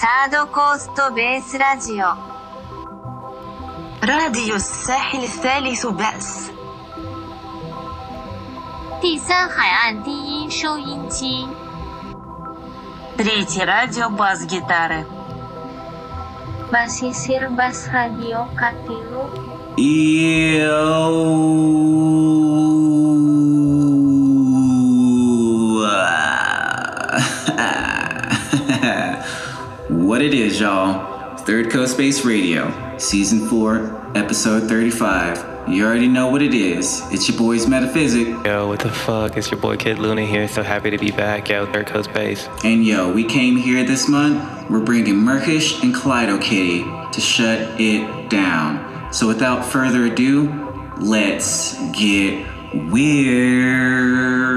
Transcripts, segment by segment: Third Coast Base Radio. راديو الساحل الثالث بأس. 第三海岸低音收音机。Третье радио бас-гитары. Basisir Bas Radio Katilu. What it is, y'all? Third Coast Base Radio, Season 4, Episode 35. You already know what it is. It's your boy's Metaphysic. Yo, what the fuck? It's your boy Kid Luna here. So happy to be back. Yo, Third Coast Base. And yo, we came here this month. We're bringing Murkish and Kaleido Kitty to shut it down. So without further ado, let's get weird.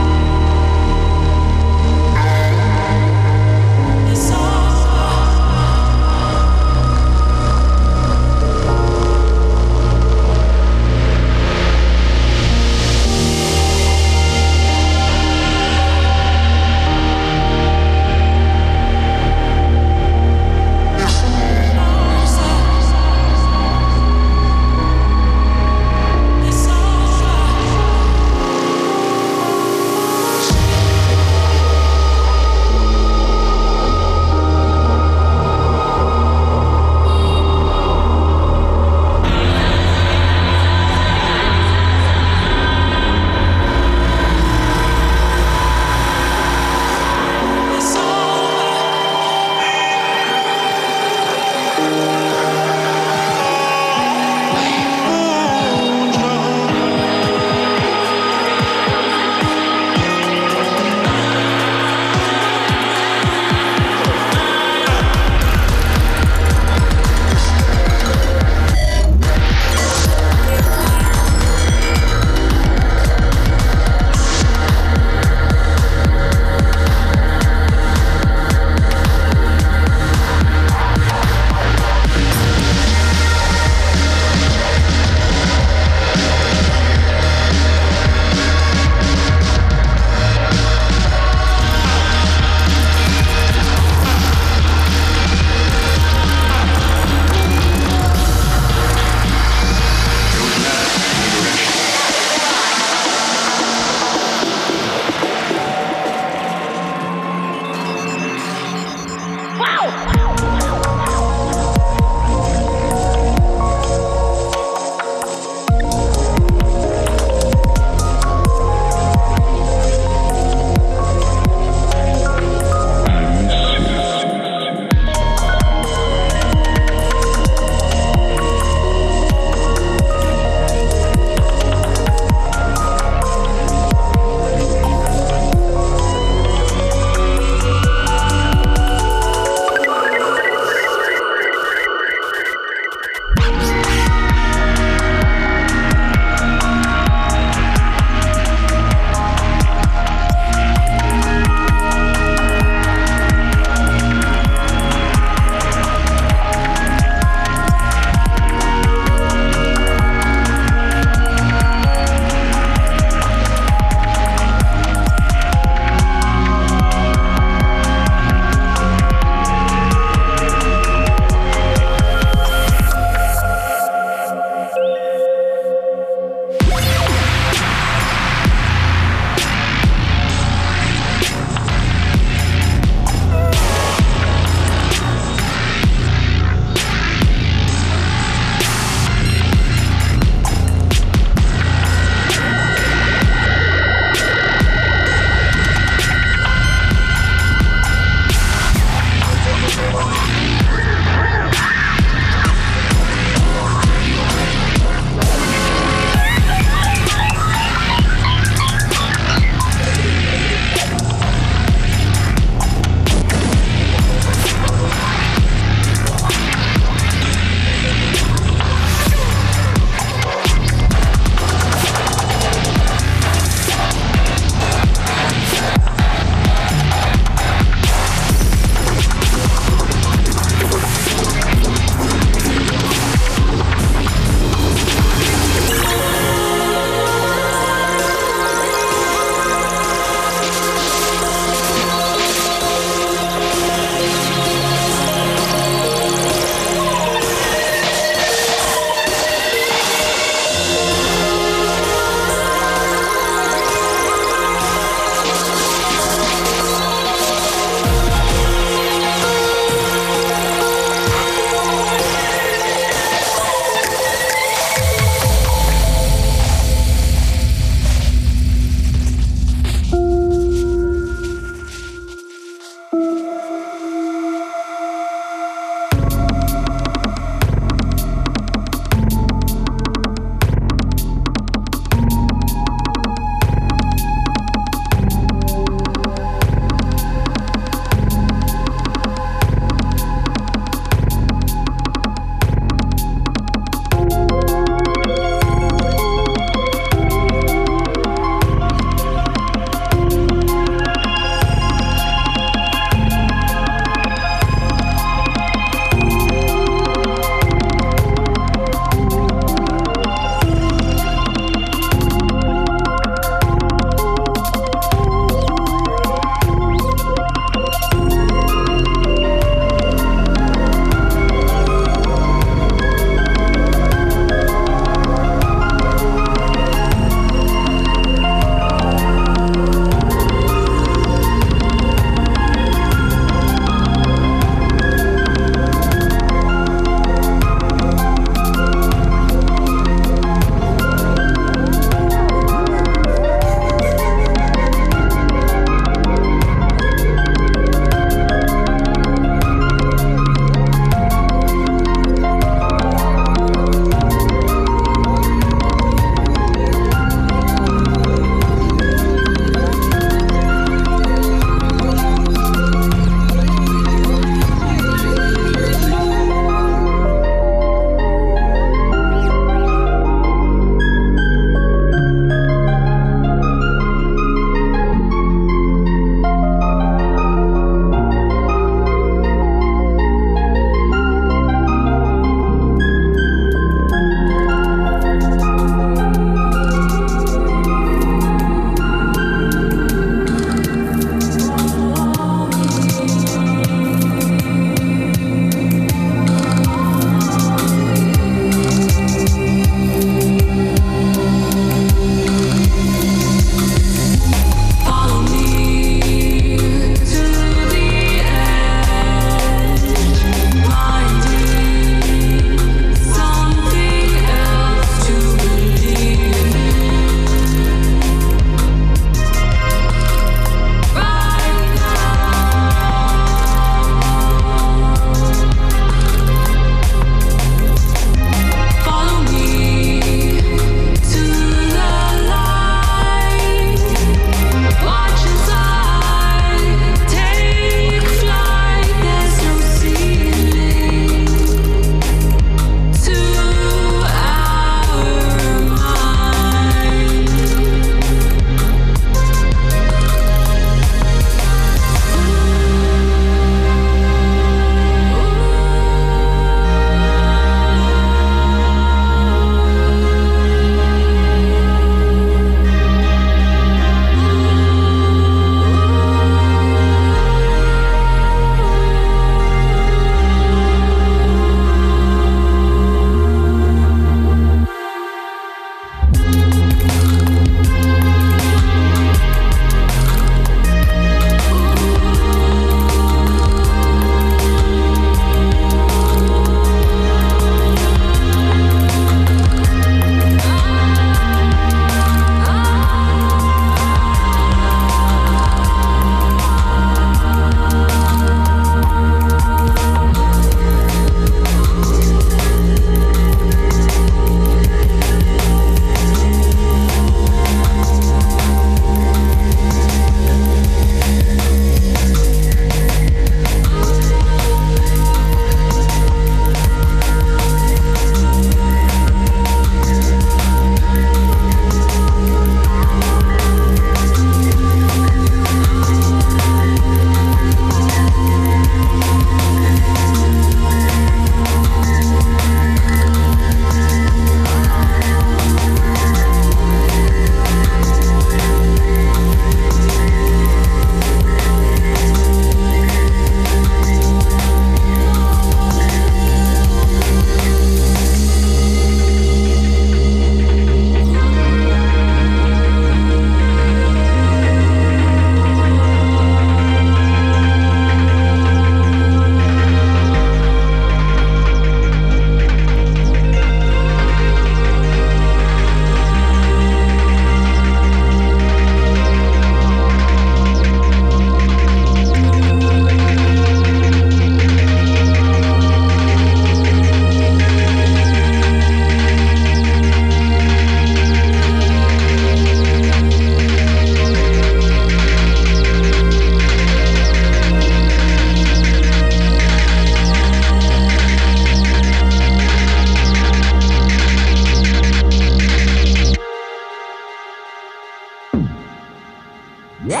Yo,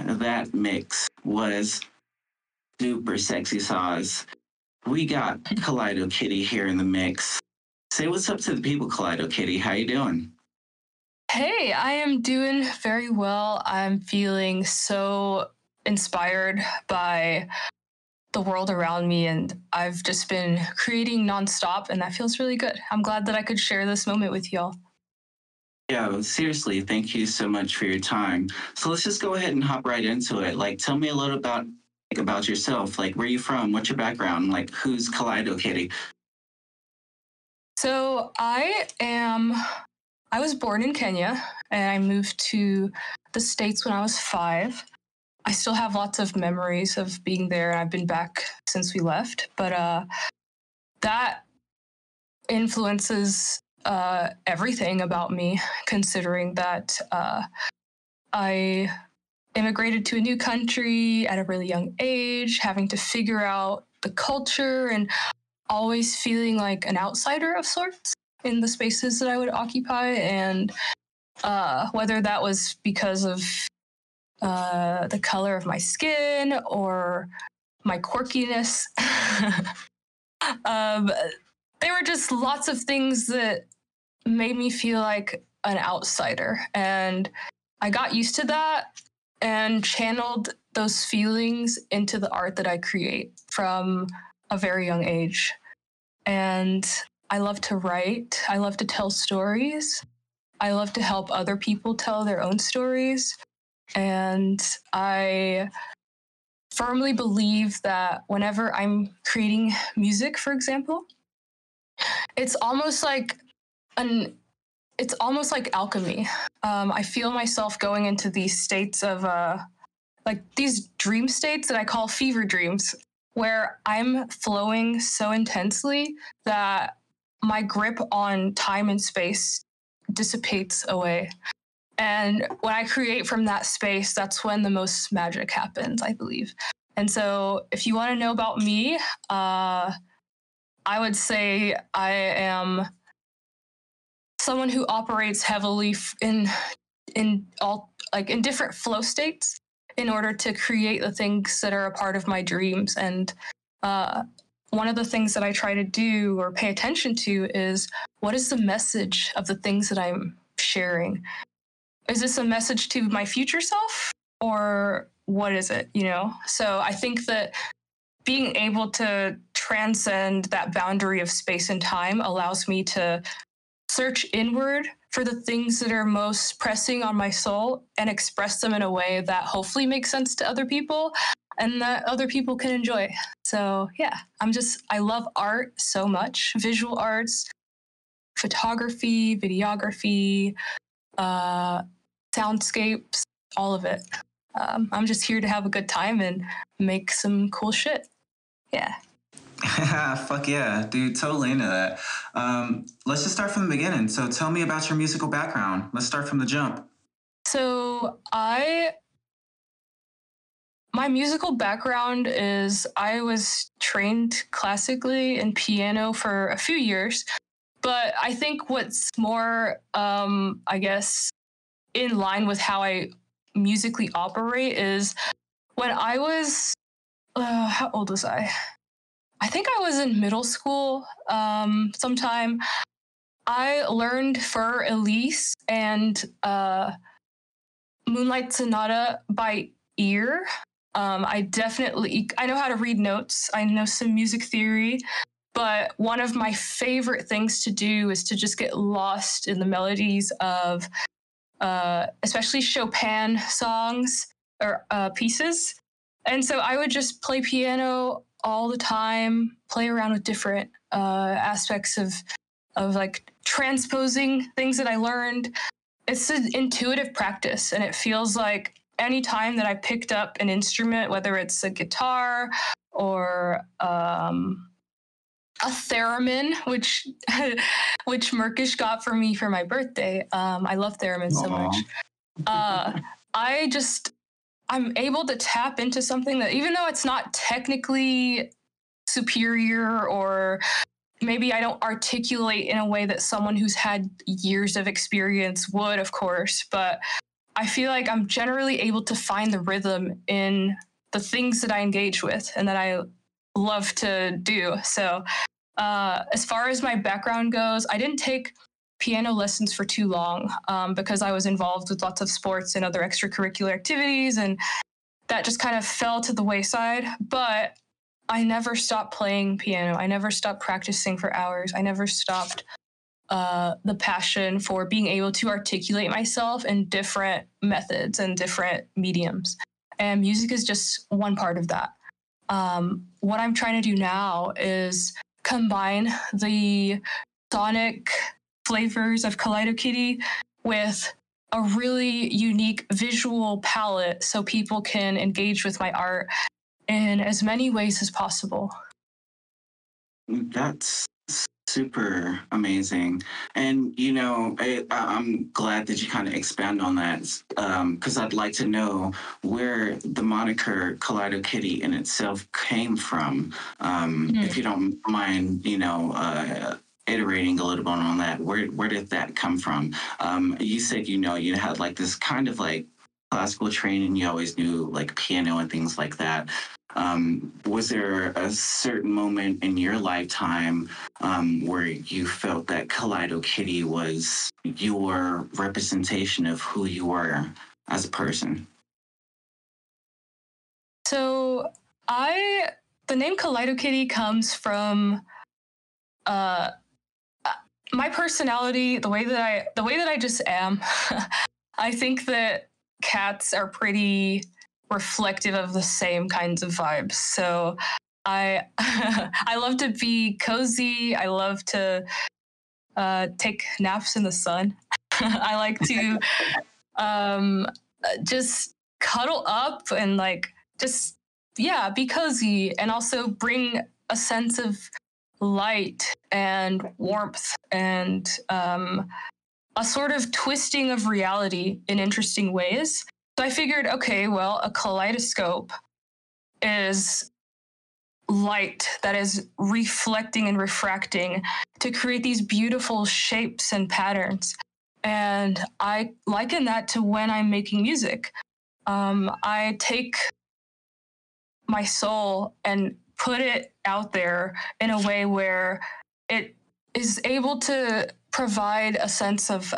that mix was super sexy sauce. We got Kaleido Kitty here in the mix. Say what's up to the people, Kaleido Kitty. How you doing? Hey, I am doing very well. I'm feeling so inspired by the world around me, and I've just been creating nonstop, and that feels really good. I'm glad that I could share this moment with y'all. Yeah, seriously, thank you so much for your time. So let's just go ahead and hop right into it. Like, tell me a little about yourself. Like, where are you from? What's your background? Like, who's Kaleido Kitty? So I was born in Kenya, and I moved to the States when I was 5. I still have lots of memories of being there, and I've been back since we left. But that influences everything about me, considering that I immigrated to a new country at a really young age, having to figure out the culture and always feeling like an outsider of sorts in the spaces that I would occupy. And whether that was because of the color of my skin or my quirkiness. There were just lots of things that made me feel like an outsider. And I got used to that and channeled those feelings into the art that I create from a very young age. And I love to write. I love to tell stories. I love to help other people tell their own stories. And I firmly believe that whenever I'm creating music, for example, it's almost like alchemy. I feel myself going into these states of like these dream states that I call fever dreams, where I'm flowing so intensely that my grip on time and space dissipates away. And when I create from that space, that's when the most magic happens, I believe. And so if you want to know about me, I would say I am someone who operates heavily in different flow states in order to create the things that are a part of my dreams. And one of the things that I try to do or pay attention to is, what is the message of the things that I'm sharing? Is this a message to my future self, or what is it, you know? So I think that being able to transcend that boundary of space and time allows me to search inward for the things that are most pressing on my soul and express them in a way that hopefully makes sense to other people and that other people can enjoy. So yeah, I love art so much. Visual arts, photography, videography, soundscapes, all of it. I'm just here to have a good time and make some cool shit. Yeah. Fuck yeah, dude, totally into that. Let's just start from the beginning. So tell me about your musical background. Let's start from the jump. So my musical background is I was trained classically in piano for a few years, but I think what's more, I guess, in line with how I musically operate is when I was, how old was I? I think I was in middle school sometime. I learned Fur Elise and Moonlight Sonata by ear. I know how to read notes. I know some music theory, but one of my favorite things to do is to just get lost in the melodies of especially Chopin songs or pieces. And so I would just play piano all the time, play around with different aspects of like transposing things that I learned. It's an intuitive practice, and it feels like any time that I picked up an instrument, whether it's a guitar or a theremin, which Murkish got for me for my birthday. I love theremin so much. I'm able to tap into something that, even though it's not technically superior or maybe I don't articulate in a way that someone who's had years of experience would, of course, but I feel like I'm generally able to find the rhythm in the things that I engage with and that I love to do. So as far as my background goes, I didn't take piano lessons for too long because I was involved with lots of sports and other extracurricular activities, and that just kind of fell to the wayside. But I never stopped playing piano. I never stopped practicing for hours. I never stopped the passion for being able to articulate myself in different methods and different mediums. And music is just one part of that. What I'm trying to do now is combine the sonic flavors of Kaleido Kitty with a really unique visual palette so people can engage with my art in as many ways as possible. That's super amazing. And, you know, I'm glad that you kind of expand on that because I'd like to know where the moniker Kaleido Kitty in itself came from. If you don't mind, you know, iterating a little bit on that, where did that come from? You said, you know, you had like this kind of like classical training, you always knew like piano and things like that. Was there a certain moment in your lifetime where you felt that Kaleido Kitty was your representation of who you were as a person? So the name Kaleido Kitty comes from my personality, the way that I just am. I think that cats are pretty reflective of the same kinds of vibes. So I I love to be cozy. I love to take naps in the sun. I like to just cuddle up and like just be cozy, and also bring a sense of light and warmth and a sort of twisting of reality in interesting ways. So I figured, okay, well, a kaleidoscope is light that is reflecting and refracting to create these beautiful shapes and patterns. And I liken that to when I'm making music. I take my soul and put it out there in a way where it is able to provide a sense of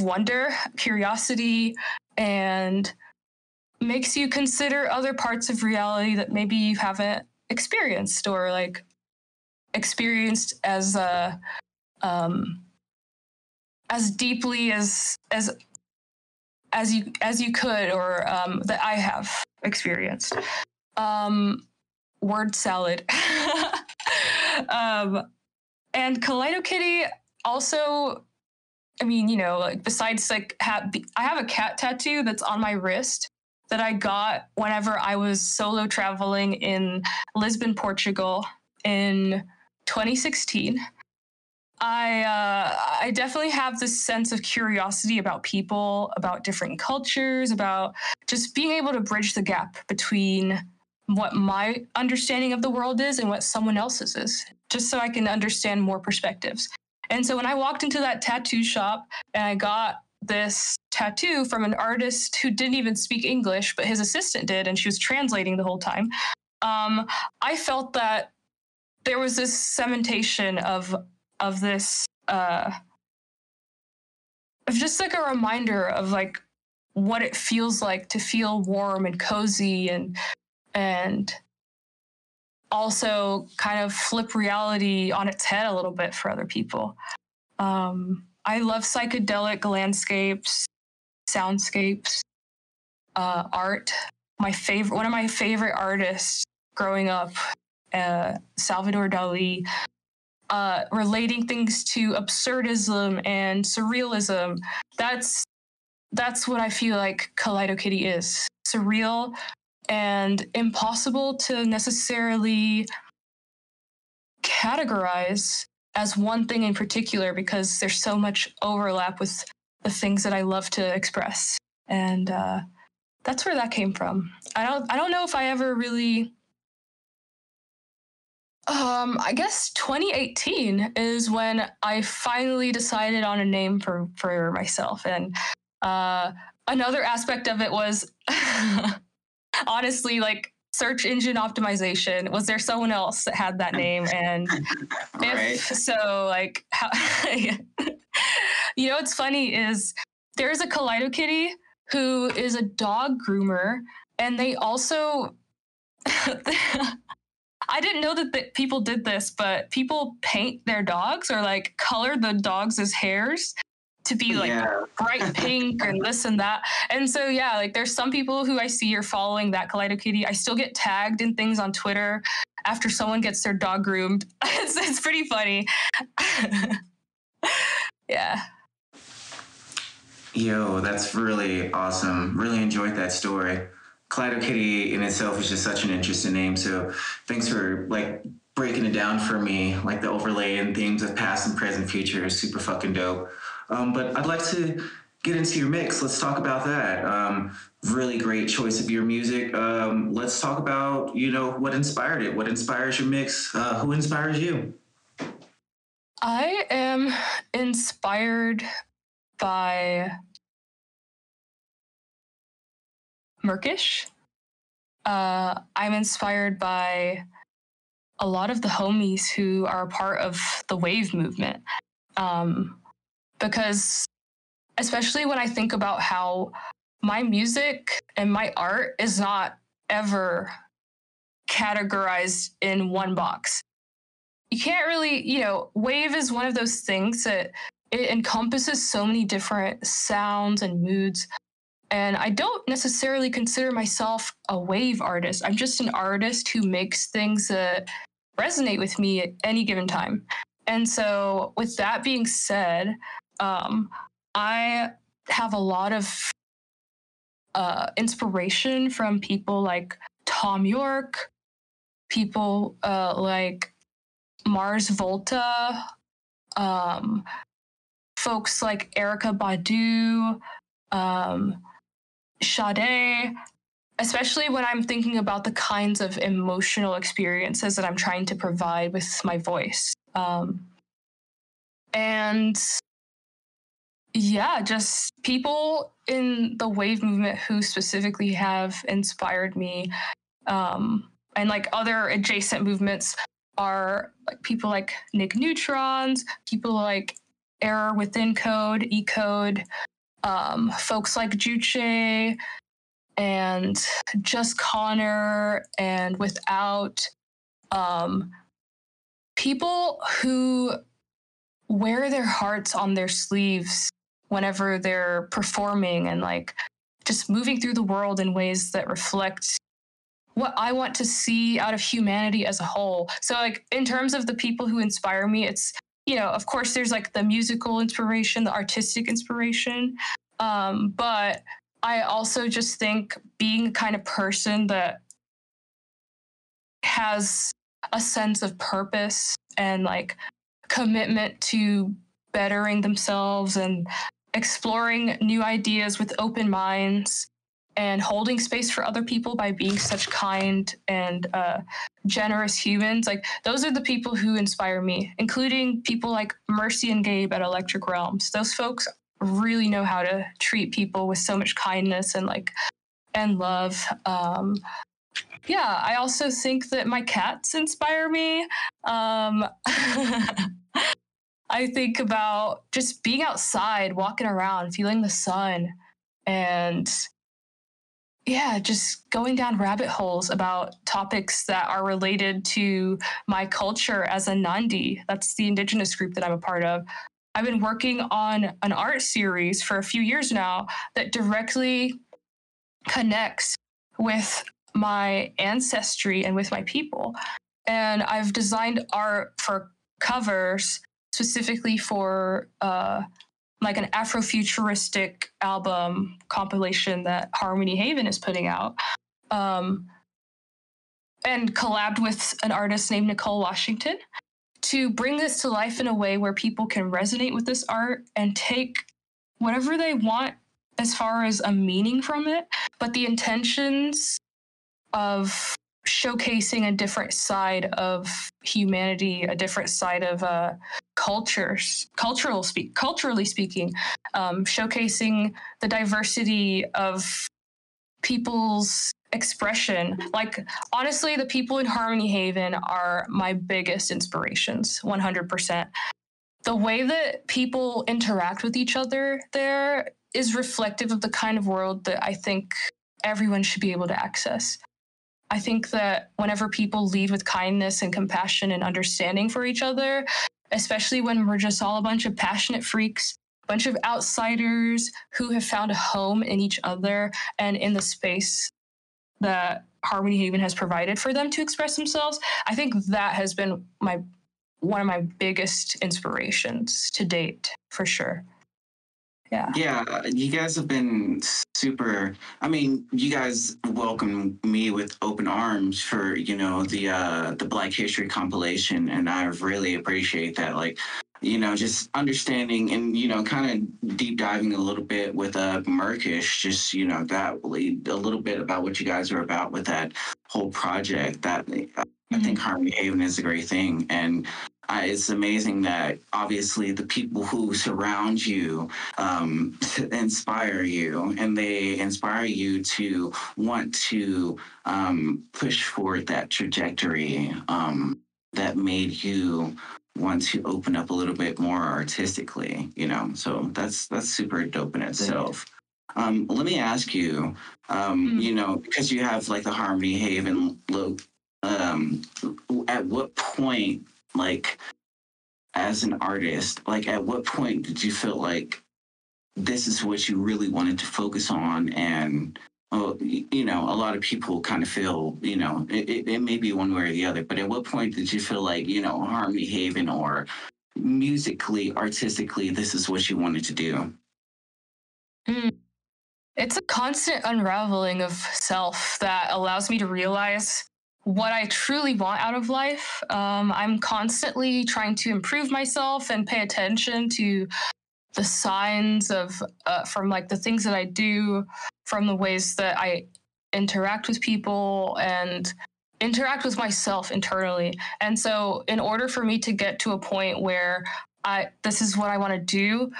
wonder, curiosity, and makes you consider other parts of reality that maybe you haven't experienced, or like experienced as deeply as you could, or that I have experienced. Word salad. And Kaleido Kitty also, I mean, you know, like besides like I have a cat tattoo that's on my wrist that I got whenever I was solo traveling in Lisbon, Portugal in 2016. I definitely have this sense of curiosity about people, about different cultures, about just being able to bridge the gap between what my understanding of the world is and what someone else's is, just so I can understand more perspectives. And so when I walked into that tattoo shop and I got this tattoo from an artist who didn't even speak English, but his assistant did, and she was translating the whole time, I felt that there was this cementation of this, of just like a reminder of like what it feels like to feel warm and cozy, and also kind of flip reality on its head a little bit for other people. I love psychedelic landscapes, soundscapes, art. One of my favorite artists growing up, Salvador Dali, relating things to absurdism and surrealism. That's what I feel like Kaleido Kitty is. Surreal and impossible to necessarily categorize as one thing in particular, because there's so much overlap with the things that I love to express. And that's where that came from. I don't know if I ever really I guess 2018 is when I finally decided on a name for myself. And another aspect of it was honestly, like, search engine optimization. Was there someone else that had that name? And if so, like, how you know, what's funny is there's a Kaleido Kitty who is a dog groomer, and they also, I didn't know that people did this, but people paint their dogs or like color the dogs' hairs to be like bright pink and this and that. And so, yeah, like there's some people who I see are following that Kaleido Kitty. I still get tagged in things on Twitter after someone gets their dog groomed. It's pretty funny. Yeah. Yo, that's really awesome. Really enjoyed that story. Kaleido Kitty in itself is just such an interesting name. So thanks for like breaking it down for me, like the overlay and themes of past and present future is super fucking dope. But I'd like to get into your mix. Let's talk about that. Really great choice of your music. Let's talk about, you know, what inspired it. What inspires your mix? Who inspires you? I am inspired by Murkish. I'm inspired by a lot of the homies who are a part of the wave movement. Because especially when I think about how my music and my art is not ever categorized in one box. You can't really, you know, wave is one of those things that it encompasses so many different sounds and moods. And I don't necessarily consider myself a wave artist. I'm just an artist who makes things that resonate with me at any given time. And so with that being said, I have a lot of inspiration from people like Tom York, people like Mars Volta, folks like Erykah Badu, Sade, especially when I'm thinking about the kinds of emotional experiences that I'm trying to provide with my voice. And yeah, just people in the wave movement who specifically have inspired me. And like other adjacent movements are like people like Nick Neutrons, people like Error Within Code, E Code, folks like Juche and just Connor and Without, people who wear their hearts on their sleeves whenever they're performing and like just moving through the world in ways that reflect what I want to see out of humanity as a whole. So like in terms of the people who inspire me, it's, you know, of course, there's like the musical inspiration, the artistic inspiration. But I also just think being the kind of person that has a sense of purpose and like commitment to bettering themselves and exploring new ideas with open minds and holding space for other people by being such kind and generous humans. Like those are the people who inspire me, including people like Mercy and Gabe at Electric Realms. Those folks really know how to treat people with so much kindness and like, and love. Yeah, I also think that my cats inspire me. I think about just being outside, walking around, feeling the sun, and yeah, just going down rabbit holes about topics that are related to my culture as a Nandi. That's the indigenous group that I'm a part of. I've been working on an art series for a few years now that directly connects with my ancestry and with my people. And I've designed art for covers specifically for like an Afrofuturistic album compilation that Harmony Haven is putting out. And collabed with an artist named Nicole Washington to bring this to life in a way where people can resonate with this art and take whatever they want as far as a meaning from it, but the intentions of showcasing a different side of humanity, a different side of culturally speaking, showcasing the diversity of people's expression. Like, honestly, the people in Harmony Haven are my biggest inspirations, 100%. The way that people interact with each other there is reflective of the kind of world that I think everyone should be able to access. I think that whenever people lead with kindness and compassion and understanding for each other, especially when we're just all a bunch of passionate freaks, a bunch of outsiders who have found a home in each other and in the space that Harmony Haven has provided for them to express themselves, I think that has been one of my biggest inspirations to date, for sure. Yeah, you guys have been super. I mean, you guys welcomed me with open arms for, you know, the Black History compilation, and I really appreciate that. Like, you know, just understanding and, you know, kind of deep diving a little bit with Murkish, just, you know, that a little bit about what you guys are about with that whole project. That I think Harmony Haven is a great thing, and it's amazing that obviously the people who surround you inspire you, and they inspire you to want to push forward that trajectory that made you want to open up a little bit more artistically, you know. So that's super dope in itself. Let me ask you, you know, because you have like the Harmony Haven logo, at what point, like, as an artist, like, at what point did you feel like this is what you really wanted to focus on? And, you know, a lot of people kind of feel, you know, it may be one way or the other, but at what point did you feel like, you know, Harmony Haven or musically, artistically, this is what you wanted to do? It's a constant unraveling of self that allows me to realize what I truly want out of life. I'm constantly trying to improve myself and pay attention to the signs of, from like the things that I do, from the ways that I interact with people and interact with myself internally. And so in order for me to get to a point where this is what I want to do,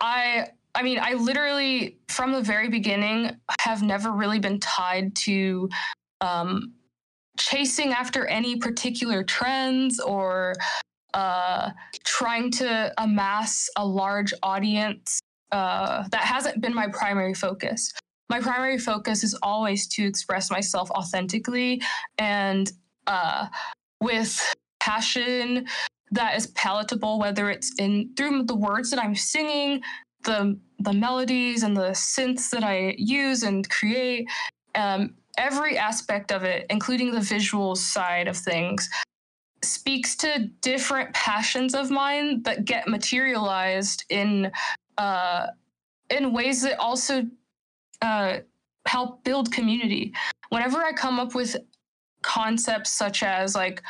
I mean, I literally from the very beginning have never really been tied to, chasing after any particular trends or trying to amass a large audience. That hasn't been my primary focus. My primary focus is always to express myself authentically and with passion that is palatable, whether it's in through the words that I'm singing, the melodies and the synths that I use and create. Every aspect of it, including the visual side of things, speaks to different passions of mine that get materialized in ways that also help build community. Whenever I come up with concepts such as like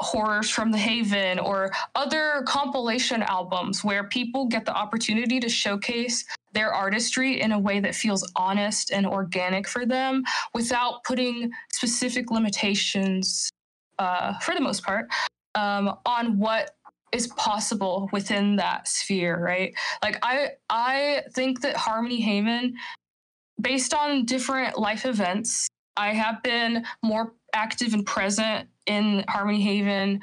Horrors from the Haven or other compilation albums where people get the opportunity to showcase their artistry in a way that feels honest and organic for them without putting specific limitations, for the most part, on what is possible within that sphere, right? Like, I think that Harmony Haven, based on different life events, I have been more active and present in Harmony Haven,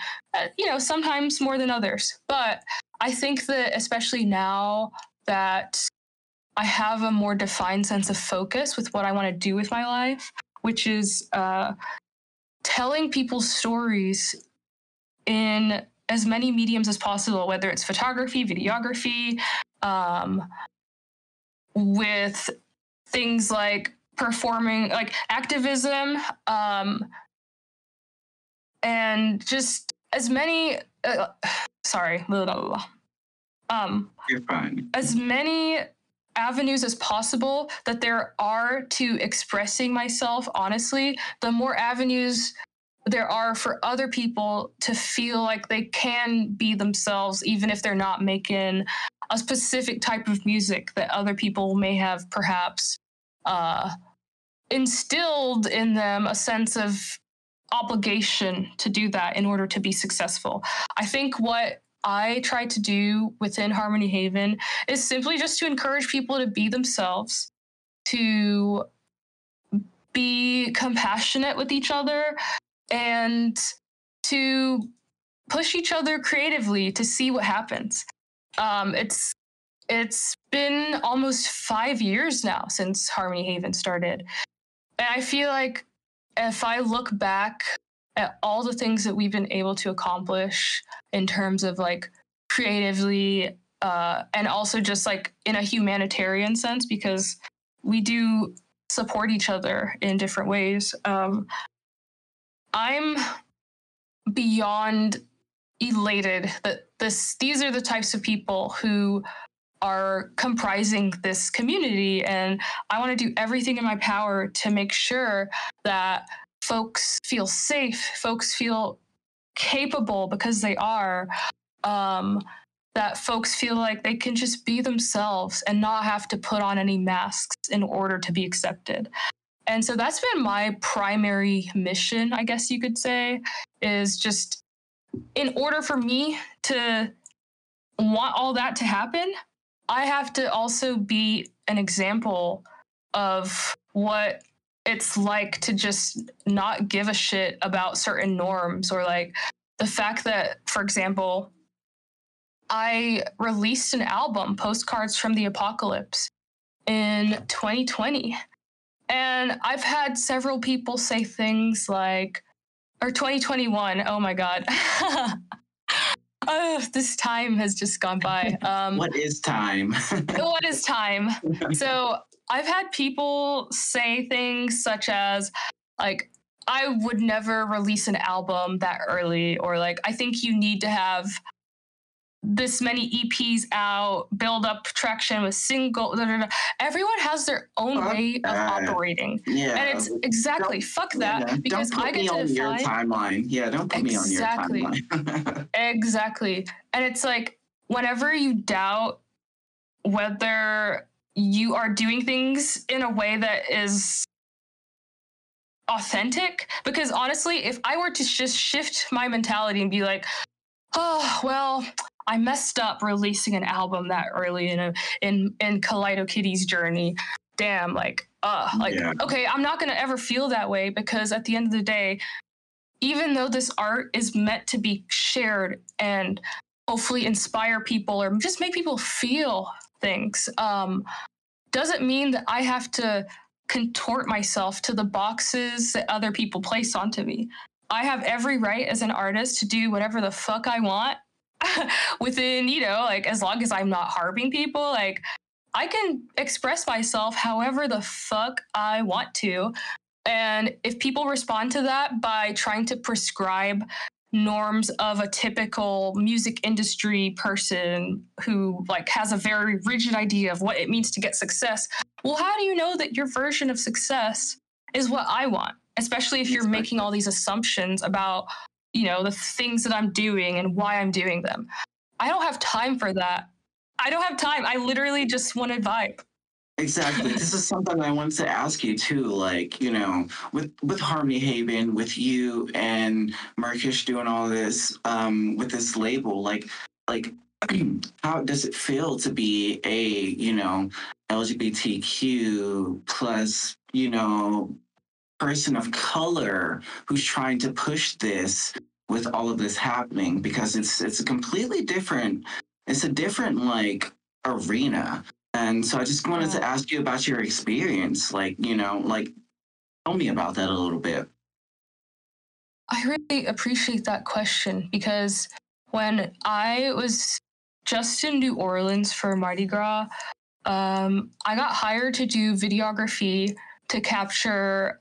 you know, sometimes more than others. But I think that especially now that I have a more defined sense of focus with what I want to do with my life, which is telling people's stories in as many mediums as possible, whether it's photography, videography, with things like performing, like activism, and just as many, you're fine. As many avenues as possible that there are to expressing myself honestly, the more avenues there are for other people to feel like they can be themselves, even if they're not making a specific type of music that other people may have perhaps instilled in them a sense of obligation to do that in order to be successful. I think what I try to do within Harmony Haven is simply just to encourage people to be themselves, to be compassionate with each other, and to push each other creatively to see what happens. It's been almost 5 years now since Harmony Haven started. And I feel like if I look back at all the things that we've been able to accomplish in terms of like creatively and also just like in a humanitarian sense, because we do support each other in different ways. I'm beyond elated that these are the types of people who are comprising this community, and I want to do everything in my power to make sure that folks feel safe, folks feel capable, because they are, that folks feel like they can just be themselves and not have to put on any masks in order to be accepted. And so that's been my primary mission, I guess you could say, is just in order for me to want all that to happen, I have to also be an example of what it's like to just not give a shit about certain norms, or like the fact that, for example, I released an album, Postcards from the Apocalypse, in 2020. And I've had several people say things like, or 2021, oh my God. Oh, this time has just gone by. What is time? What is time? So I've had people say things such as, like, I would never release an album that early, or like, I think you need to have this many EPs out, build up traction with single. Da, da, da. Everyone has their own way of operating. Yeah. And it's exactly, fuck that. Yeah, because I get to define your timeline. Yeah, don't put me on your timeline. Exactly. And it's like, whenever you doubt whether you are doing things in a way that is authentic, because honestly, if I were to just shift my mentality and be like, oh, well, I messed up releasing an album that early in Kaleido Kitty's journey. Damn, okay, I'm not gonna ever feel that way, because at the end of the day, even though this art is meant to be shared and hopefully inspire people or just make people feel things, doesn't mean that I have to contort myself to the boxes that other people place onto me. I have every right as an artist to do whatever the fuck I want within, as long as I'm not harming people. Like, I can express myself however the fuck I want to. And if people respond to that by trying to prescribe norms of a typical music industry person who like has a very rigid idea of what it means to get success, well, how do you know that your version of success is what I want? Especially if you're making all these assumptions about, the things that I'm doing and why I'm doing them. I don't have time for that. I don't have time. I literally just want to vibe. Exactly. This is something I wanted to ask you too. Like, with Harmony Haven, with you and Murkish doing all this, with this label, like, how does it feel to be a, LGBTQ plus, person of color who's trying to push this with all of this happening? Because it's a completely different, arena. And so I just wanted to ask you about your experience. Tell me about that a little bit. I really appreciate that question, because when I was just in New Orleans for Mardi Gras, I got hired to do videography to capture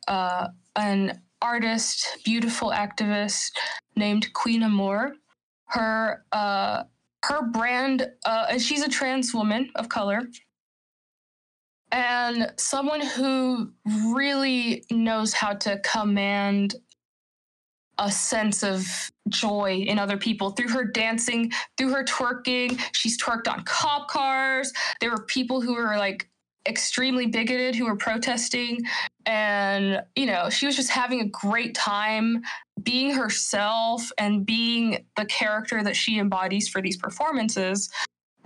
an artist, beautiful activist named Queen Amour. Her brand, and she's a trans woman of color, and someone who really knows how to command a sense of joy in other people through her dancing, through her twerking. She's twerked on cop cars. There were people who were extremely bigoted who were protesting, And, you know, she was just having a great time being herself and being the character that she embodies for these performances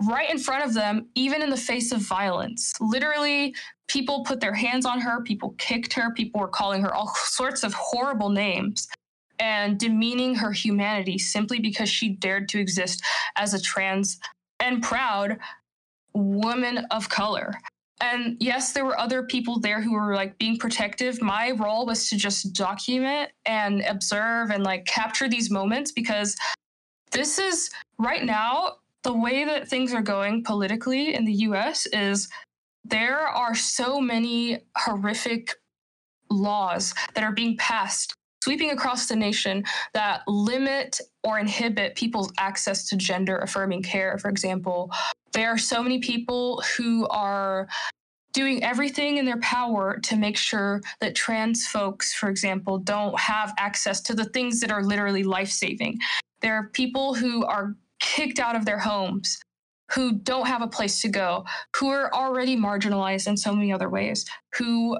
right in front of them, even in the face of violence. Literally, people put their hands on her, people kicked her, people were calling her all sorts of horrible names and demeaning her humanity simply because she dared to exist as a trans and proud woman of color. And yes, there were other people there who were like being protective. My role was to just document and observe and like capture these moments, because this is right now the way that things are going politically in the US is there are so many horrific laws that are being passed sweeping across the nation that limit or inhibit people's access to gender affirming care. For example, there are so many people who are doing everything in their power to make sure that trans folks, for example, don't have access to the things that are literally life-saving. There are people who are kicked out of their homes, who don't have a place to go, who are already marginalized in so many other ways, who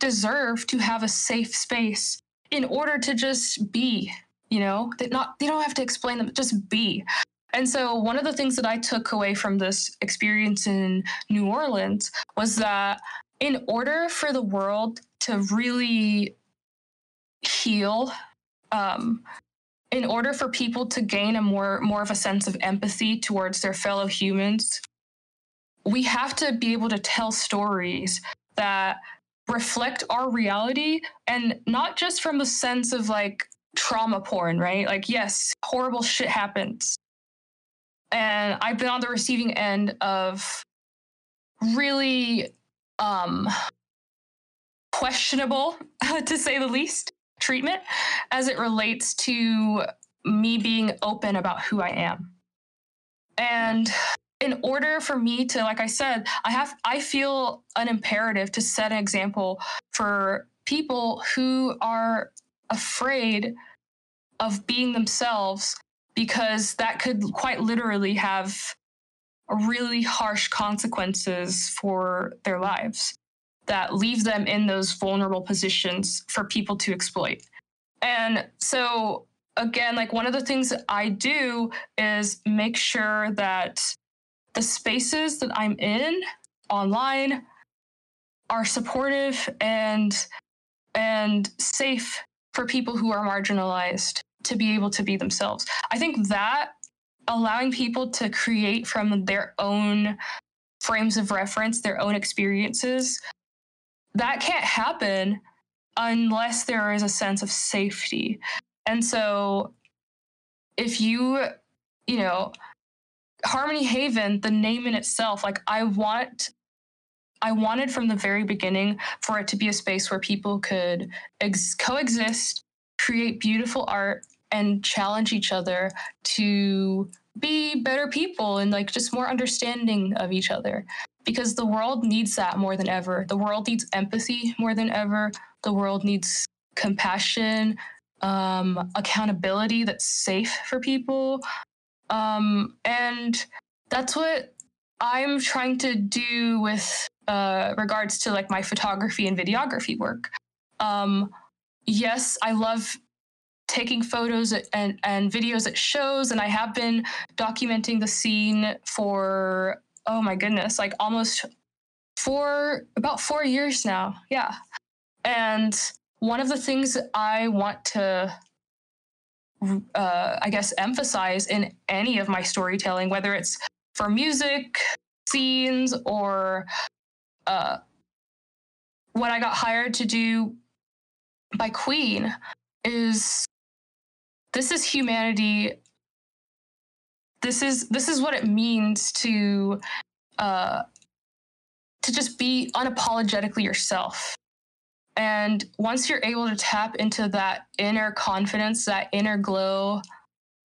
deserve to have a safe space in order to just be, you know, that not they don't have to explain them, just be. And so one of the things that I took away from this experience in New Orleans was that in order for the world to really heal, in order for people to gain a more of a sense of empathy towards their fellow humans, we have to be able to tell stories that reflect our reality, and not just from the sense of like trauma porn, right? Like, yes, horrible shit happens. And I've been on the receiving end of really questionable, to say the least, treatment as it relates to me being open about who I am. And in order for me to, like I said, I feel an imperative to set an example for people who are afraid of being themselves, because that could quite literally have really harsh consequences for their lives that leave them in those vulnerable positions for people to exploit. And so, again, like one of the things that I do is make sure that the spaces that I'm in online are supportive and safe for people who are marginalized to be able to be themselves. I think that allowing people to create from their own frames of reference, their own experiences, that can't happen unless there is a sense of safety. And so if you know, Harmony Haven, the name in itself, like I wanted from the very beginning for it to be a space where people could coexist, create beautiful art, and challenge each other to be better people and like just more understanding of each other, because the world needs that more than ever. The world needs empathy more than ever. The world needs compassion, accountability that's safe for people. And that's what I'm trying to do with regards to like my photography and videography work. Yes, I love taking photos and videos at shows, and I have been documenting the scene for, oh my goodness, like almost about 4 years now. Yeah. And one of the things that I want to emphasize in any of my storytelling, whether it's for music, scenes, or what I got hired to do by Queen, is this is humanity. This is what it means to just be unapologetically yourself. And once you're able to tap into that inner confidence, that inner glow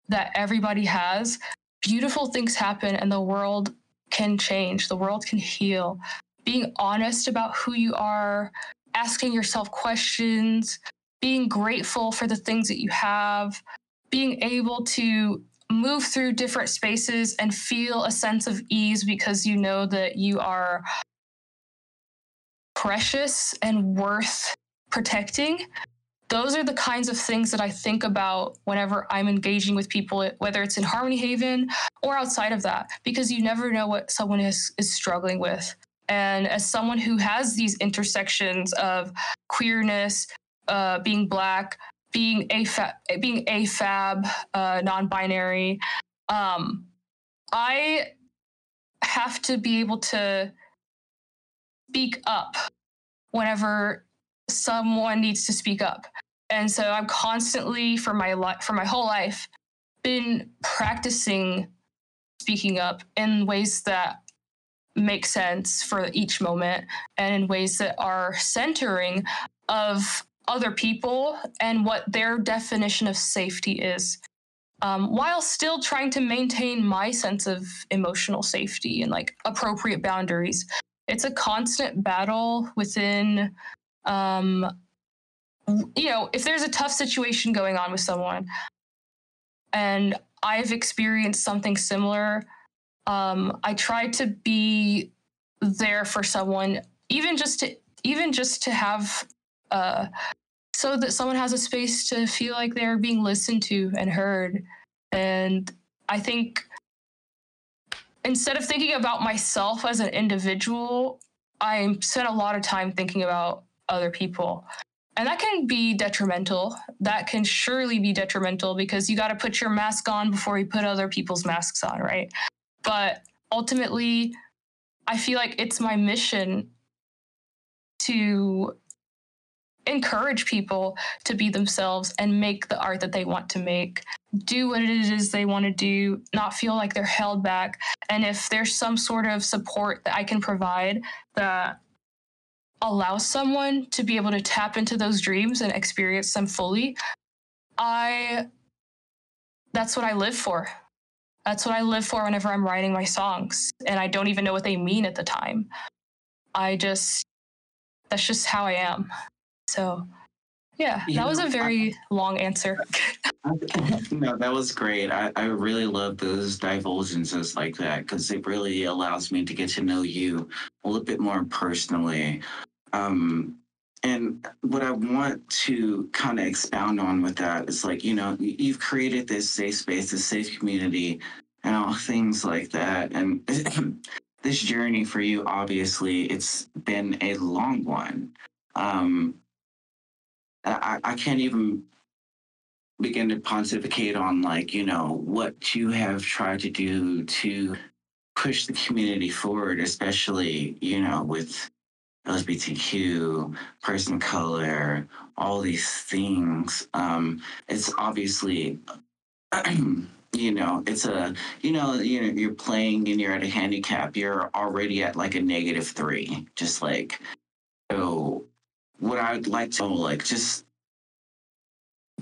that everybody has, beautiful things happen and the world can change. The world can heal. Being honest about who you are, asking yourself questions, being grateful for the things that you have, being able to move through different spaces and feel a sense of ease because you know that you are precious and worth protecting, those are the kinds of things that I think about whenever I'm engaging with people, whether it's in Harmony Haven or outside of that, because you never know what someone is struggling with. And as someone who has these intersections of queerness, being Black, being AFAB, non-binary, I have to be able to speak up whenever someone needs to speak up. And so I'm constantly, for my whole life, been practicing speaking up in ways that make sense for each moment and in ways that are centering of other people and what their definition of safety is, while still trying to maintain my sense of emotional safety and like appropriate boundaries. It's a constant battle within, you know, if there's a tough situation going on with someone, and I've experienced something similar, I try to be there for someone, even just to have, so that someone has a space to feel like they're being listened to and heard. And I think instead of thinking about myself as an individual, I spent a lot of time thinking about other people. And that can be detrimental. That can surely be detrimental, because you got to put your mask on before you put other people's masks on, right? But ultimately, I feel like it's my mission to encourage people to be themselves and make the art that they want to make, do what it is they want to do, not feel like they're held back. And if there's some sort of support that I can provide that allows someone to be able to tap into those dreams and experience them fully, that's what I live for. That's what I live for whenever I'm writing my songs, and I don't even know what they mean at the time. That's just how I am. So, yeah, that was a very long answer. No, that was great. I really love those divulgences like that, because it really allows me to get to know you a little bit more personally. And what I want to kind of expound on with that is, like, you know, you've created this safe space, this safe community, and all things like that. And this journey for you, obviously, it's been a long one. I can't even begin to pontificate on, like, you know, what you have tried to do to push the community forward, especially, you know, with LGBTQ, person of color, all these things. It's obviously, you know, it's a, you know, you're playing and you're at a handicap. You're already at like a -3, just like, so. What I would like to know, like, just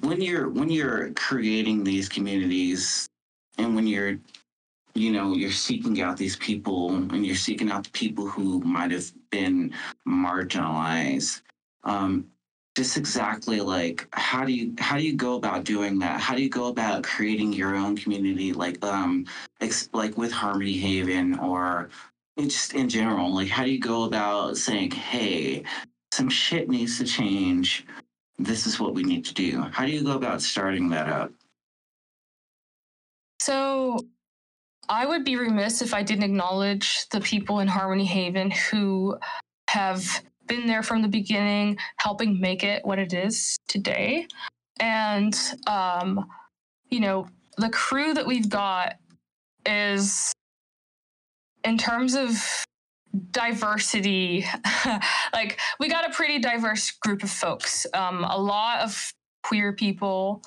when you're creating these communities, and when you're, you know, you're seeking out these people, and you're seeking out the people who might have been marginalized, just exactly, like, how do you go about doing that? How do you go about creating your own community, like with Harmony Haven, or just in general? Like, how do you go about saying, hey, some shit needs to change, this is what we need to do? How do you go about starting that up? So I would be remiss if I didn't acknowledge the people in Harmony Haven who have been there from the beginning, helping make it what it is today. And, you know, the crew that we've got is, in terms of diversity, like, we got a pretty diverse group of folks, a lot of queer people,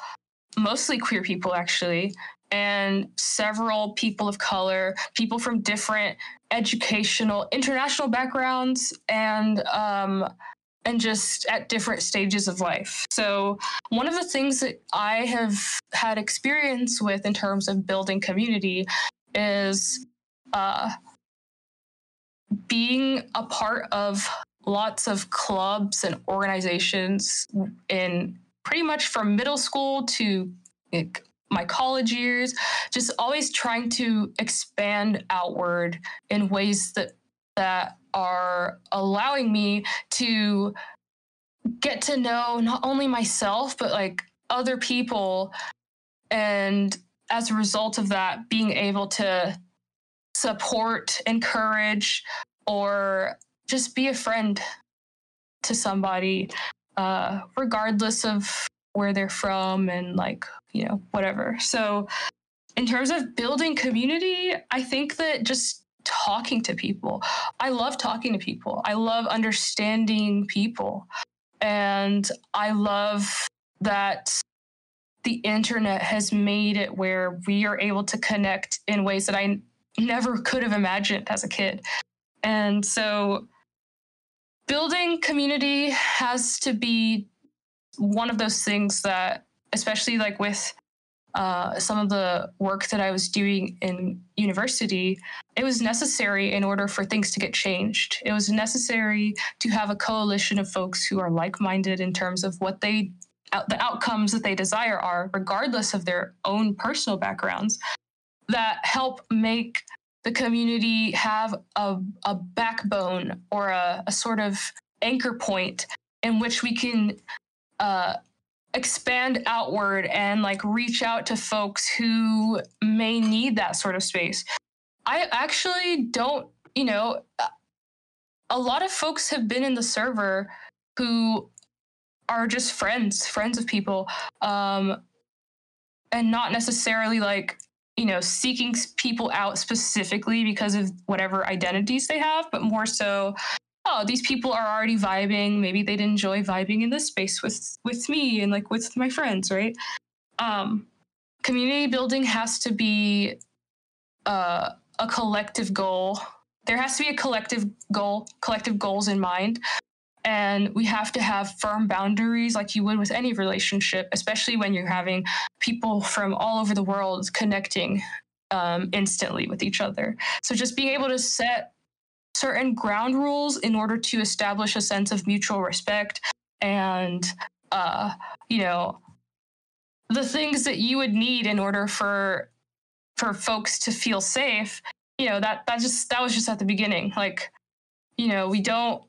mostly queer people actually, and several people of color, people from different educational, international backgrounds, and just at different stages of life. So one of the things that I have had experience with in terms of building community is being a part of lots of clubs and organizations in pretty much from middle school to my college years, just always trying to expand outward in ways that that are allowing me to get to know not only myself, but like other people. And as a result of that, being able to support, encourage, or just be a friend to somebody, regardless of where they're from and like, you know, whatever. So in terms of building community, I think that just talking to people. I love talking to people. I love understanding people. And I love that the internet has made it where we are able to connect in ways that I never could have imagined as a kid. And so building community has to be one of those things that, especially like with some of the work that I was doing in university, it was necessary in order for things to get changed. It was necessary to have a coalition of folks who are like-minded in terms of what they, the outcomes that they desire are, regardless of their own personal backgrounds, that help make the community have a backbone or a sort of anchor point in which we can expand outward and like reach out to folks who may need that sort of space. I actually don't, you know, a lot of folks have been in the server who are just friends of people, and not necessarily like, you know, seeking people out specifically because of whatever identities they have, but more so, oh, these people are already vibing. Maybe they'd enjoy vibing in this space with me and like with my friends, right? Community building has to be a collective goal. There has to be a collective goals in mind. And we have to have firm boundaries like you would with any relationship, especially when you're having people from all over the world connecting instantly with each other. So just being able to set certain ground rules in order to establish a sense of mutual respect and, you know, the things that you would need in order for folks to feel safe, you know, that was just at the beginning. Like, you know, we don't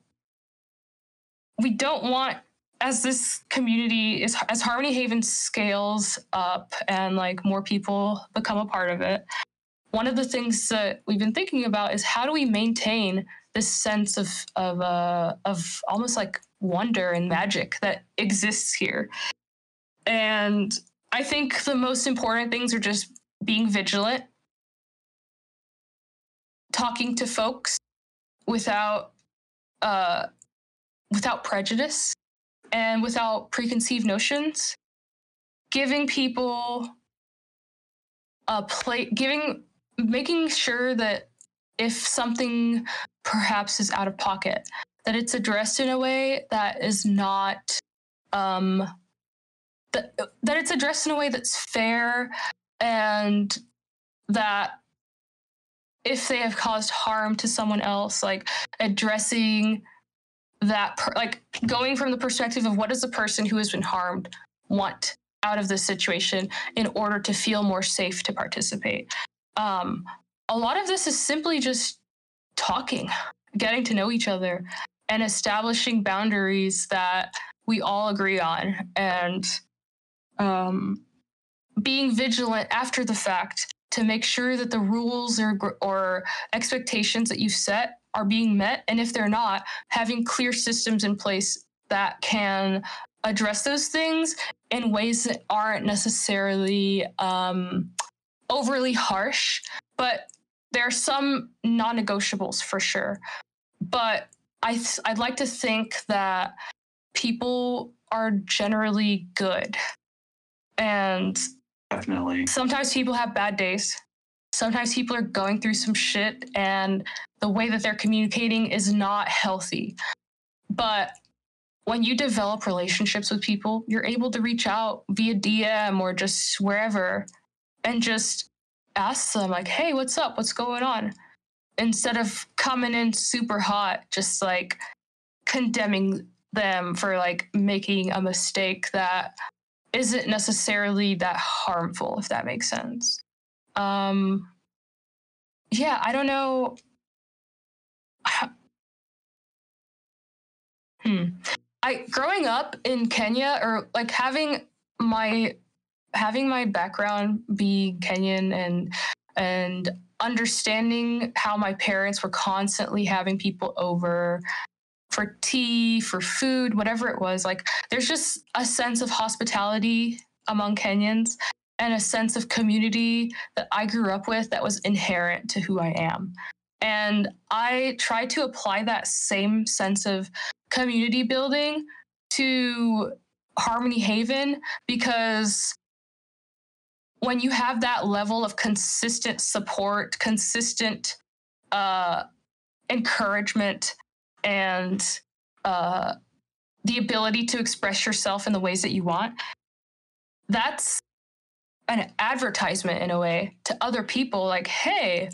want, as this community, as Harmony Haven scales up and like more people become a part of it, one of the things that we've been thinking about is how do we maintain this sense of almost like wonder and magic that exists here. And I think the most important things are just being vigilant, talking to folks without prejudice and without preconceived notions, giving people a place, making sure that if something perhaps is out of pocket, that it's addressed in a way that is not, that it's addressed in a way that's fair, and that if they have caused harm to someone else, like addressing that, like going from the perspective of what does the person who has been harmed want out of this situation in order to feel more safe to participate. A lot of this is simply just talking, getting to know each other, and establishing boundaries that we all agree on, and being vigilant after the fact to make sure that the rules or expectations that you've set are being met, and if they're not, having clear systems in place that can address those things in ways that aren't necessarily overly harsh, but there are some non-negotiables for sure. But I'd like to think that people are generally good, and definitely sometimes people have bad days. Sometimes people are going through some shit and the way that they're communicating is not healthy. But when you develop relationships with people, you're able to reach out via DM or just wherever and just ask them like, hey, what's up? What's going on? Instead of coming in super hot, just like condemning them for like making a mistake that isn't necessarily that harmful, if that makes sense. Yeah, I don't know. Growing up in Kenya, or like having my background be Kenyan and understanding how my parents were constantly having people over for tea, for food, whatever it was, like there's just a sense of hospitality among Kenyans and a sense of community that I grew up with that was inherent to who I am. And I try to apply that same sense of community building to Harmony Haven, because when you have that level of consistent support, consistent encouragement, and the ability to express yourself in the ways that you want, that's an advertisement in a way to other people, like, hey,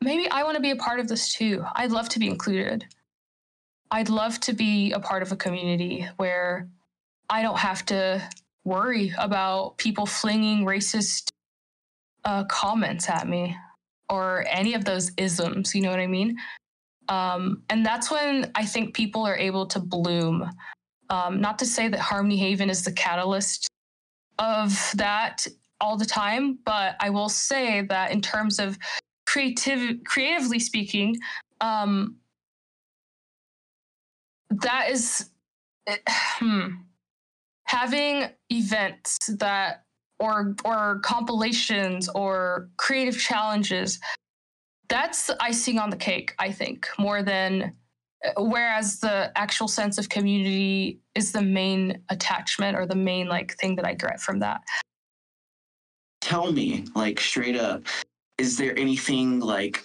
maybe I want to be a part of this too. I'd love to be included. I'd love to be a part of a community where I don't have to worry about people flinging racist comments at me or any of those isms, you know what I mean? And that's when I think people are able to bloom. Not to say that Harmony Haven is the catalyst of that all the time, but I will say that in terms of creatively speaking, that is having events that or compilations or creative challenges. That's the icing on the cake, I think, more than, whereas the actual sense of community is the main attachment or the main like thing that I get from that. Tell me, like, straight up, is there anything like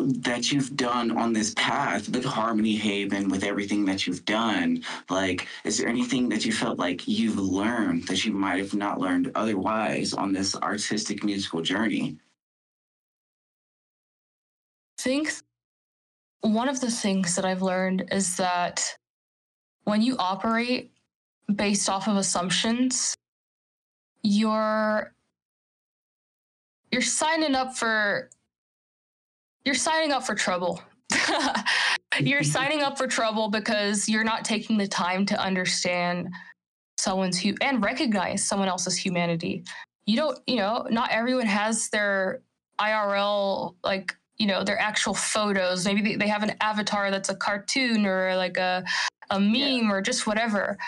that you've done on this path with Harmony Haven, with everything that you've done? Like, is there anything that you felt like you've learned that you might have not learned otherwise on this artistic musical journey? I think one of the things that I've learned is that when you operate based off of assumptions, you're signing up for trouble. You're signing up for trouble because you're not taking the time to understand someone's and recognize someone else's humanity. You don't, not everyone has their IRL, like, their actual photos. Maybe they have an avatar that's a cartoon or like a meme or just whatever.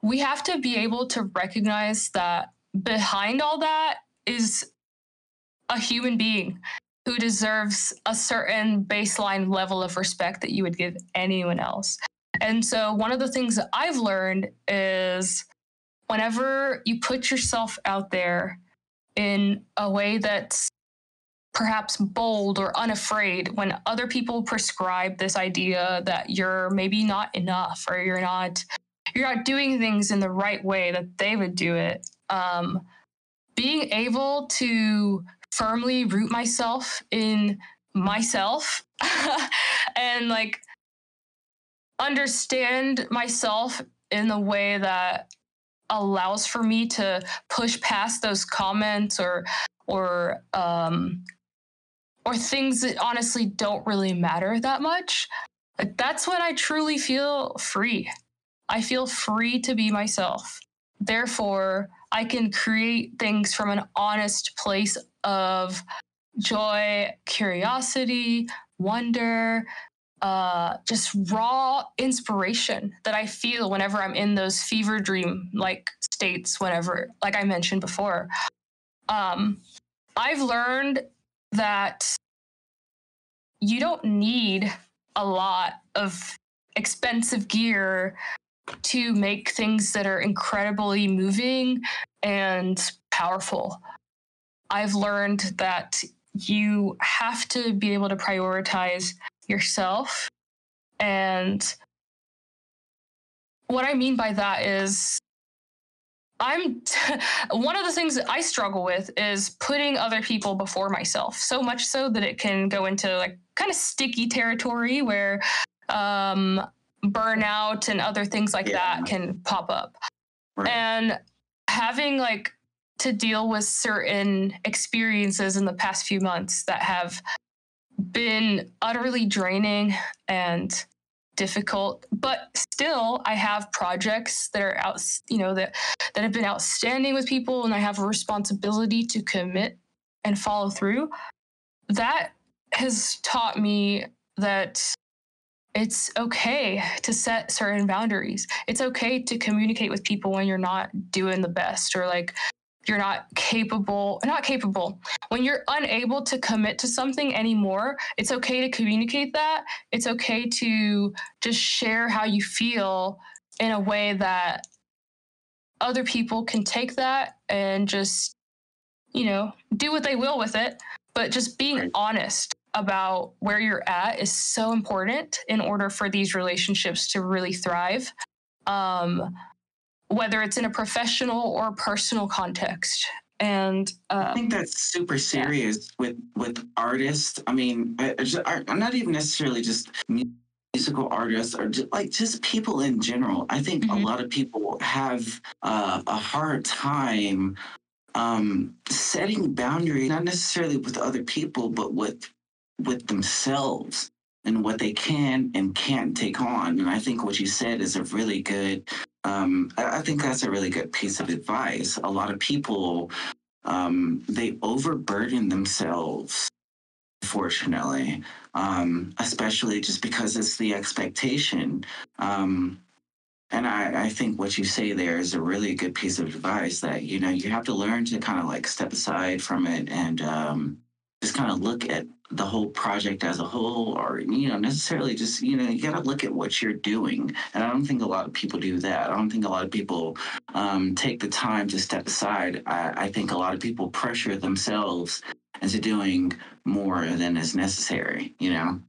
We have to be able to recognize that behind all that is a human being who deserves a certain baseline level of respect that you would give anyone else. And so one of the things that I've learned is whenever you put yourself out there in a way that's perhaps bold or unafraid, when other people prescribe this idea that you're maybe not enough or you're not doing things in the right way that they would do it, being able to firmly root myself in myself and like understand myself in the way that allows for me to push past those comments or things that honestly don't really matter that much. Like, that's when I truly feel free. I feel free to be myself. Therefore, I can create things from an honest place of joy, curiosity, wonder, just raw inspiration that I feel whenever I'm in those fever dream-like states, whenever, like I mentioned before. I've learned that you don't need a lot of expensive gear to make things that are incredibly moving and powerful. I've learned that you have to be able to prioritize yourself. And what I mean by that is one of the things that I struggle with is putting other people before myself, so much so that it can go into like kind of sticky territory where burnout and other things like that can pop up. Right. And having like to deal with certain experiences in the past few months that have been utterly draining and difficult, but still I have projects that are out, you know, that have been outstanding with people, and I have a responsibility to commit and follow through. That has taught me that it's okay to set certain boundaries. It's okay to communicate with people when you're not doing the best, or like you're not capable. When you're unable to commit to something anymore, it's okay to communicate that. It's okay to just share how you feel in a way that other people can take that and just, you know, do what they will with it. But just being honest about where you're at is so important in order for these relationships to really thrive. Whether it's in a professional or personal context. And I think that's super serious with artists. I mean, I'm not even necessarily just musical artists or just people in general. I think a lot of people have a hard time setting boundaries, not necessarily with other people, but with themselves and what they can and can't take on. And I think what you said is a really good... I think that's a really good piece of advice. A lot of people, they overburden themselves, unfortunately, especially just because it's the expectation. And I think what you say there is a really good piece of advice that, you know, you have to learn to kind of like step aside from it and just kind of look at the whole project as a whole, or, you know, necessarily just, you know, you got to look at what you're doing. And I don't think a lot of people do that. I don't think a lot of people take the time to step aside. I think a lot of people pressure themselves into doing more than is necessary, you know?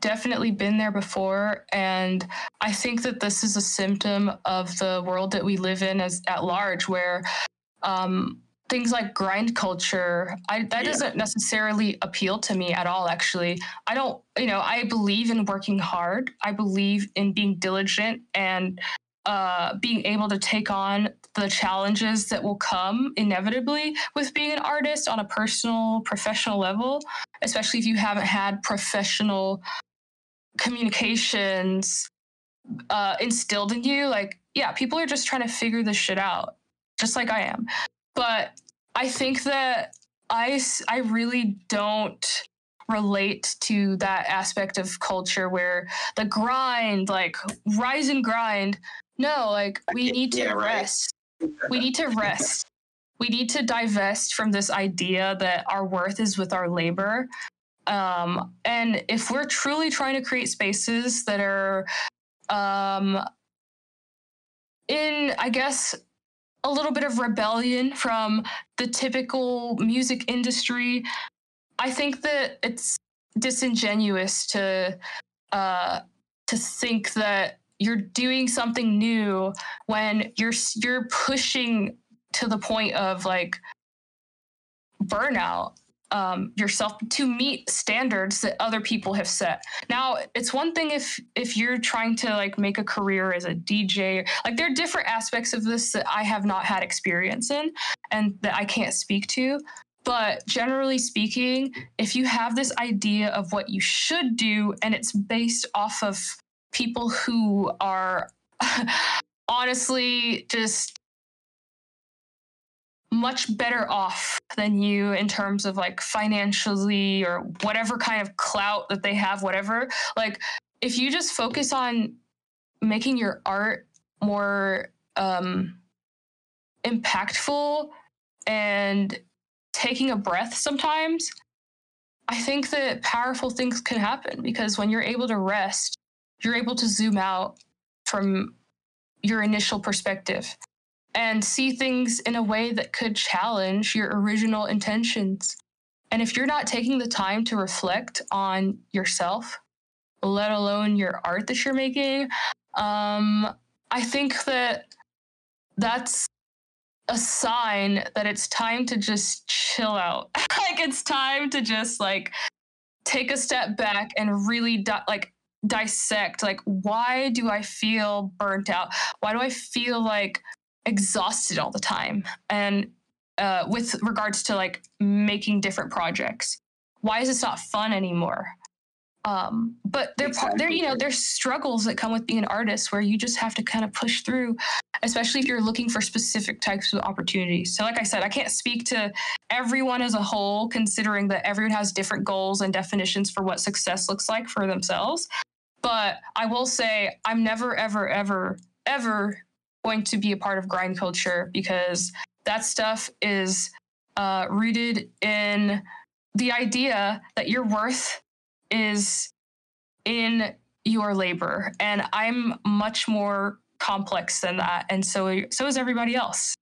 Definitely been there before. And I think that this is a symptom of the world that we live in at large, where, things like grind culture, doesn't necessarily appeal to me at all, actually. I don't, you know, I believe in working hard. I believe in being diligent and being able to take on the challenges that will come inevitably with being an artist on a personal, professional level, especially if you haven't had professional communications instilled in you. Like, yeah, people are just trying to figure this shit out, just like I am. But I think that I really don't relate to that aspect of culture where the grind, like rise and grind. No, like we need to rest. We need to rest. We need to divest from this idea that our worth is with our labor. And if we're truly trying to create spaces that are in, I guess, a little bit of rebellion from the typical music industry, I think that it's disingenuous to think that you're doing something new when you're pushing to the point of like burnout yourself to meet standards that other people have set. Now, it's one thing if you're trying to like make a career as a DJ, like there are different aspects of this that I have not had experience in and that I can't speak to. But generally speaking, if you have this idea of what you should do and it's based off of people who are honestly just much better off than you in terms of like financially or whatever kind of clout that they have, whatever. Like if you just focus on making your art more impactful and taking a breath sometimes, I think that powerful things can happen, because when you're able to rest, you're able to zoom out from your initial perspective and see things in a way that could challenge your original intentions. And if you're not taking the time to reflect on yourself, let alone your art that you're making, I think that that's a sign that it's time to just chill out. Like, it's time to just, like, take a step back and really, dissect, like, why do I feel burnt out? Why do I feel, like, exhausted all the time? And with regards to like making different projects, why is this not fun anymore? But there, you know, there's struggles that come with being an artist where you just have to kind of push through, especially if you're looking for specific types of opportunities. So like I said, I can't speak to everyone as a whole, considering that everyone has different goals and definitions for what success looks like for themselves. But I will say I'm never, ever, ever, ever going to be a part of grind culture, because that stuff is rooted in the idea that your worth is in your labor, and I'm much more complex than that, and so is everybody else.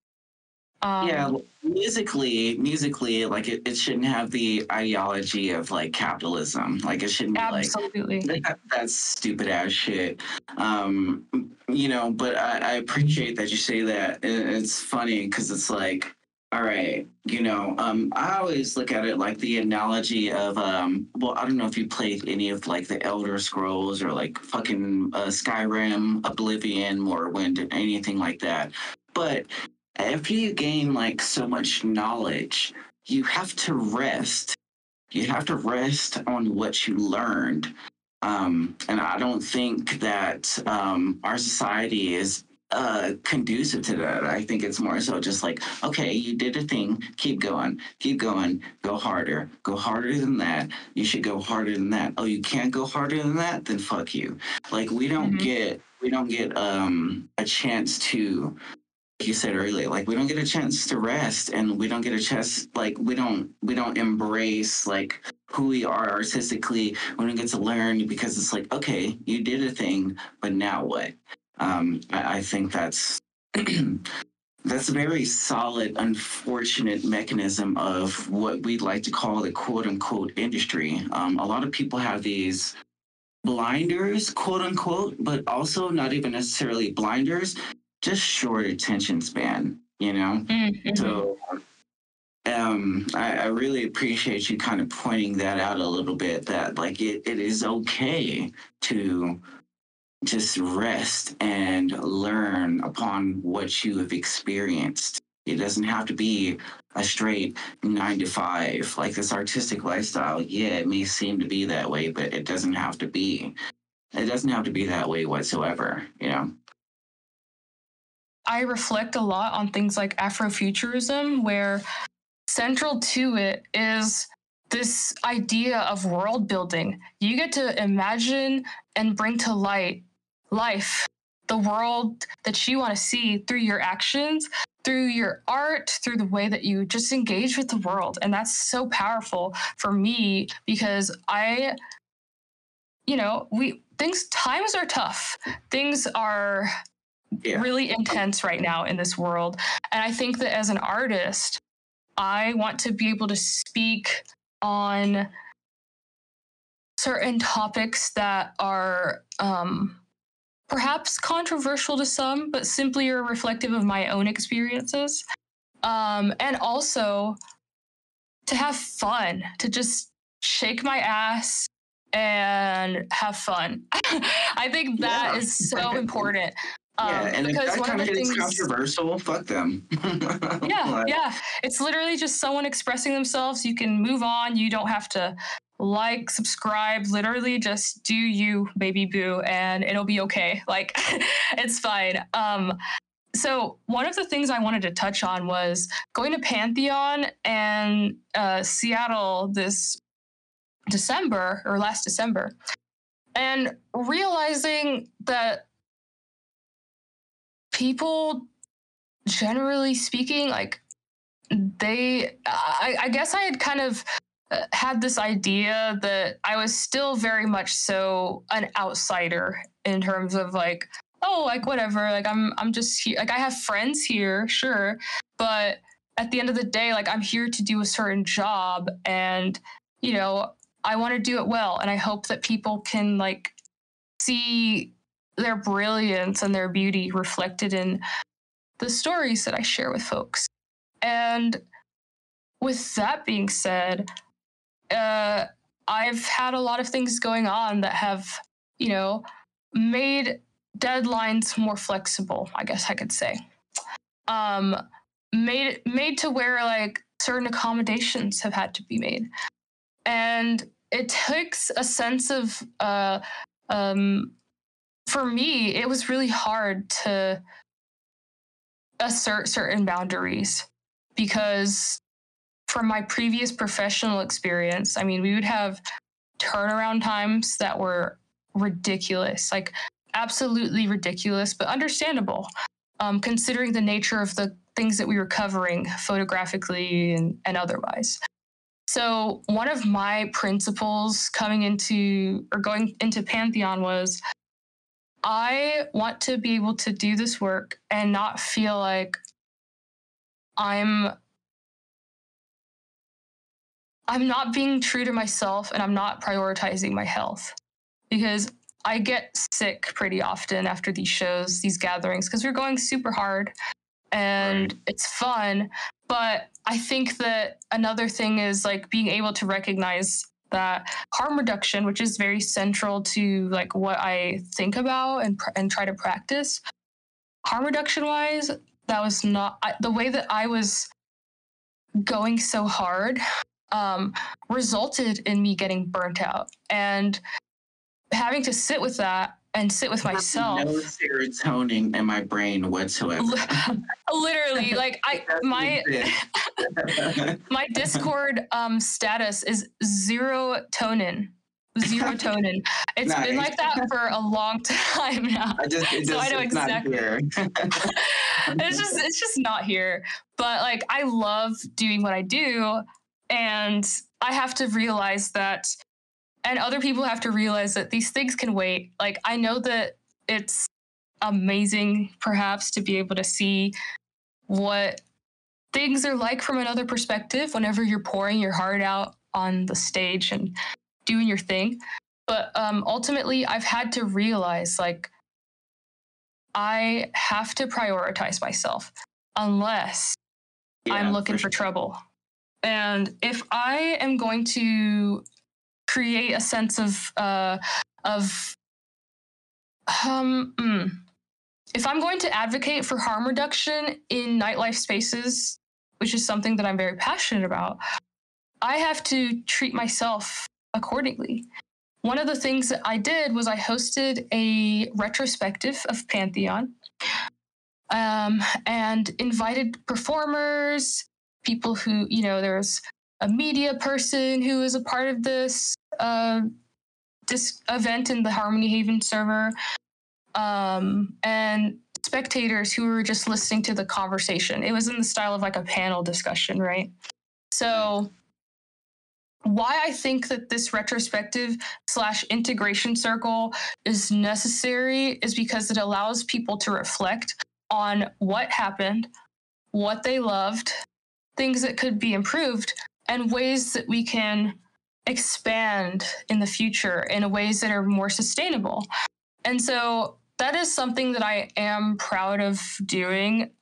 Yeah, musically, like it shouldn't have the ideology of like capitalism. Like it shouldn't be like that's stupid ass shit. You know, but I appreciate that you say that. It's funny because it's like, all right, you know, I always look at it like the analogy of, well, I don't know if you played any of like the Elder Scrolls or like fucking Skyrim, Oblivion, Morrowind, anything like that. But after you gain like so much knowledge, you have to rest. You have to rest on what you learned. And I don't think that our society is conducive to that. I think it's more so just like, okay, you did a thing, keep going, go harder than that. You should go harder than that. Oh, you can't go harder than that? Then fuck you. Like we don't get a chance to, like you said earlier, like we don't get a chance to rest, and we don't get a chance, like we don't embrace like who we are artistically. We don't get to learn, because it's like, okay, you did a thing, but now what? I think that's that's a very solid, unfortunate mechanism of what we'd like to call the quote-unquote industry. A lot of people have these blinders, quote-unquote, but also not even necessarily blinders, just short attention span, you know? Mm-hmm. So I really appreciate you kind of pointing that out a little bit, that like it is okay to just rest and learn upon what you have experienced. It doesn't have to be a straight 9 to 5, like this artistic lifestyle. Yeah, it may seem to be that way, but it doesn't have to be. It doesn't have to be that way whatsoever, you know? I reflect a lot on things like Afrofuturism, where central to it is this idea of world building. You get to imagine and bring to life, the world that you want to see through your actions, through your art, through the way that you just engage with the world. And that's so powerful for me, because I, you know, times are tough. Things are really intense right now in this world. And I think that as an artist, I want to be able to speak on certain topics that are perhaps controversial to some, but simply are reflective of my own experiences. And also to have fun, to just shake my ass and have fun. I think that is so important. And because if that kind of is controversial, fuck them. Yeah. It's literally just someone expressing themselves. You can move on. You don't have to like, subscribe, literally just do you, baby boo, and it'll be okay. Like, it's fine. So one of the things I wanted to touch on was going to Pantheon and Seattle this December, or last December, and realizing that people, generally speaking, like I guess I had kind of had this idea that I was still very much so an outsider in terms of like, oh, like whatever, like I'm just here, like I have friends here, sure, but at the end of the day, like I'm here to do a certain job, and you know, I want to do it well, and I hope that people can like see their brilliance and their beauty reflected in the stories that I share with folks. And with that being said, I've had a lot of things going on that have, you know, made deadlines more flexible, I guess I could say. Made to where like certain accommodations have had to be made. And it takes a sense of, for me, it was really hard to assert certain boundaries because from my previous professional experience, I mean, we would have turnaround times that were ridiculous, like absolutely ridiculous, but understandable, considering the nature of the things that we were covering photographically and otherwise. So one of my principles coming into or going into Pantheon was I want to be able to do this work and not feel like I'm not being true to myself and I'm not prioritizing my health, because I get sick pretty often after these shows, these gatherings, because we're going super hard and it's fun. But I think that another thing is like being able to recognize that harm reduction, which is very central to like what I think about and try to practice, harm reduction wise, that was not the way that I was going so hard. Resulted in me getting burnt out and having to sit with that and sit with myself. No serotonin in my brain whatsoever. Literally, like my Discord status is zero tonin. It's nice. Been like that for a long time now. I know exactly. It's just not here. But like I love doing what I do. And I have to realize that, and other people have to realize that these things can wait. Like, I know that it's amazing, perhaps, to be able to see what things are like from another perspective whenever you're pouring your heart out on the stage and doing your thing. But ultimately, I've had to realize, like, I have to prioritize myself unless I'm looking for trouble. And if I am going to create a sense of if I'm going to advocate for harm reduction in nightlife spaces, which is something that I'm very passionate about, I have to treat myself accordingly. One of the things that I did was I hosted a retrospective of Pantheon, and invited performers, people who, you know, there's a media person who is a part of this event in the Harmony Haven server, and spectators who were just listening to the conversation. It was in the style of like a panel discussion, right? So why I think that this retrospective / integration circle is necessary is because it allows people to reflect on what happened, what they loved, things that could be improved, and ways that we can expand in the future in ways that are more sustainable. And so that is something that I am proud of doing,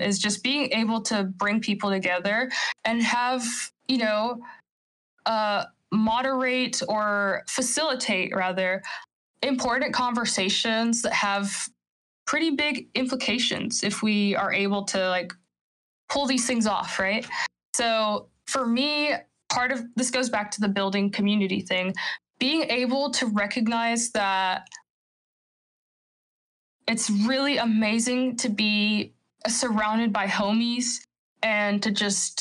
is just being able to bring people together and have, you know, moderate or facilitate rather important conversations that have pretty big implications if we are able to like pull these things off, right? So for me, part of this goes back to the building community thing, being able to recognize that it's really amazing to be surrounded by homies and to just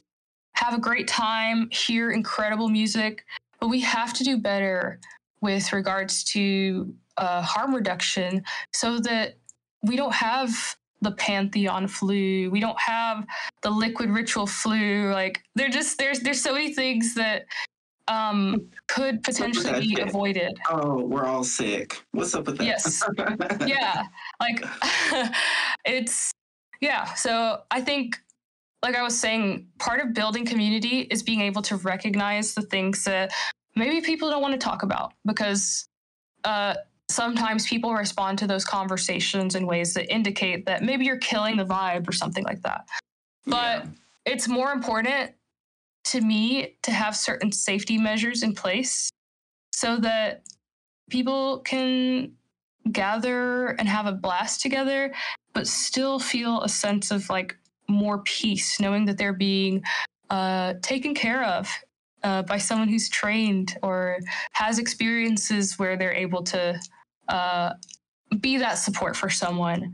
have a great time, hear incredible music, but we have to do better with regards to harm reduction so that we don't have the Pantheon flu. We don't have the liquid ritual flu. Like there's so many things that could potentially be avoided. Oh, we're all sick. What's up with that? Yes. Yeah. Like it's yeah. So I think, like I was saying, part of building community is being able to recognize the things that maybe people don't want to talk about because sometimes people respond to those conversations in ways that indicate that maybe you're killing the vibe or something like that. But it's more important to me to have certain safety measures in place so that people can gather and have a blast together, but still feel a sense of like more peace, knowing that they're being taken care of by someone who's trained or has experiences where they're able to be that support for someone.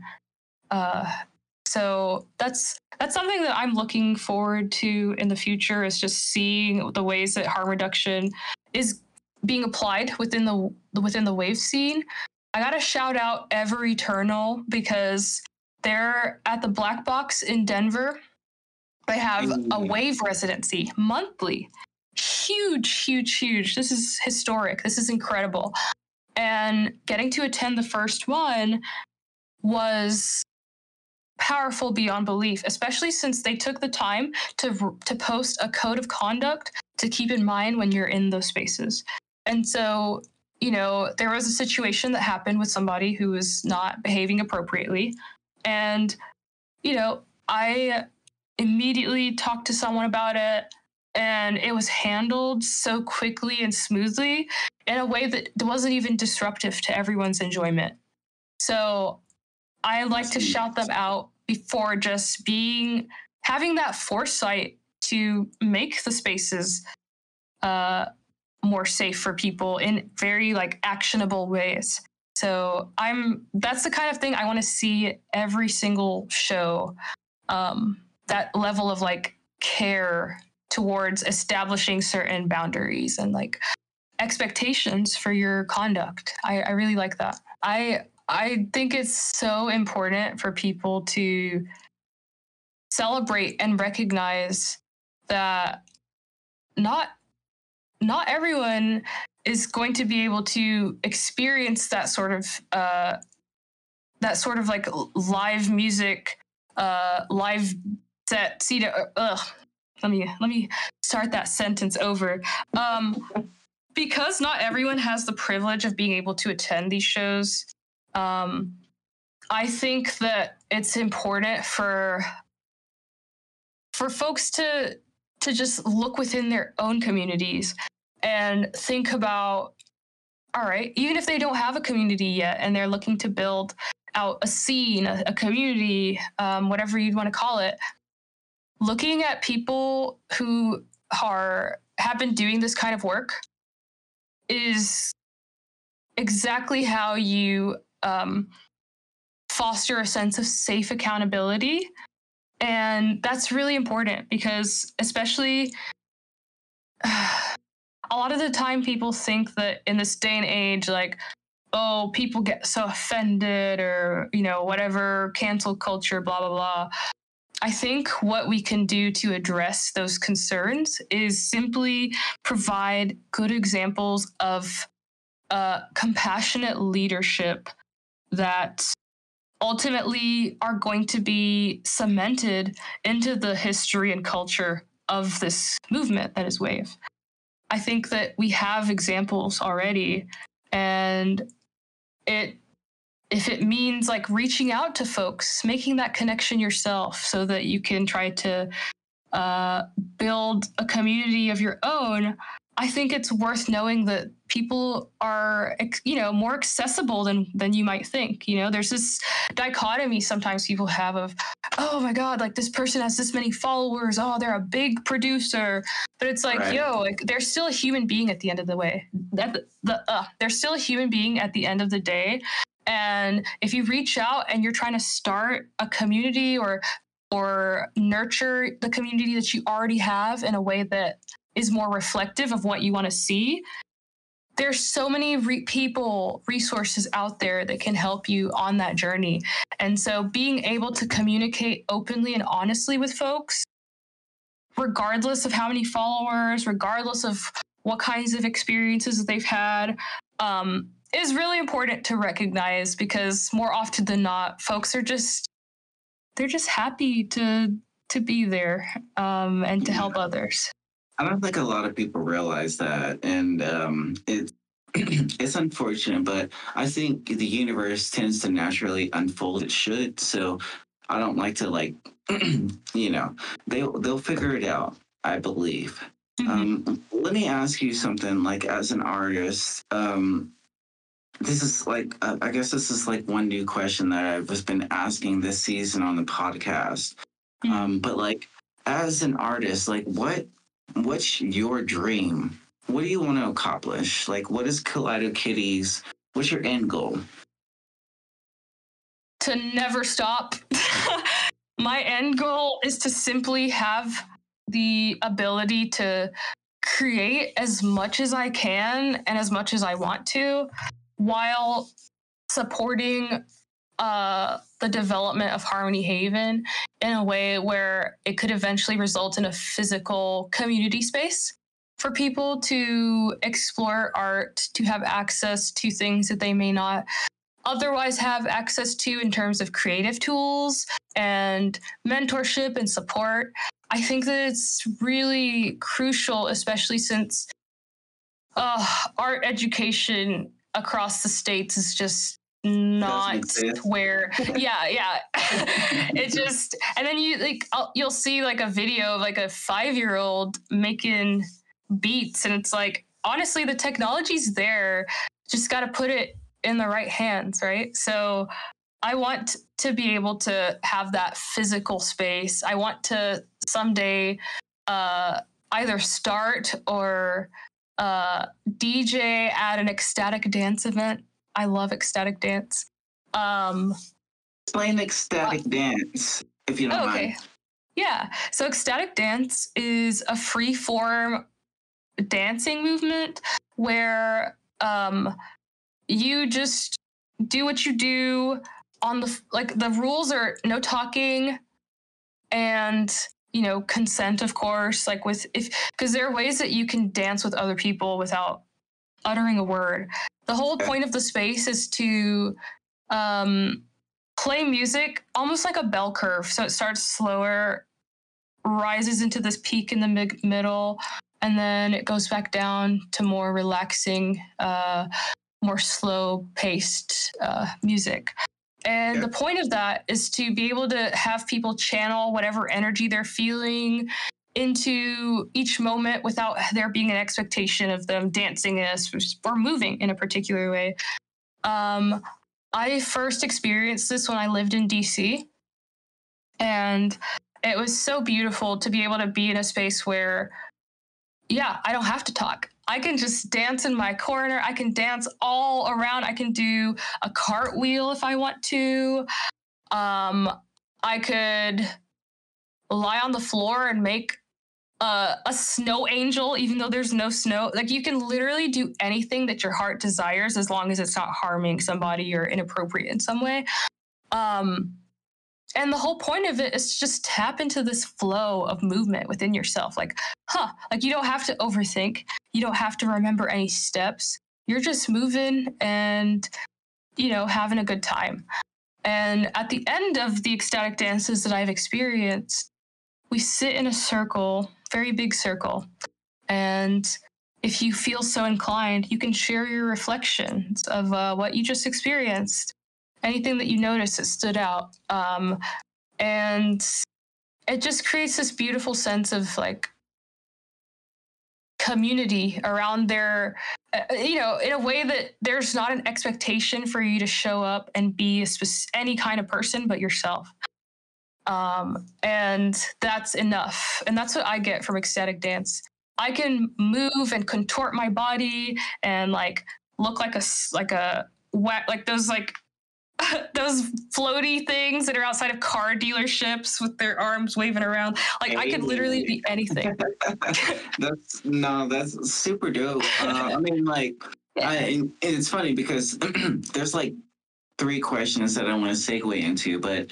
So that's something that I'm looking forward to in the future, is just seeing the ways that harm reduction is being applied within the wave scene. I gotta shout out Evereternal, because they're at the Black Box in Denver. They have a wave residency monthly. Huge. This is historic. This is incredible. And getting to attend the first one was powerful beyond belief, especially since they took the time to post a code of conduct to keep in mind when you're in those spaces. And so, you know, there was a situation that happened with somebody who was not behaving appropriately. And, you know, I immediately talked to someone about it, and it was handled so quickly and smoothly in a way that wasn't even disruptive to everyone's enjoyment. So I like to shout them out before just having that foresight to make the spaces more safe for people in very actionable ways. So that's the kind of thing I want to see every single show. That level of care towards establishing certain boundaries and expectations for your conduct. I really like that. I think it's so important for people to celebrate and recognize that not everyone is going to be able to experience that sort of live music, live set. Let me start that sentence over. Because not everyone has the privilege of being able to attend these shows. I think that it's important for folks to just look within their own communities and think about, all right, even if they don't have a community yet and they're looking to build out a scene, a community, whatever you'd want to call it, looking at people who have been doing this kind of work is exactly how you foster a sense of safe accountability. And that's really important, because especially a lot of the time people think that in this day and age, oh, people get so offended, or, you know, whatever, cancel culture, blah, blah, blah. I think what we can do to address those concerns is simply provide good examples of compassionate leadership that ultimately are going to be cemented into the history and culture of this movement that is wave. I think that we have examples already, and if it means reaching out to folks, making that connection yourself so that you can try to build a community of your own, I think it's worth knowing that people are, more accessible than you might think. You know, there's this dichotomy sometimes people have of, oh my God, this person has this many followers. Oh, they're a big producer. But it's right. They're still a human being at the end of the way. They're still a human being at the end of the day. And if you reach out and you're trying to start a community or nurture the community that you already have in a way that is more reflective of what you want to see, there's so many resources out there that can help you on that journey. And so being able to communicate openly and honestly with folks, regardless of how many followers, regardless of what kinds of experiences that they've had, is really important to recognize, because more often than not, folks are just happy to be there and to help others. I don't think a lot of people realize that, and it's unfortunate, but I think the universe tends to naturally unfold. It should, so I don't like to they'll figure it out, I believe. Mm-hmm. Let me ask you something, as an artist, this is I guess this is one new question that I've been asking this season on the podcast. Mm-hmm. But as an artist, what What's your dream? What do you want to accomplish? Like, what is Kaleido Kitty's? What's your end goal? To never stop. My end goal is to simply have the ability to create as much as I can and as much as I want to, while supporting the development of Harmony Haven in a way where it could eventually result in a physical community space for people to explore art, to have access to things that they may not otherwise have access to in terms of creative tools and mentorship and support. I think that it's really crucial, especially since art education across the states is just not where it just, and then you like you'll see like a video of like a 5-year-old making beats, and it's like, honestly, the technology's there, just got to put it in the right hands, right? So I want to be able to have that physical space. I want to someday either start or DJ at an ecstatic dance event. I love ecstatic dance. Explain ecstatic dance, if you don't mind. Yeah. So ecstatic dance is a free form dancing movement where you just do what you do on the, like, the rules are no talking and, you know, consent, of course, like with, if, because there are ways that you can dance with other people without uttering a word. The whole point of the space is to play music almost like a bell curve. So it starts slower, rises into this peak in the middle, and then it goes back down to more relaxing, more slow-paced music. And the point of that is to be able to have people channel whatever energy they're feeling into each moment without there being an expectation of them dancing or moving in a particular way. I first experienced this when I lived in DC, and it was so beautiful to be able to be in a space where, yeah, I don't have to talk. I can just dance in my corner. I can dance all around. I can do a cartwheel if I want to. I could lie on the floor and make a snow angel, even though there's no snow. Like, you can literally do anything that your heart desires as long as it's not harming somebody or inappropriate in some way. And the whole point of it is just tap into this flow of movement within yourself. Like, like, you don't have to overthink. You don't have to remember any steps. You're just moving and, you know, having a good time. And at the end of the ecstatic dances that I've experienced, we sit in a circle, very big circle. And if you feel so inclined, you can share your reflections of what you just experienced. Anything that you noticed that stood out. And it just creates this beautiful sense of, like, community around their, you know, in a way that there's not an expectation for you to show up and be any kind of person but yourself. And that's enough. And that's what I get from ecstatic dance. I can move and contort my body and, like, look like those, like, those floaty things that are outside of car dealerships with their arms waving around. Like, I could literally be anything. That's super dope. I mean, like, and it's funny because there's like 3 questions that I want to segue into, but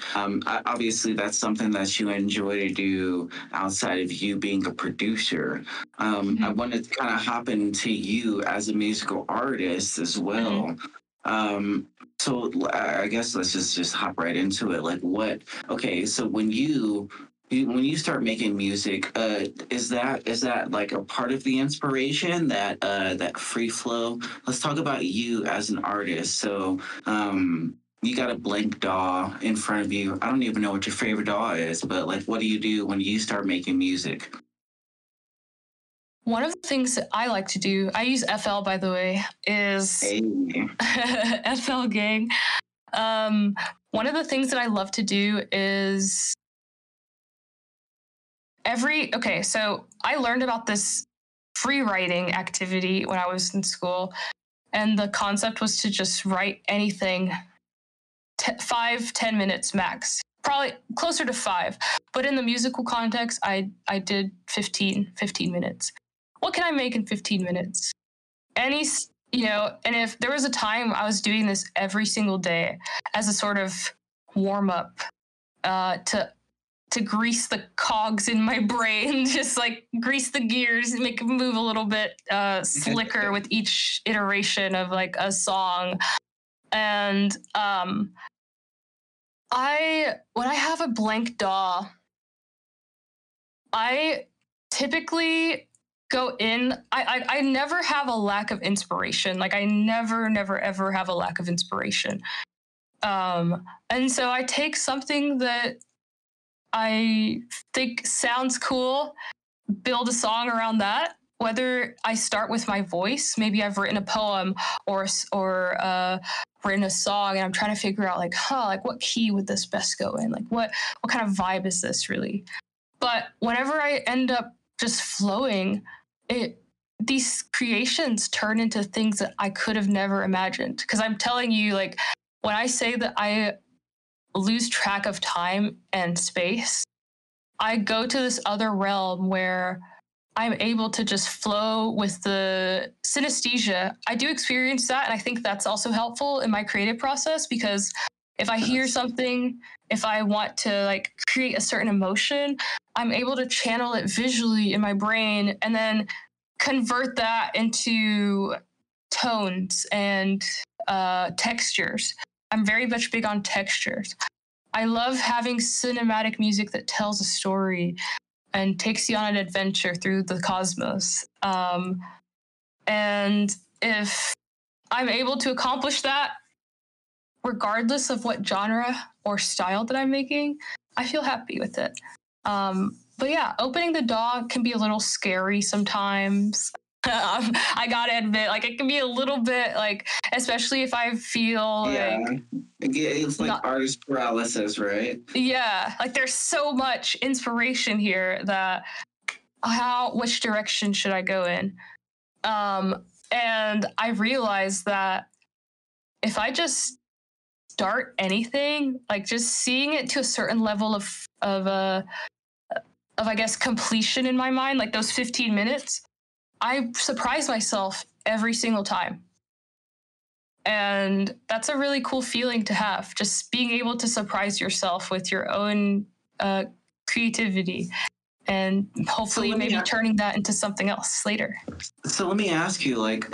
obviously that's something that you enjoy to do outside of you being a producer. I wanted to kind of hop into you as a musical artist as well. So I guess let's just hop right into it. Like, so when you start making music, is that like a part of the inspiration, that free flow? Let's talk about you as an artist. So you got a blank DAW in front of you. I don't even know what your favorite DAW is, but, like, what do you do when you start making music? One of the things that I like to do, I use FL, by the way, is FL gang. One of the things that I love to do is So I learned about this free writing activity when I was in school, and the concept was to just write anything 5-10 minutes max, probably closer to 5. But in the musical context, I did 15 minutes. What can I make in 15 minutes? Any, you know, and if there was a time I was doing this every single day as a sort of warm up to grease the cogs in my brain, just like grease the gears and make it move a little bit slicker with each iteration of like a song. And when I have a blank DAW, I typically go in, I never have a lack of inspiration. Like I never have a lack of inspiration. And so I take something that I think sounds cool, build a song around that. Whether I start with my voice, maybe I've written a poem or written a song, and I'm trying to figure out like, like what key would this best go in? Like what kind of vibe is this really? But whenever I end up just flowing, these creations turn into things that I could have never imagined. Because I'm telling you, like when I say that I lose track of time and space, I go to this other realm where I'm able to just flow with the synesthesia. I do experience that, and I think that's also helpful in my creative process, because if I hear something, if I want to like create a certain emotion, I'm able to channel it visually in my brain and then convert that into tones and textures. I'm very much big on textures. I love having cinematic music that tells a story and takes you on an adventure through the cosmos. And if I'm able to accomplish that, regardless of what genre or style that I'm making, I feel happy with it. But yeah, opening the DAW can be a little scary sometimes. I gotta admit, like it can be a little bit like, especially if I feel it's like not, artist paralysis, right? Yeah, like there's so much inspiration here that which direction should I go in? And I realized that if I just start anything, like just seeing it to a certain level of I guess completion in my mind, like those 15 minutes. I surprise myself every single time. And that's a really cool feeling to have, just being able to surprise yourself with your own creativity and hopefully turning that into something else later. So let me ask you, like,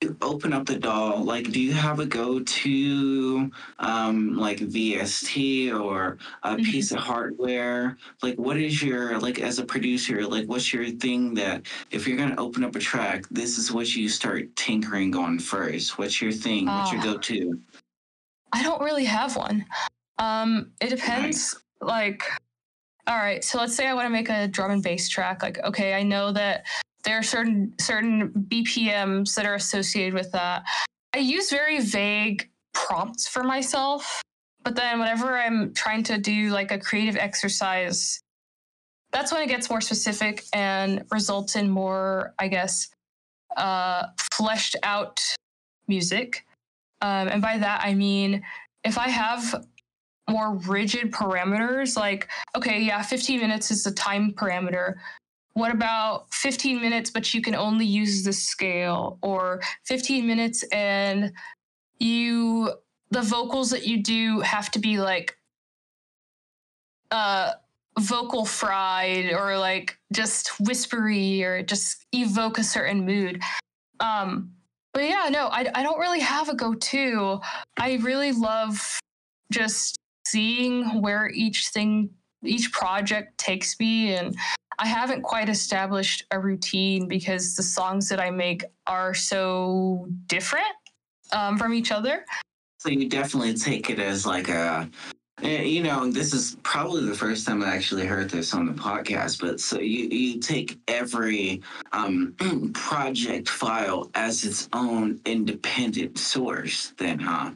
you open up the DAW, like do you have a go-to like VST or a piece of hardware? Like what is your, like as a producer, like what's your thing that if you're going to open up a track, this is what you start tinkering on first? What's your thing? What's your go-to? I don't really have one. It depends. Nice. Like, all right, so let's say I want to make a drum and bass track. Like, okay, I know that there are certain BPMs that are associated with that. I use very vague prompts for myself, but then whenever I'm trying to do like a creative exercise, that's when it gets more specific and results in more, I guess, fleshed out music. And by that, I mean, if I have more rigid parameters, like, okay, yeah, 15 minutes is the time parameter. What about 15 minutes, but you can only use this scale, or 15 minutes and the vocals that you do have to be like vocal fried or like just whispery or just evoke a certain mood. But yeah, no, I don't really have a go-to. I really love just seeing where each project takes me, and I haven't quite established a routine because the songs that I make are so different from each other. So you definitely take it as like a, you know, this is probably the first time I actually heard this on the podcast, but so you take every project file as its own independent source then, huh?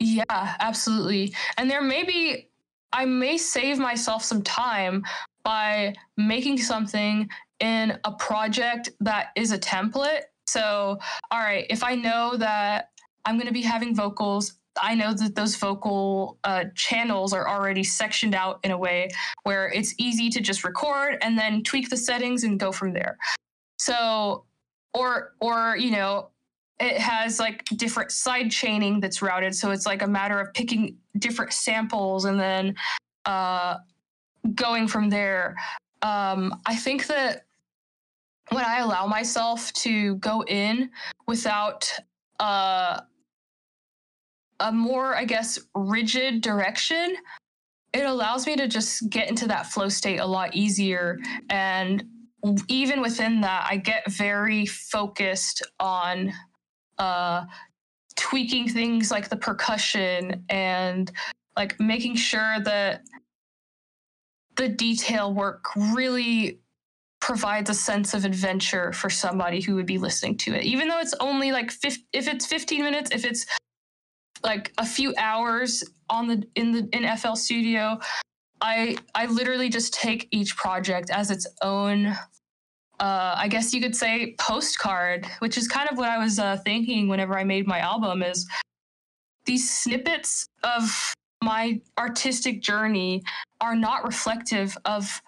Yeah, absolutely. And there may be I may save myself some time by making something in a project that is a template. So, all right, if I know that I'm going to be having vocals, I know that those vocal channels are already sectioned out in a way where it's easy to just record and then tweak the settings and go from there. So, or you know, it has like different side chaining that's routed. So it's like a matter of picking different samples and then going from there. I think that when I allow myself to go in without a more, I guess, rigid direction, it allows me to just get into that flow state a lot easier. And even within that, I get very focused on tweaking things like the percussion and like making sure that the detail work really provides a sense of adventure for somebody who would be listening to it. Even though it's only like, if it's 15 minutes, if it's like a few hours on in FL Studio, I literally just take each project as its own, I guess you could say, postcard, which is kind of what I was thinking whenever I made my album, is these snippets of my artistic journey are not reflective of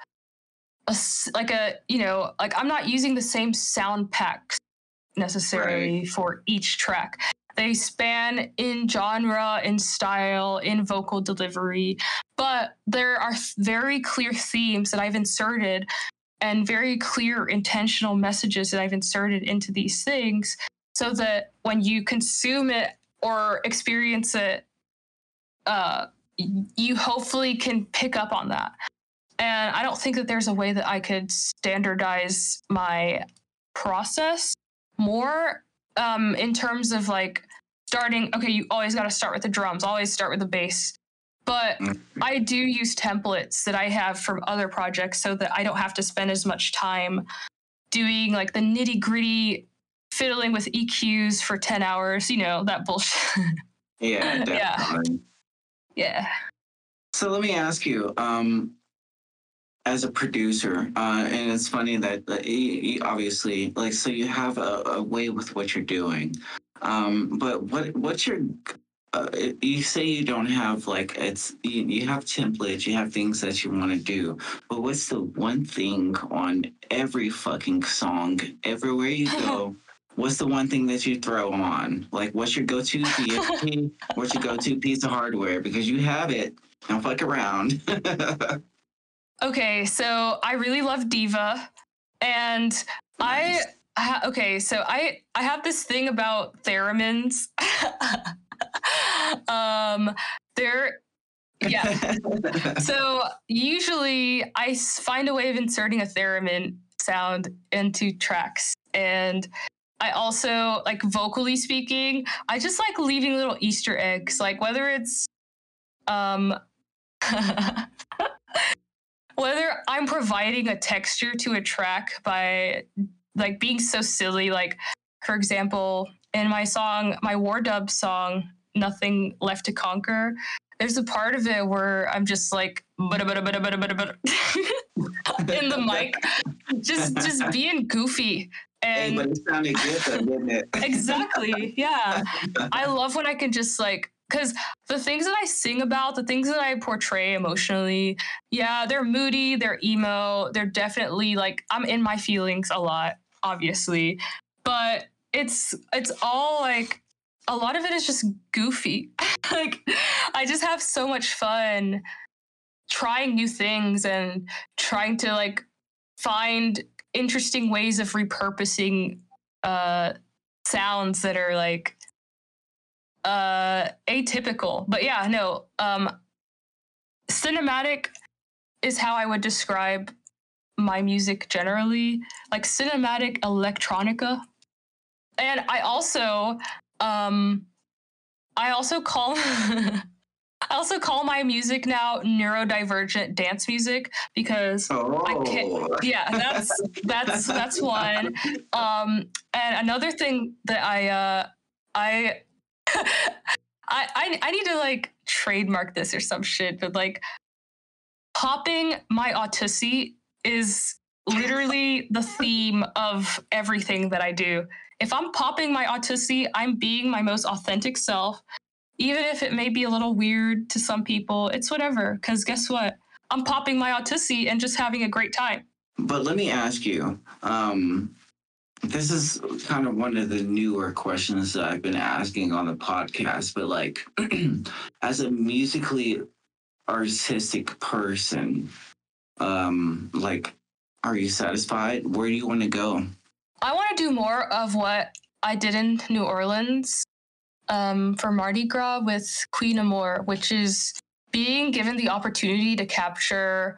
like I'm not using the same sound packs necessarily for each track. They span in genre, in style, in vocal delivery, but there are very clear themes that I've inserted and very clear intentional messages that I've inserted into these things, so that when you consume it or experience it, you hopefully can pick up on that. And I don't think that there's a way that I could standardize my process more. In terms of like starting, okay, you always got to start with the drums, always start with the bass. But I do use templates that I have from other projects so that I don't have to spend as much time doing like the nitty gritty fiddling with EQs for 10 hours, you know, that bullshit. Yeah, definitely. Yeah. So let me ask you, as a producer, and it's funny that you obviously, like, so you have a way with what you're doing, but what's your, you say you don't have, like, you have templates, you have things that you want to do, but what's the one thing on every fucking song, everywhere you go, what's the one thing that you throw on? Like, what's your go-to DSP? What's your go-to piece of hardware? Because you have it, don't fuck around. Okay, so I really love Diva, and nice. I have this thing about theremins. So usually I find a way of inserting a theremin sound into tracks, and I also, like, vocally speaking, I just like leaving little Easter eggs, like whether it's whether I'm providing a texture to a track by like being so silly, like for example, in my song, my War Dub song, Nothing Left to Conquer, there's a part of it where I'm just like in the mic, just being goofy. And hey, but it sounded good though, didn't it? Exactly. Yeah. I love when I can just like, because the things that I sing about, the things that I portray emotionally, yeah, they're moody, they're emo, they're definitely like, I'm in my feelings a lot, obviously. But it's all like, a lot of it is just goofy. Like, I just have so much fun trying new things and trying to like find interesting ways of repurposing sounds that are like, atypical. But yeah, no, cinematic is how I would describe my music generally, like cinematic electronica. And I also call my music now neurodivergent dance music, because I can't, yeah, that's one. And another thing that I need to like trademark this or some shit, but like popping my autosy is literally the theme of everything that I do. If I'm popping my autosy, I'm being my most authentic self. Even if it may be a little weird to some people, it's whatever. Because guess what? I'm popping my autosy and just having a great time. But let me ask you, this is kind of one of the newer questions that I've been asking on the podcast, but like as a musically artistic person, like, are you satisfied? Where do you want to go? I want to do more of what I did in New Orleans for Mardi Gras with Queen Amour, which is being given the opportunity to capture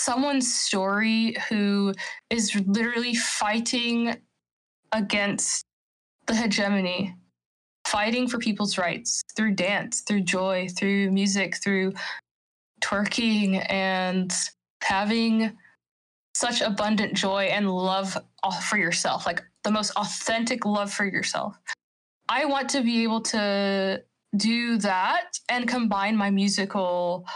someone's story who is literally fighting against the hegemony, fighting for people's rights through dance, through joy, through music, through twerking, and having such abundant joy and love for yourself, like the most authentic love for yourself. I want to be able to do that and combine my musical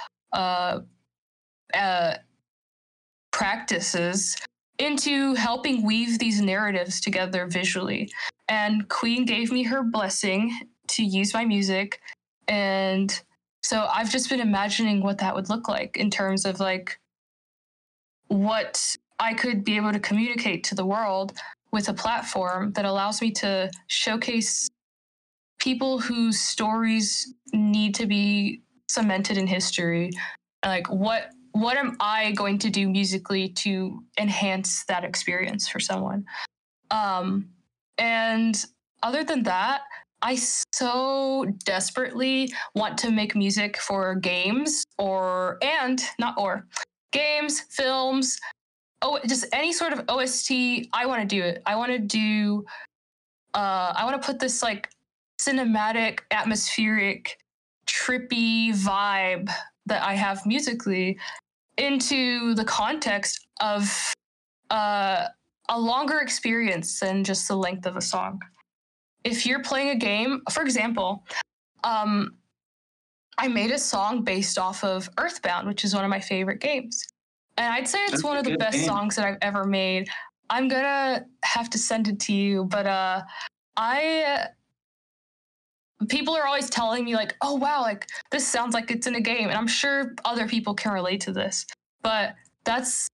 practices into helping weave these narratives together visually. And Queen gave me her blessing to use my music. And so I've just been imagining what that would look like in terms of like what I could be able to communicate to the world with a platform that allows me to showcase people whose stories need to be cemented in history. Like what am I going to do musically to enhance that experience for someone? And other than that, I so desperately want to make music for games games, films, just any sort of OST. I want to do it. I want to put this like cinematic, atmospheric, trippy vibe that I have musically into the context of a longer experience than just the length of a song. If you're playing a game, for example, I made a song based off of Earthbound, which is one of my favorite games. And I'd say it's one of the best songs that I've ever made. I'm going to have to send it to you, but people are always telling me like, oh, wow, like this sounds like it's in a game. And I'm sure other people can relate to this, but this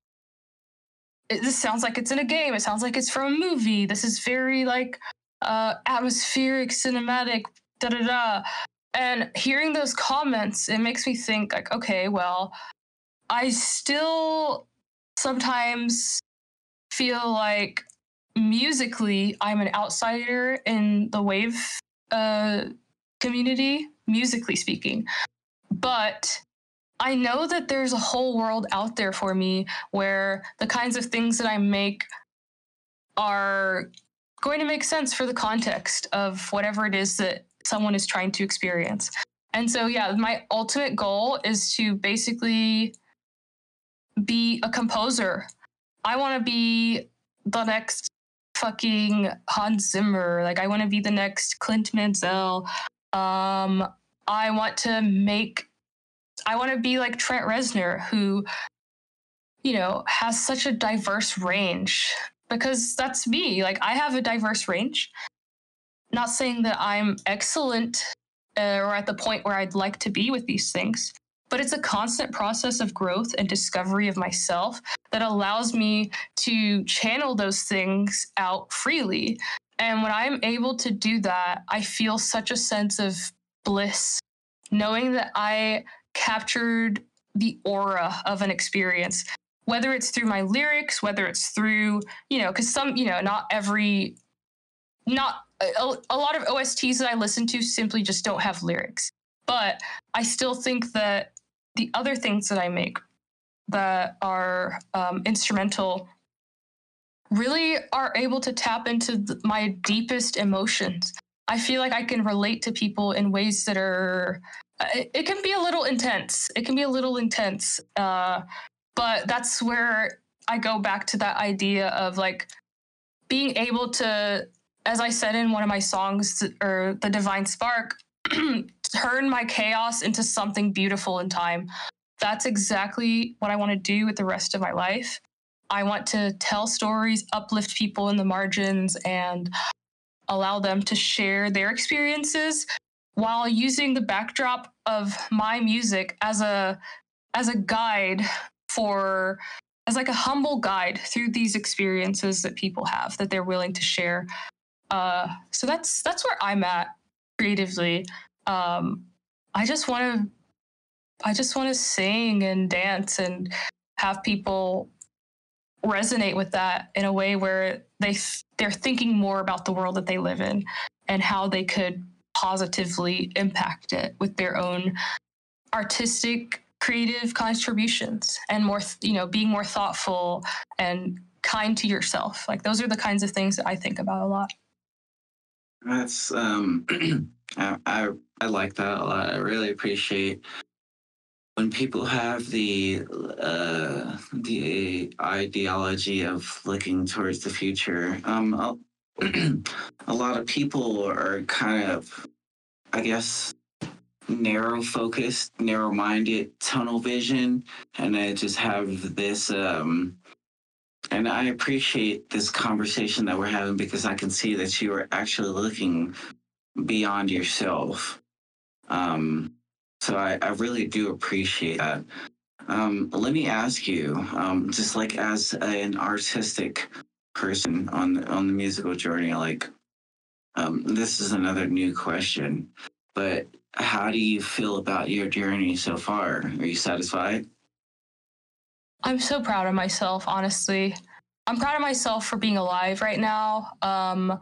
sounds like it's in a game. It sounds like it's from a movie. This is very like atmospheric, cinematic, da-da-da. And hearing those comments, it makes me think like, okay, well, I still sometimes feel like musically I'm an outsider in the wave community, musically speaking. But I know that there's a whole world out there for me where the kinds of things that I make are going to make sense for the context of whatever it is that someone is trying to experience. And so, yeah, my ultimate goal is to basically be a composer. I want to be the next fucking Hans Zimmer. Like, I want to be the next Clint Mansell. I want to be like Trent Reznor, who, you know, has such a diverse range, because that's me. Like, I have a diverse range. Not saying that I'm excellent or at the point where I'd like to be with these things, but it's a constant process of growth and discovery of myself that allows me to channel those things out freely. And when I'm able to do that, I feel such a sense of bliss, knowing that I captured the aura of an experience, whether it's through my lyrics, whether it's through, you know, because some, you know, a lot of OSTs that I listen to simply just don't have lyrics. But I still think that the other things that I make that are instrumental really are able to tap into my deepest emotions. I feel like I can relate to people in ways that are... It can be a little intense. But that's where I go back to that idea of like being able to... As I said in one of my songs, or The Divine Spark, turn my chaos into something beautiful in time. That's exactly what I want to do with the rest of my life. I want to tell stories, uplift people in the margins, and allow them to share their experiences while using the backdrop of my music as a guide for, as like a humble guide through these experiences that people have that they're willing to share. So that's where I'm at creatively. I just want to sing and dance and have people resonate with that in a way where they're thinking more about the world that they live in and how they could positively impact it with their own artistic, creative contributions, and more, being more thoughtful and kind to yourself. Like, those are the kinds of things that I think about a lot. That's I like that a lot. I really appreciate when people have the ideology of looking towards the future. A lot of people are kind of, I guess, narrow-focused, narrow-minded, tunnel vision, and I just have this, and I appreciate this conversation that we're having because I can see that you are actually looking beyond yourself. So I really do appreciate that. Let me ask you, just like as an artistic person on the musical journey, like, this is another new question, but how do you feel about your journey so far? Are you satisfied? I'm so proud of myself, honestly. I'm proud of myself for being alive right now. I'm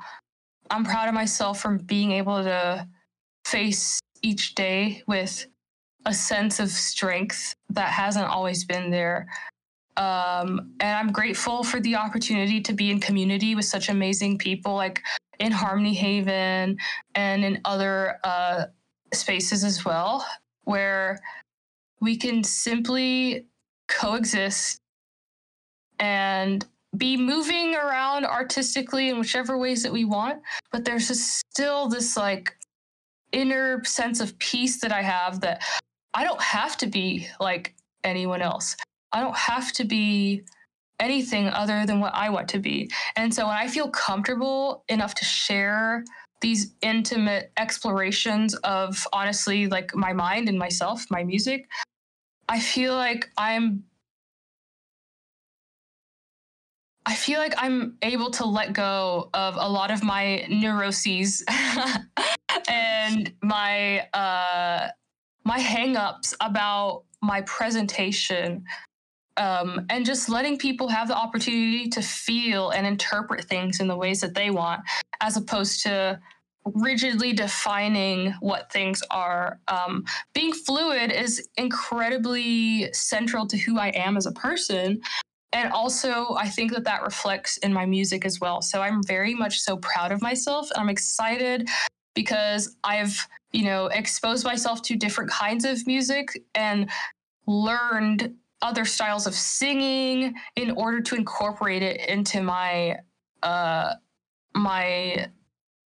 proud of myself for being able to face each day with a sense of strength that hasn't always been there. And I'm grateful for the opportunity to be in community with such amazing people, like in Harmony Haven and in other spaces as well, where we can simply coexist and be moving around artistically in whichever ways that we want. But there's still this like inner sense of peace that I have, that I don't have to be like anyone else. I don't have to be anything other than what I want to be. And so when I feel comfortable enough to share these intimate explorations of, honestly, like my mind and myself, my music, I feel like I'm able to let go of a lot of my neuroses and my my hang-ups about my presentation, and just letting people have the opportunity to feel and interpret things in the ways that they want, as opposed to rigidly defining what things are. Being fluid is incredibly central to who I am as a person. And also, I think that reflects in my music as well. So I'm very much so proud of myself. And I'm excited because I've, exposed myself to different kinds of music and learned other styles of singing in order to incorporate it into my my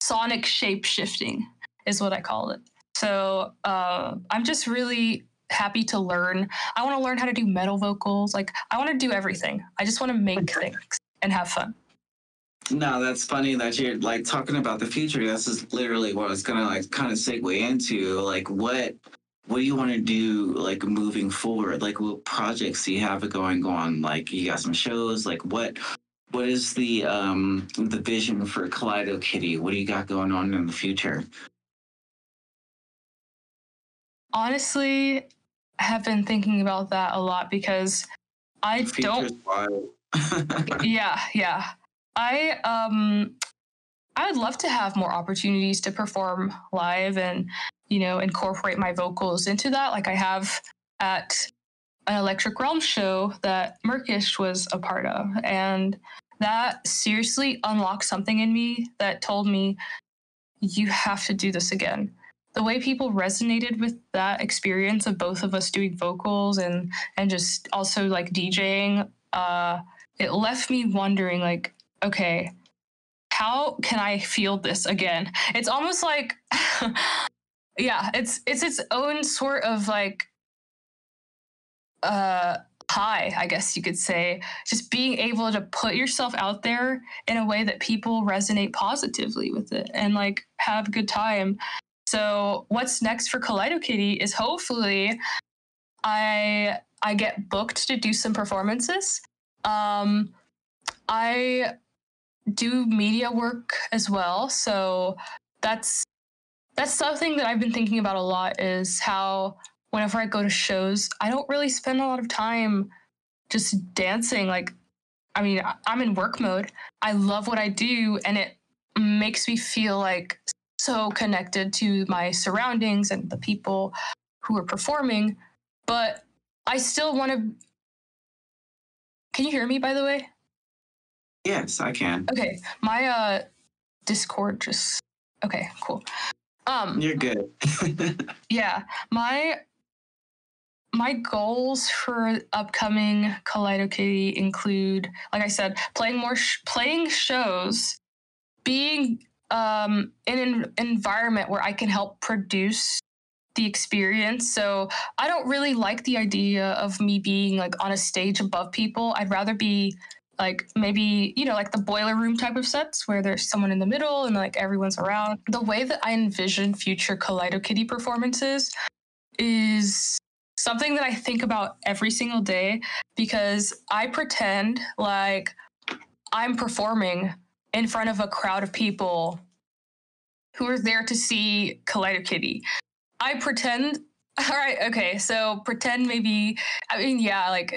sonic shape shifting, is what I call it. So I'm just really happy to learn. I want to learn how to do metal vocals. Like, I want to do everything. I just want to make things and have fun. No, that's funny that you're like talking about the future. This is literally what I was gonna like kind of segue into. Like, what do you want to do like moving forward? Like, what projects do you have going on? Like, you got some shows. Like, what is the vision for Kaleido Kitty? What do you got going on in the future? Honestly, I have been thinking about that a lot because I don't. Yeah. I would love to have more opportunities to perform live and, incorporate my vocals into that. Like I have at an Electric Realm show that Murkish was a part of. And that seriously unlocked something in me that told me, you have to do this again. The way people resonated with that experience of both of us doing vocals and just also like DJing, it left me wondering, like, okay, how can I feel this again? It's almost like yeah, it's its own sort of like high, I guess you could say, just being able to put yourself out there in a way that people resonate positively with it and like have a good time. So what's next for Kaleido Kitty is hopefully I get booked to do some performances. I do media work as well, so that's something that I've been thinking about a lot, is how whenever I go to shows, I don't really spend a lot of time just dancing. Like, I mean, I'm in work mode. I love what I do, and it makes me feel like so connected to my surroundings and the people who are performing. But I still want to... Can you hear me, by the way? Yes, I can. Okay. My Discord just... Okay, cool. You're good. Yeah. My goals for upcoming Kaleido Kitty include, like I said, playing more playing shows, being in an environment where I can help produce the experience. So I don't really like the idea of me being like on a stage above people. I'd rather be like maybe, you know, like the boiler room type of sets where there's someone in the middle and like everyone's around. The way that I envision future Kaleido Kitty performances is something that I think about every single day, because I pretend like I'm performing in front of a crowd of people who are there to see Kaleido Kitty. I pretend, all right, okay, so pretend maybe, I mean, yeah, like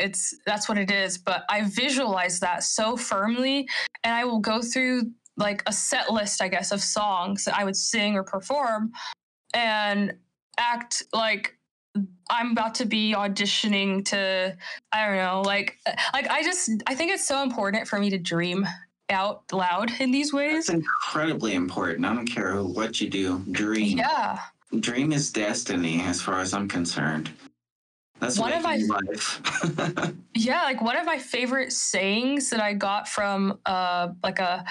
that's what it is, but I visualize that so firmly, and I will go through like a set list, I guess, of songs that I would sing or perform and act like I'm about to be auditioning to, I don't know, like I think it's so important for me to dream out loud in these ways. It's incredibly important. I don't care what you do, dream. Yeah. Dream is destiny, as far as I'm concerned. That's one of my life. Yeah, like one of my favorite sayings that I got from like a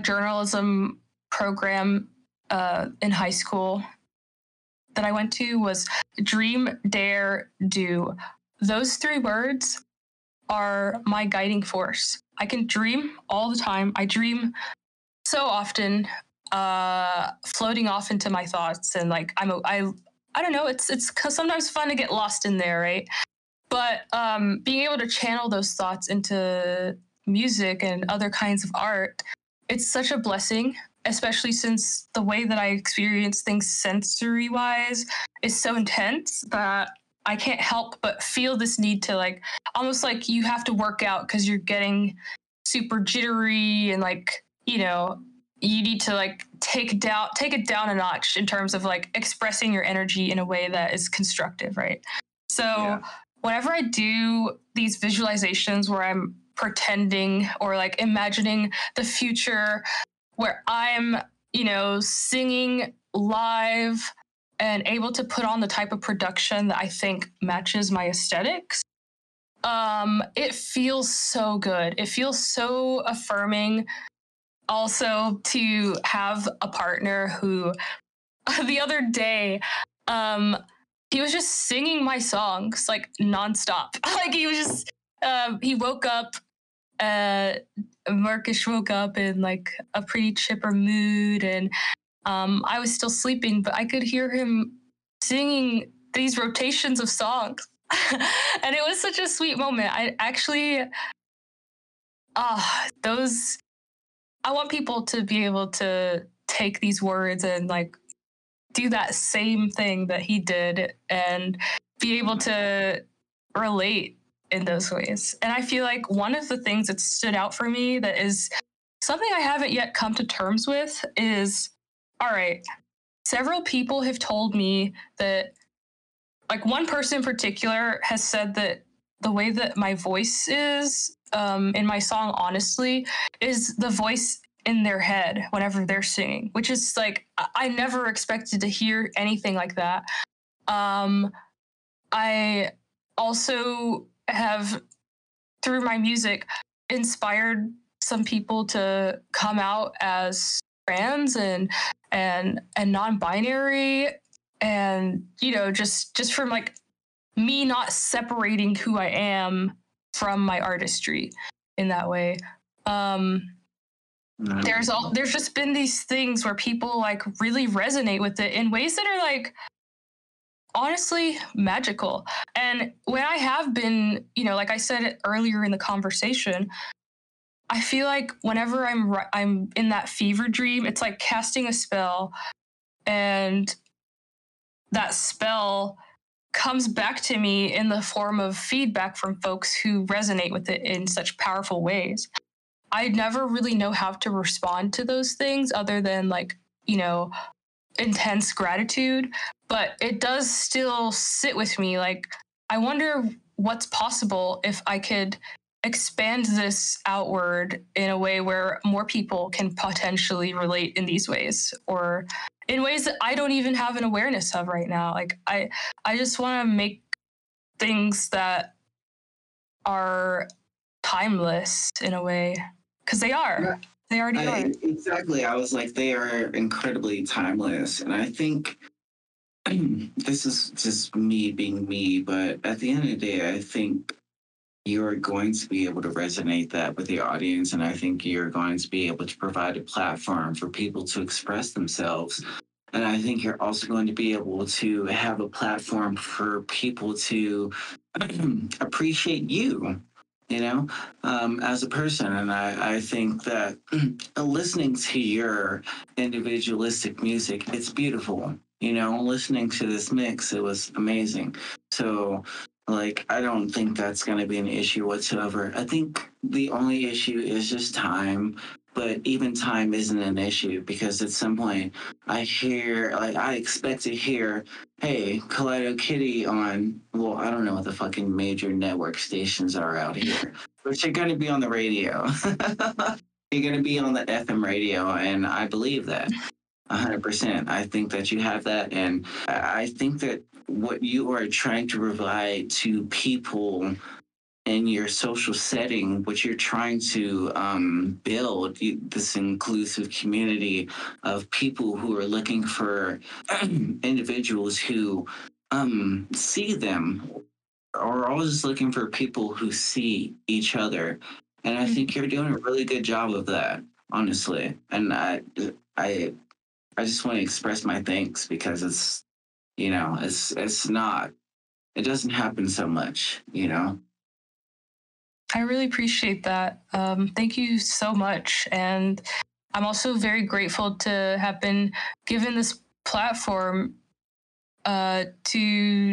journalism program in high school that I went to was dream, dare, do. Those three words are my guiding force. I can dream all the time. I dream so often. Floating off into my thoughts, and like I don't know, it's sometimes fun to get lost in there, right? But being able to channel those thoughts into music and other kinds of art, it's such a blessing, especially since the way that I experience things sensory wise is so intense that I can't help but feel this need to, like, almost like you have to work out because you're getting super jittery and like, you know, you need to like take it down a notch in terms of like expressing your energy in a way that is constructive, right? So yeah. Whenever I do these visualizations where I'm pretending or like imagining the future where I'm, you know, singing live and able to put on the type of production that I think matches my aesthetics, it feels so good. It feels so affirming. Also, to have a partner who, the other day, he was just singing my songs like nonstop. Like he was just, he woke up, Murkish woke up in like a pretty chipper mood, and I was still sleeping, but I could hear him singing these rotations of songs, and it was such a sweet moment. I actually, I want people to be able to take these words and like do that same thing that he did and be able to relate in those ways. And I feel like one of the things that stood out for me that is something I haven't yet come to terms with is, all right, several people have told me that, like one person in particular has said that the way that my voice is in my song, honestly, is the voice in their head whenever they're singing, which is like, I never expected to hear anything like that. I also have, through my music, inspired some people to come out as trans and non-binary, And, you know, just from like me not separating who I am from my artistry in that way. There's just been these things where people like really resonate with it in ways that are like honestly magical. And when I have been, you know, like I said earlier in the conversation, I feel like whenever I'm in that fever dream, it's like casting a spell, and that spell comes back to me in the form of feedback from folks who resonate with it in such powerful ways. I never really know how to respond to those things other than like, you know, intense gratitude, but it does still sit with me. Like, I wonder what's possible if I could expand this outward in a way where more people can potentially relate in these ways, or in ways that I don't even have an awareness of right now. Like I just want to make things that are timeless in a way, because they are. Yeah. They already are. Exactly. I was like, they are incredibly timeless. And I think this is just me being me, but at the end of the day, I think you're going to be able to resonate that with the audience. And I think you're going to be able to provide a platform for people to express themselves. And I think you're also going to be able to have a platform for people to appreciate you, you know, as a person. And I think that listening to your individualistic music, it's beautiful. You know, listening to this mix, it was amazing. So, like, I don't think that's going to be an issue whatsoever. I think the only issue is just time, but even time isn't an issue, because at some point I expect to hear, hey, Kaleido Kitty on, well, I don't know what the fucking major network stations are out here, but you're going to be on the radio. You're going to be on the FM radio, and I believe that 100%. I think that you have that, and I think that what you are trying to provide to people in your social setting, what you're trying to build, this inclusive community of people who are looking for individuals who see them, or always looking for people who see each other. And I think you're doing a really good job of that, honestly. And I just want to express my thanks, because it's, you know, it doesn't happen so much, you know? I really appreciate that. Thank you so much. And I'm also very grateful to have been given this platform to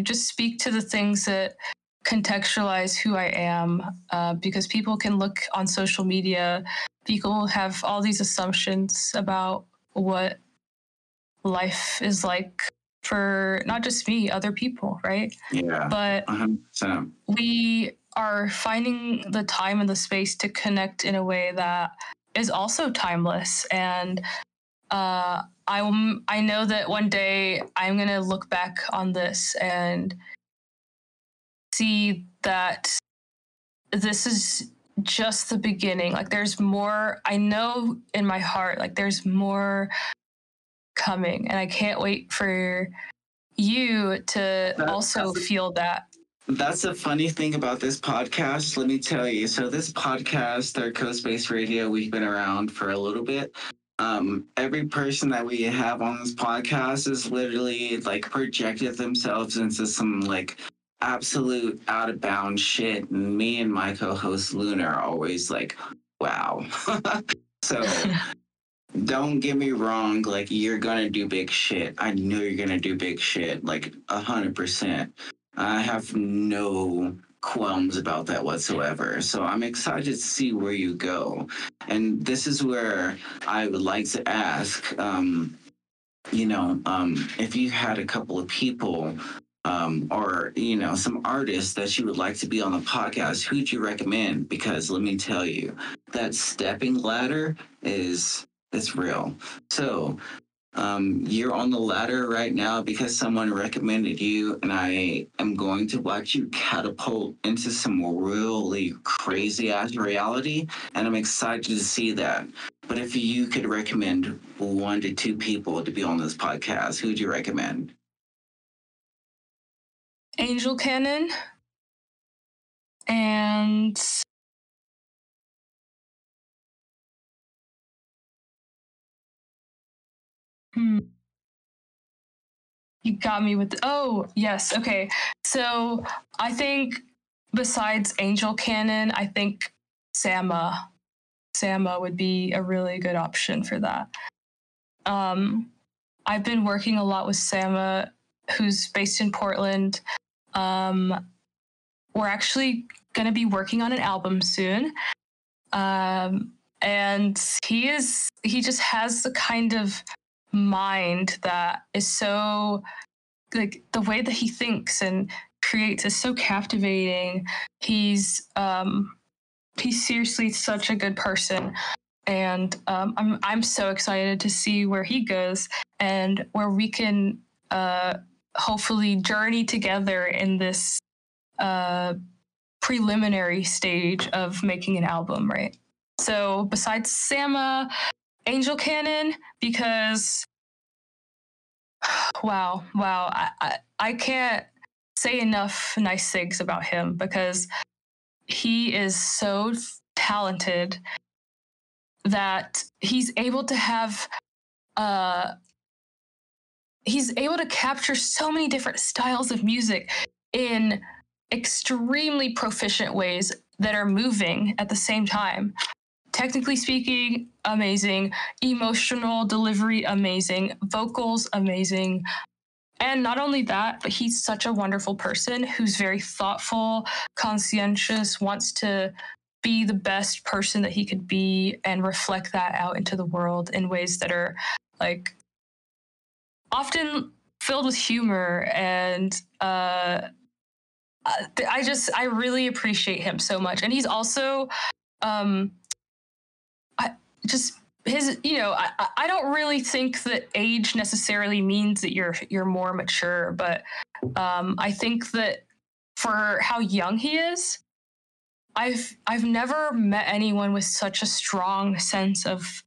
just speak to the things that contextualize who I am, because people can look on social media. People have all these assumptions about what life is like for not just me, other people, right? Yeah. But 100%. We are finding the time and the space to connect in a way that is also timeless. And I know that one day I'm going to look back on this and see that this is just the beginning. Like, there's more. I know in my heart, like, there's more coming, and I can't wait for you to also feel that. That's a funny thing about this podcast, let me tell you. So this podcast, Third Coast Base Radio, we've been around for a little bit. Every person that we have on this podcast is literally like projected themselves into some like absolute out of bounds shit, and me and my co-host Luna are always like, wow. So don't get me wrong, like, you're gonna do big shit. I know you're gonna do big shit, like 100%. I have no qualms about that whatsoever. So I'm excited to see where you go. And this is where I would like to ask, you know, if you had a couple of people or, you know, some artists that you would like to be on the podcast, who'd you recommend? Because let me tell you, that stepping ladder is... it's real. So you're on the ladder right now because someone recommended you, and I am going to watch you catapult into some really crazy-ass reality, and I'm excited to see that. But if you could recommend 1 to 2 people to be on this podcast, who would you recommend? Angel Cannon, and you got me with, oh, yes, okay. So I think besides Angel Cannon, I think Sama would be a really good option for that. I've been working a lot with Sama, who's based in Portland. We're actually going to be working on an album soon. And he just has the kind of mind that is so, like, the way that he thinks and creates is so captivating. He's seriously such a good person. And I'm so excited to see where he goes and where we can hopefully journey together in this preliminary stage of making an album, right? So besides Sama, Angel Cannon, because wow, I can't say enough nice things about him because he is so talented that he's able to capture so many different styles of music in extremely proficient ways that are moving at the same time. Technically speaking, amazing. Emotional delivery, amazing. Vocals, amazing. And not only that, but he's such a wonderful person who's very thoughtful, conscientious, wants to be the best person that he could be and reflect that out into the world in ways that are, like, often filled with humor. And I really appreciate him so much. And he's also I don't really think that age necessarily means that you're more mature, but I think that for how young he is, I've never met anyone with such a strong sense of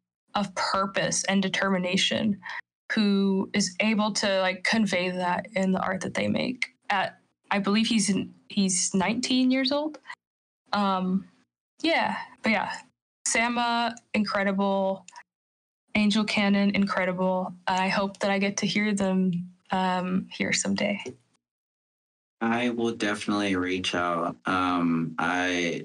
purpose and determination who is able to, like, convey that in the art that they make. I believe he's 19 years old. Sama, incredible. Angel Cannon, incredible. I hope that I get to hear them here someday. I will definitely reach out. I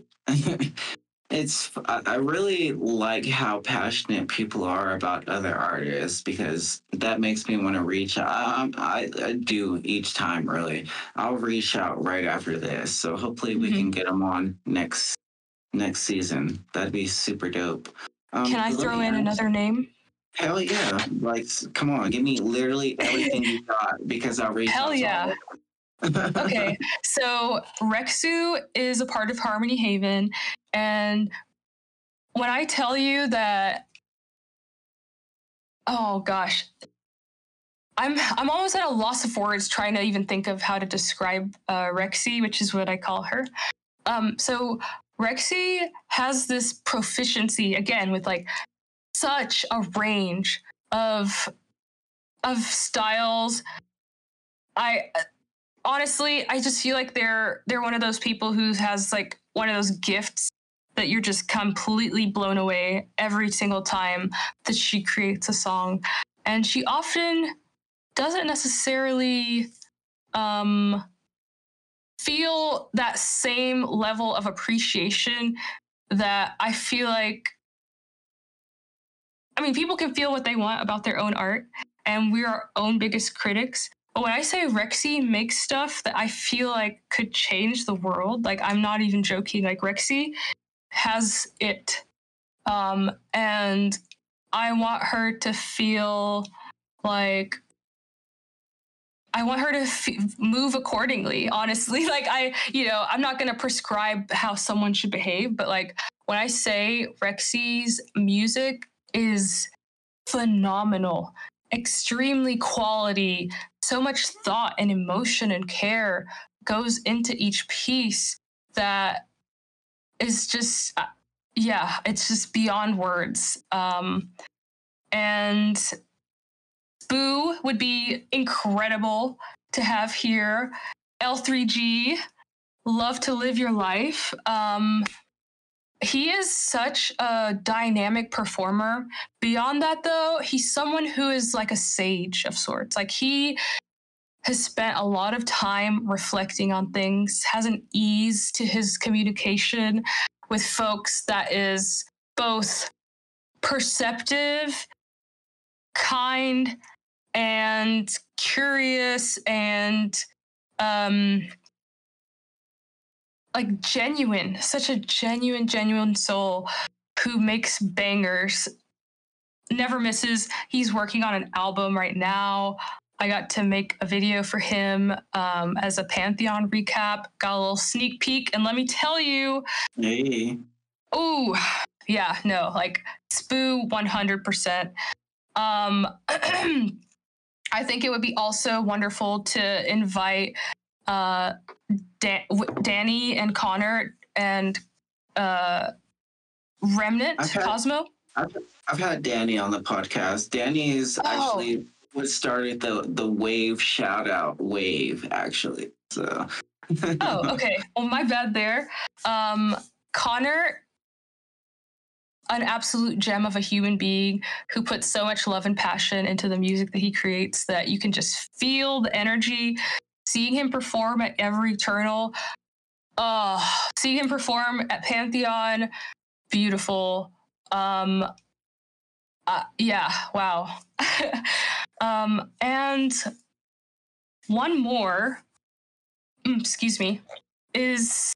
really like how passionate people are about other artists, because that makes me want to reach out. I do each time, really. I'll reach out right after this, so hopefully we can get them on next season. That'd be super dope. Can I throw in another name? Hell yeah! Like, come on, give me literally everything you got, because I'll reach out. Hell yeah! Okay, so Rexu is a part of Harmony Haven, and when I tell you that, oh gosh, I'm almost at a loss of words trying to even think of how to describe Rexy, which is what I call her. So Rexy has this proficiency again with, like, such a range of styles. Honestly, I just feel like they're one of those people who has, like, one of those gifts that you're just completely blown away every single time that she creates a song. And she often doesn't necessarily feel that same level of appreciation that I feel like, I mean, people can feel what they want about their own art, and we're our own biggest critics. But when I say Rexy makes stuff that I feel like could change the world, like, I'm not even joking, like, Rexy has it. And I want her to move accordingly, honestly. Like, I'm not going to prescribe how someone should behave, but, like, when I say Rexy's music is phenomenal, extremely quality, so much thought and emotion and care goes into each piece that is just, it's just beyond words. And Boo would be incredible to have here. L3G, Love to Live Your Life. He is such a dynamic performer. Beyond that, though, he's someone who is like a sage of sorts. Like, he has spent a lot of time reflecting on things, has an ease to his communication with folks that is both perceptive, kind, and curious, and like genuine, such a genuine soul who makes bangers, never misses. He's working on an album right now. I got to make a video for him as a Pantheon recap. Got a little sneak peek, and let me tell you, hey. Oh, yeah, no, like Spoo 100%. I think it would be also wonderful to invite Danny and Connor and Remnant, Cosmo. I've had Danny on the podcast. Danny is actually what started the wave shout out wave, actually. So okay. Well, my bad there. Connor, an absolute gem of a human being who puts so much love and passion into the music that he creates that you can just feel the energy. Seeing him perform at every Eternal, seeing him perform at Pantheon, beautiful. Yeah, wow. And one more, excuse me, is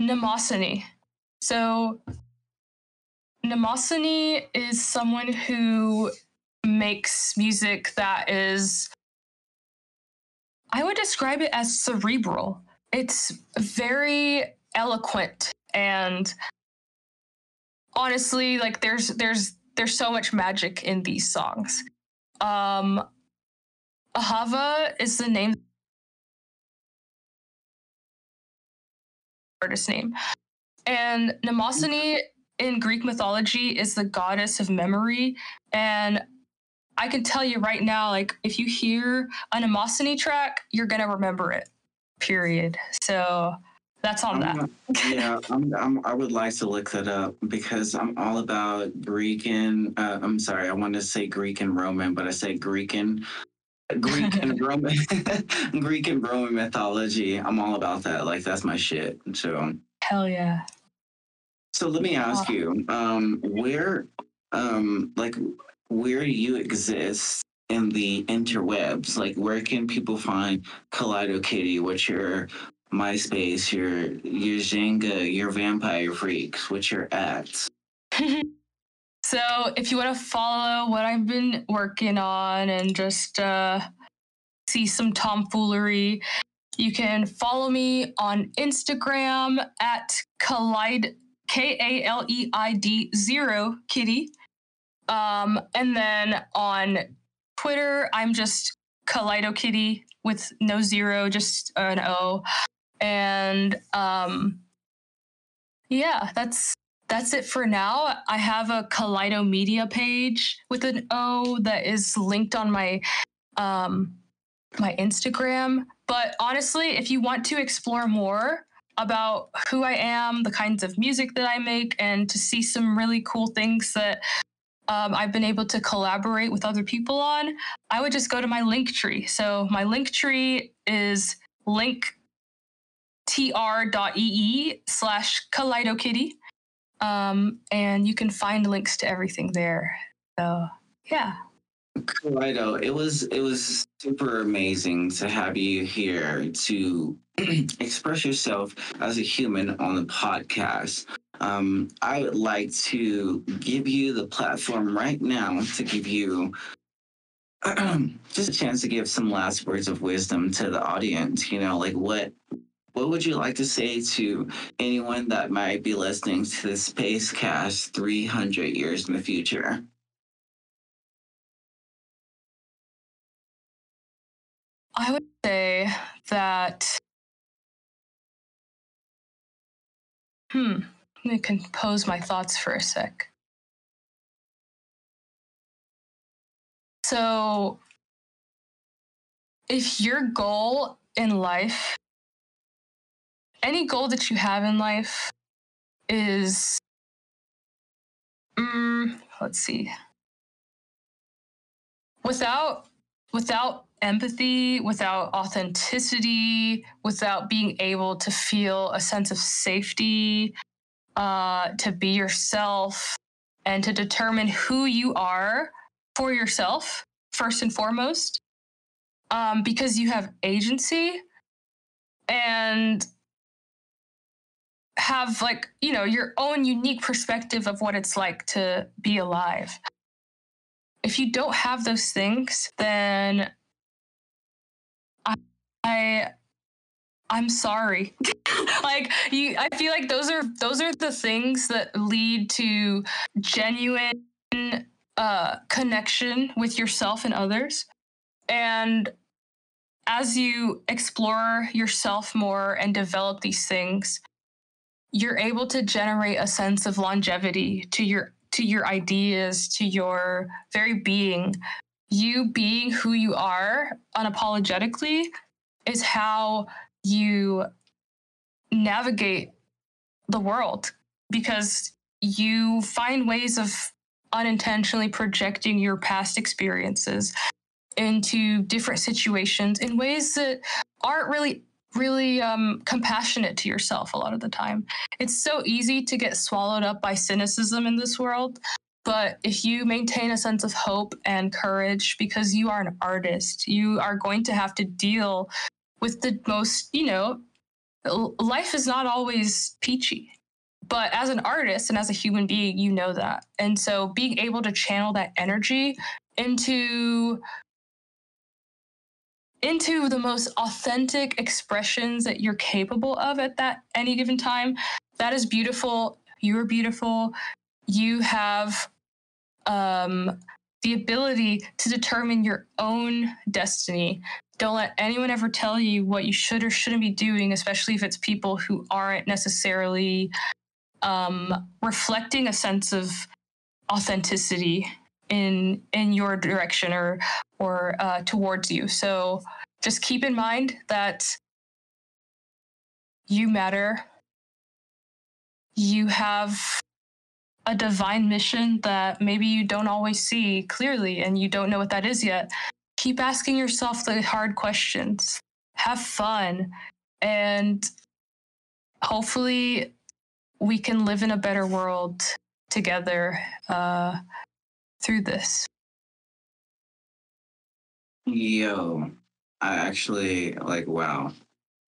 Mnemosyne. So Mnemosyne is someone who makes music that is, I would describe it as cerebral. It's very eloquent, and honestly, like there's so much magic in these songs. Ahava is the name, artist name, and Mnemosyne in Greek mythology is the goddess of memory. And I can tell you right now, like, if you hear a Mnemosyne track, you're going to remember it, period. So that's all that. Yeah, I would like to look that up because I'm all about Greek and, I'm sorry, I want to say Greek and Roman, but I say Greek and Roman, Greek and Roman mythology. I'm all about that. Like, that's my shit. So hell yeah. So let me ask you, where do you exist in the interwebs? Like, where can people find Kaleido Kitty? What's your MySpace, your Jenga, your Vampire Freaks? What's your ads? So if you want to follow what I've been working on and just see some tomfoolery, you can follow me on Instagram at Kaleid0Kitty. And then on Twitter, I'm just Kaleido Kitty with no zero, just an O. And yeah, that's it for now. I have a Kaleido Media page with an O that is linked on my my Instagram. But honestly, if you want to explore more about who I am, the kinds of music that I make, and to see some really cool things that I've been able to collaborate with other people on, I would just go to my Linktree. So my Linktree is linktr.ee/KaleidoKitty. And you can find links to everything there. So yeah. Kaleido, it was super amazing to have you here to express yourself as a human on the podcast. I would like to give you the platform right now to give you just a chance to give some last words of wisdom to the audience. You know, like what would you like to say to anyone that might be listening to this Spacecast 300 years in the future? I would say that, let me compose my thoughts for a sec. So if your goal in life any goal that you have in life is, let's see, without empathy, without authenticity, without being able to feel a sense of safety, to be yourself and to determine who you are for yourself, first and foremost, because you have agency and have, like, you know, your own unique perspective of what it's like to be alive. If you don't have those things, then I'm sorry. Like, you, I feel like those are the things that lead to genuine connection with yourself and others. And as you explore yourself more and develop these things, you're able to generate a sense of longevity to your ideas, to your very being. You being who you are unapologetically is how you navigate the world, because you find ways of unintentionally projecting your past experiences into different situations in ways that aren't really compassionate to yourself a lot of the time. It's so easy to get swallowed up by cynicism in this world, but if you maintain a sense of hope and courage, because you are an artist, you are going to have to deal with the most, you know, life is not always peachy, but as an artist and as a human being, you know that. And so being able to channel that energy into the most authentic expressions that you're capable of at that any given time, that is beautiful. You're beautiful. You have the ability to determine your own destiny. Don't let anyone ever tell you what you should or shouldn't be doing, especially if it's people who aren't necessarily reflecting a sense of authenticity in your direction or towards you. So just keep in mind that you matter. You have a divine mission that maybe you don't always see clearly and you don't know what that is yet. Keep asking yourself the hard questions. Have fun. And hopefully we can live in a better world together through this. Yo, I actually, like, wow.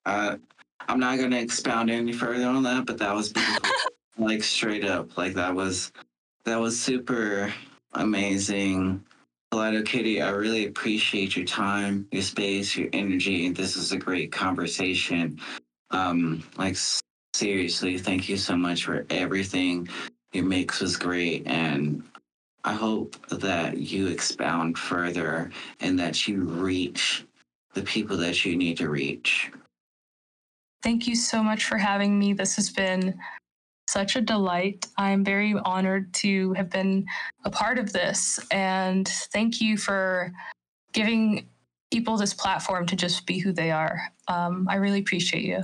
I'm not going to expound any further on that, but that was beautiful. Like, straight up, like, that was super amazing. Kaleido Kitty, I really appreciate your time, your space, your energy, and this is a great conversation. Like, seriously, thank you so much for everything. Your mix was great, and I hope that you expound further and that you reach the people that you need to reach. Thank you so much for having me. This has been such a delight. I'm very honored to have been a part of this. And thank you for giving people this platform to just be who they are. I really appreciate you.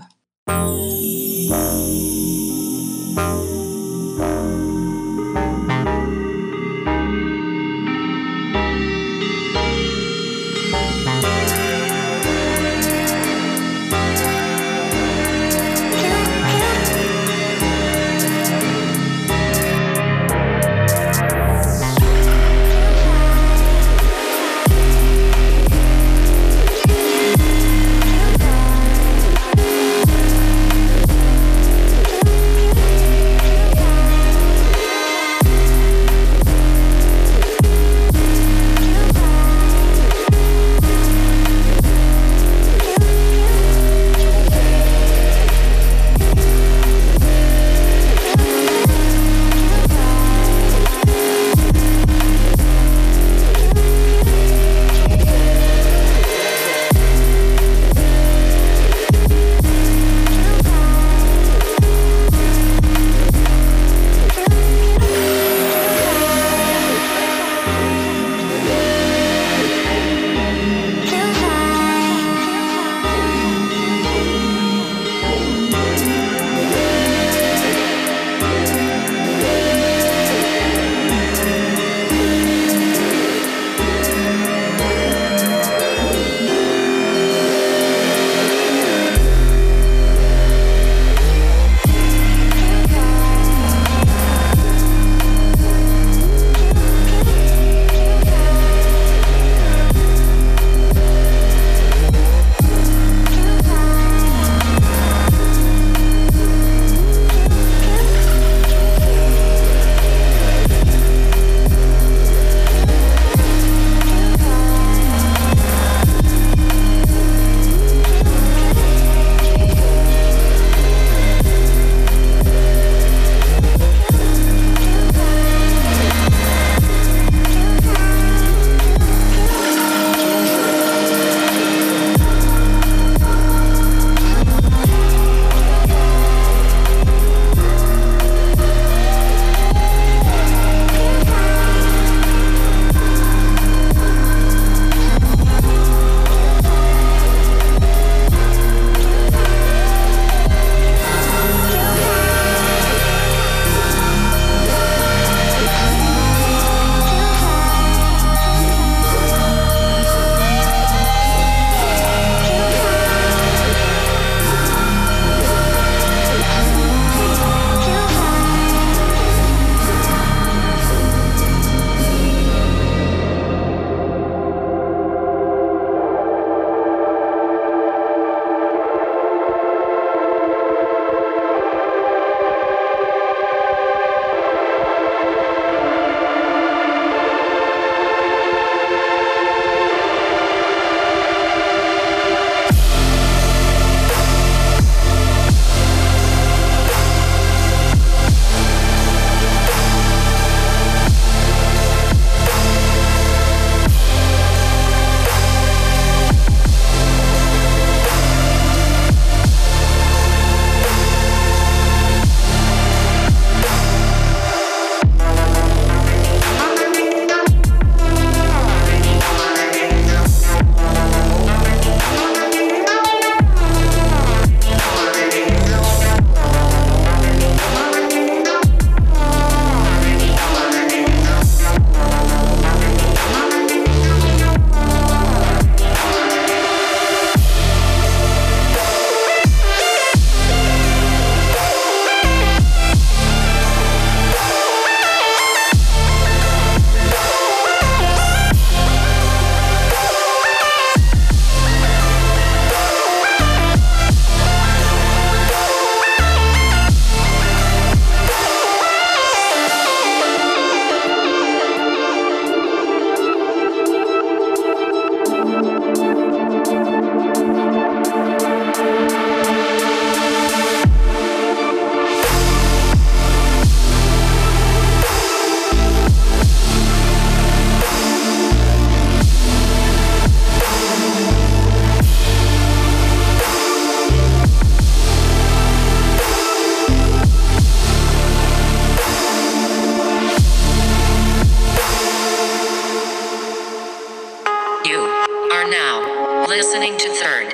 You're listening to Third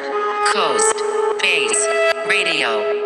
Coast Base Radio.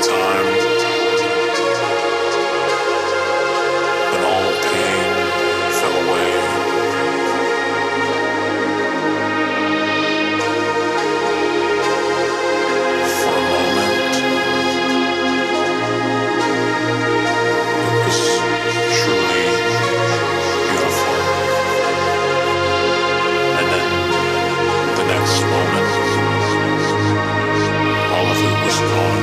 Moment, all of it was gone.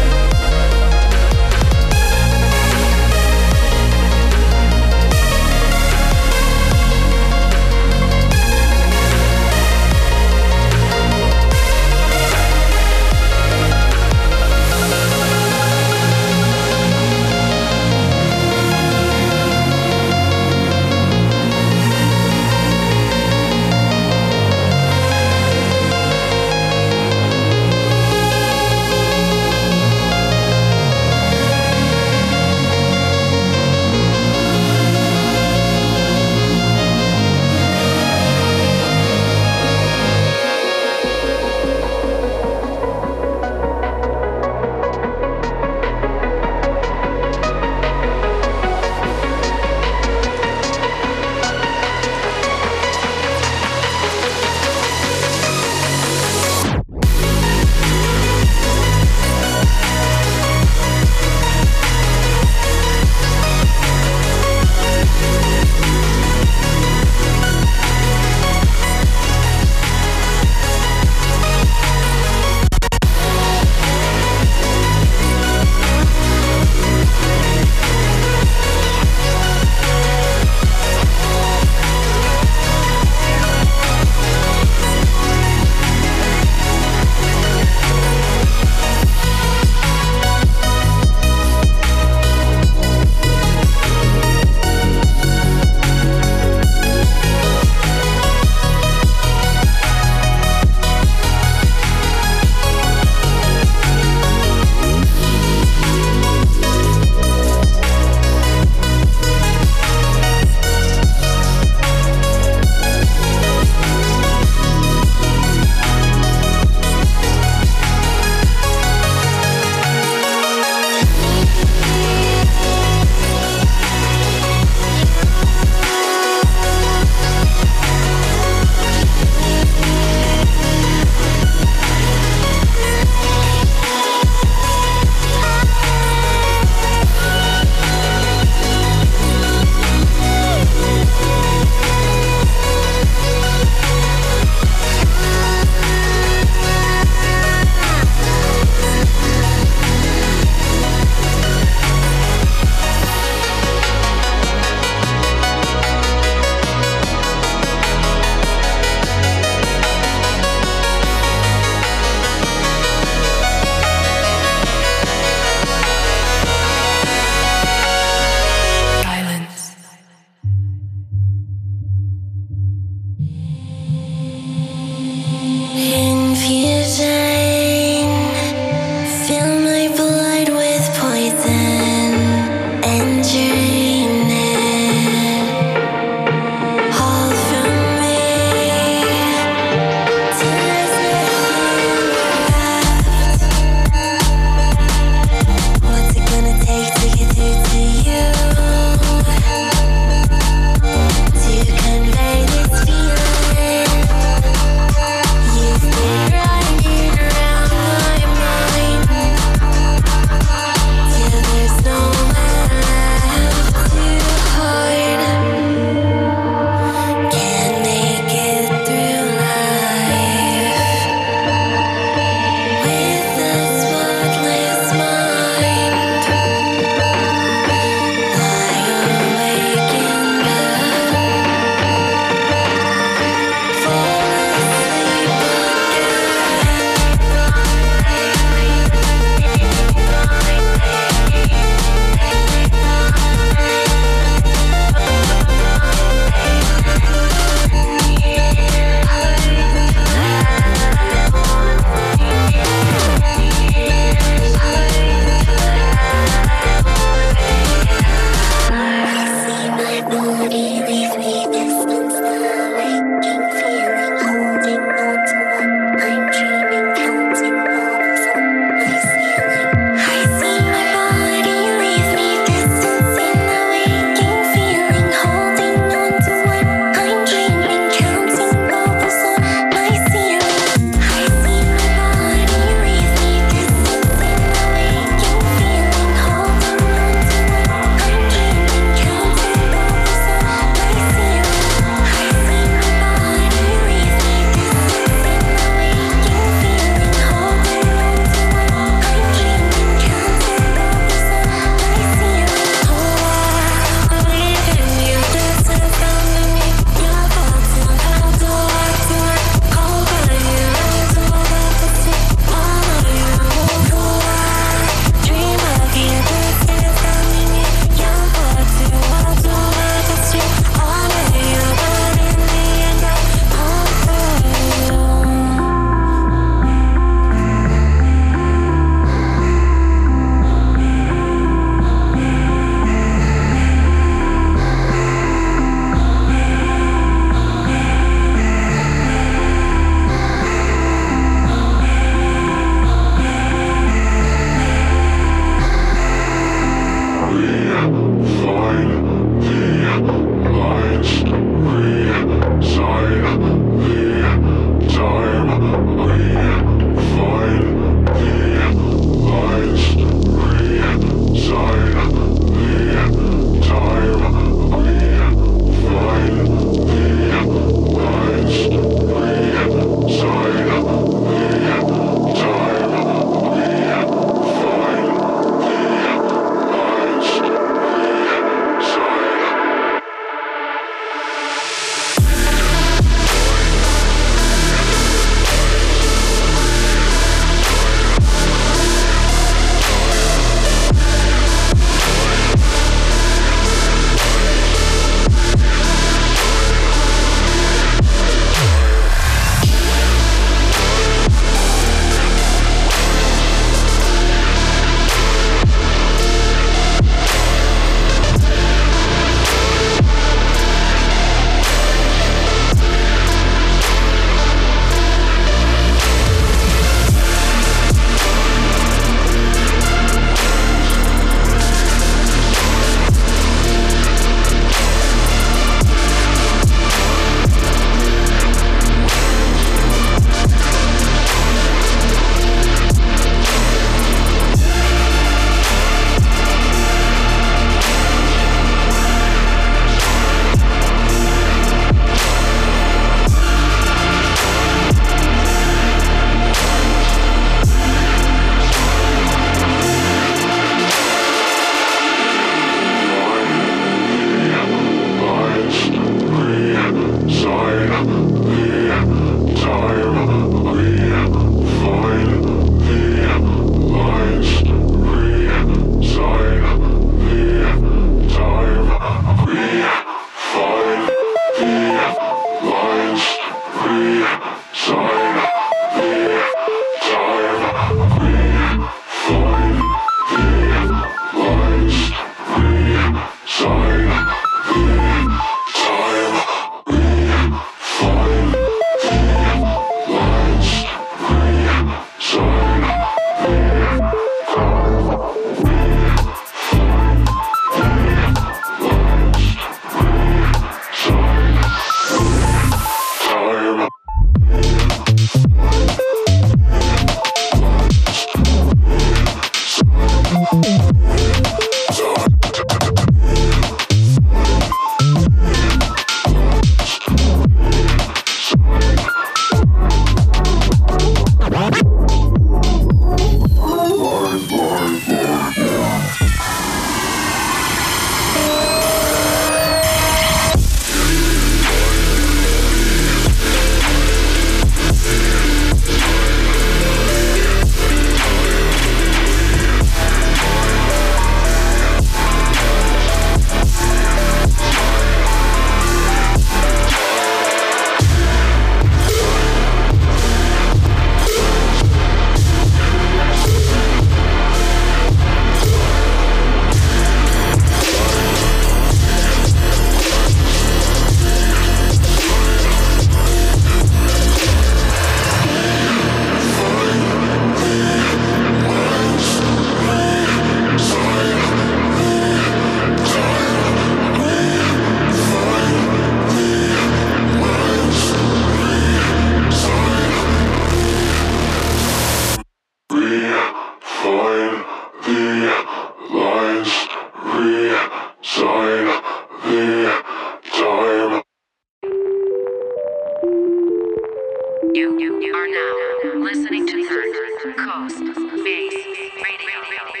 Coast Base Radio.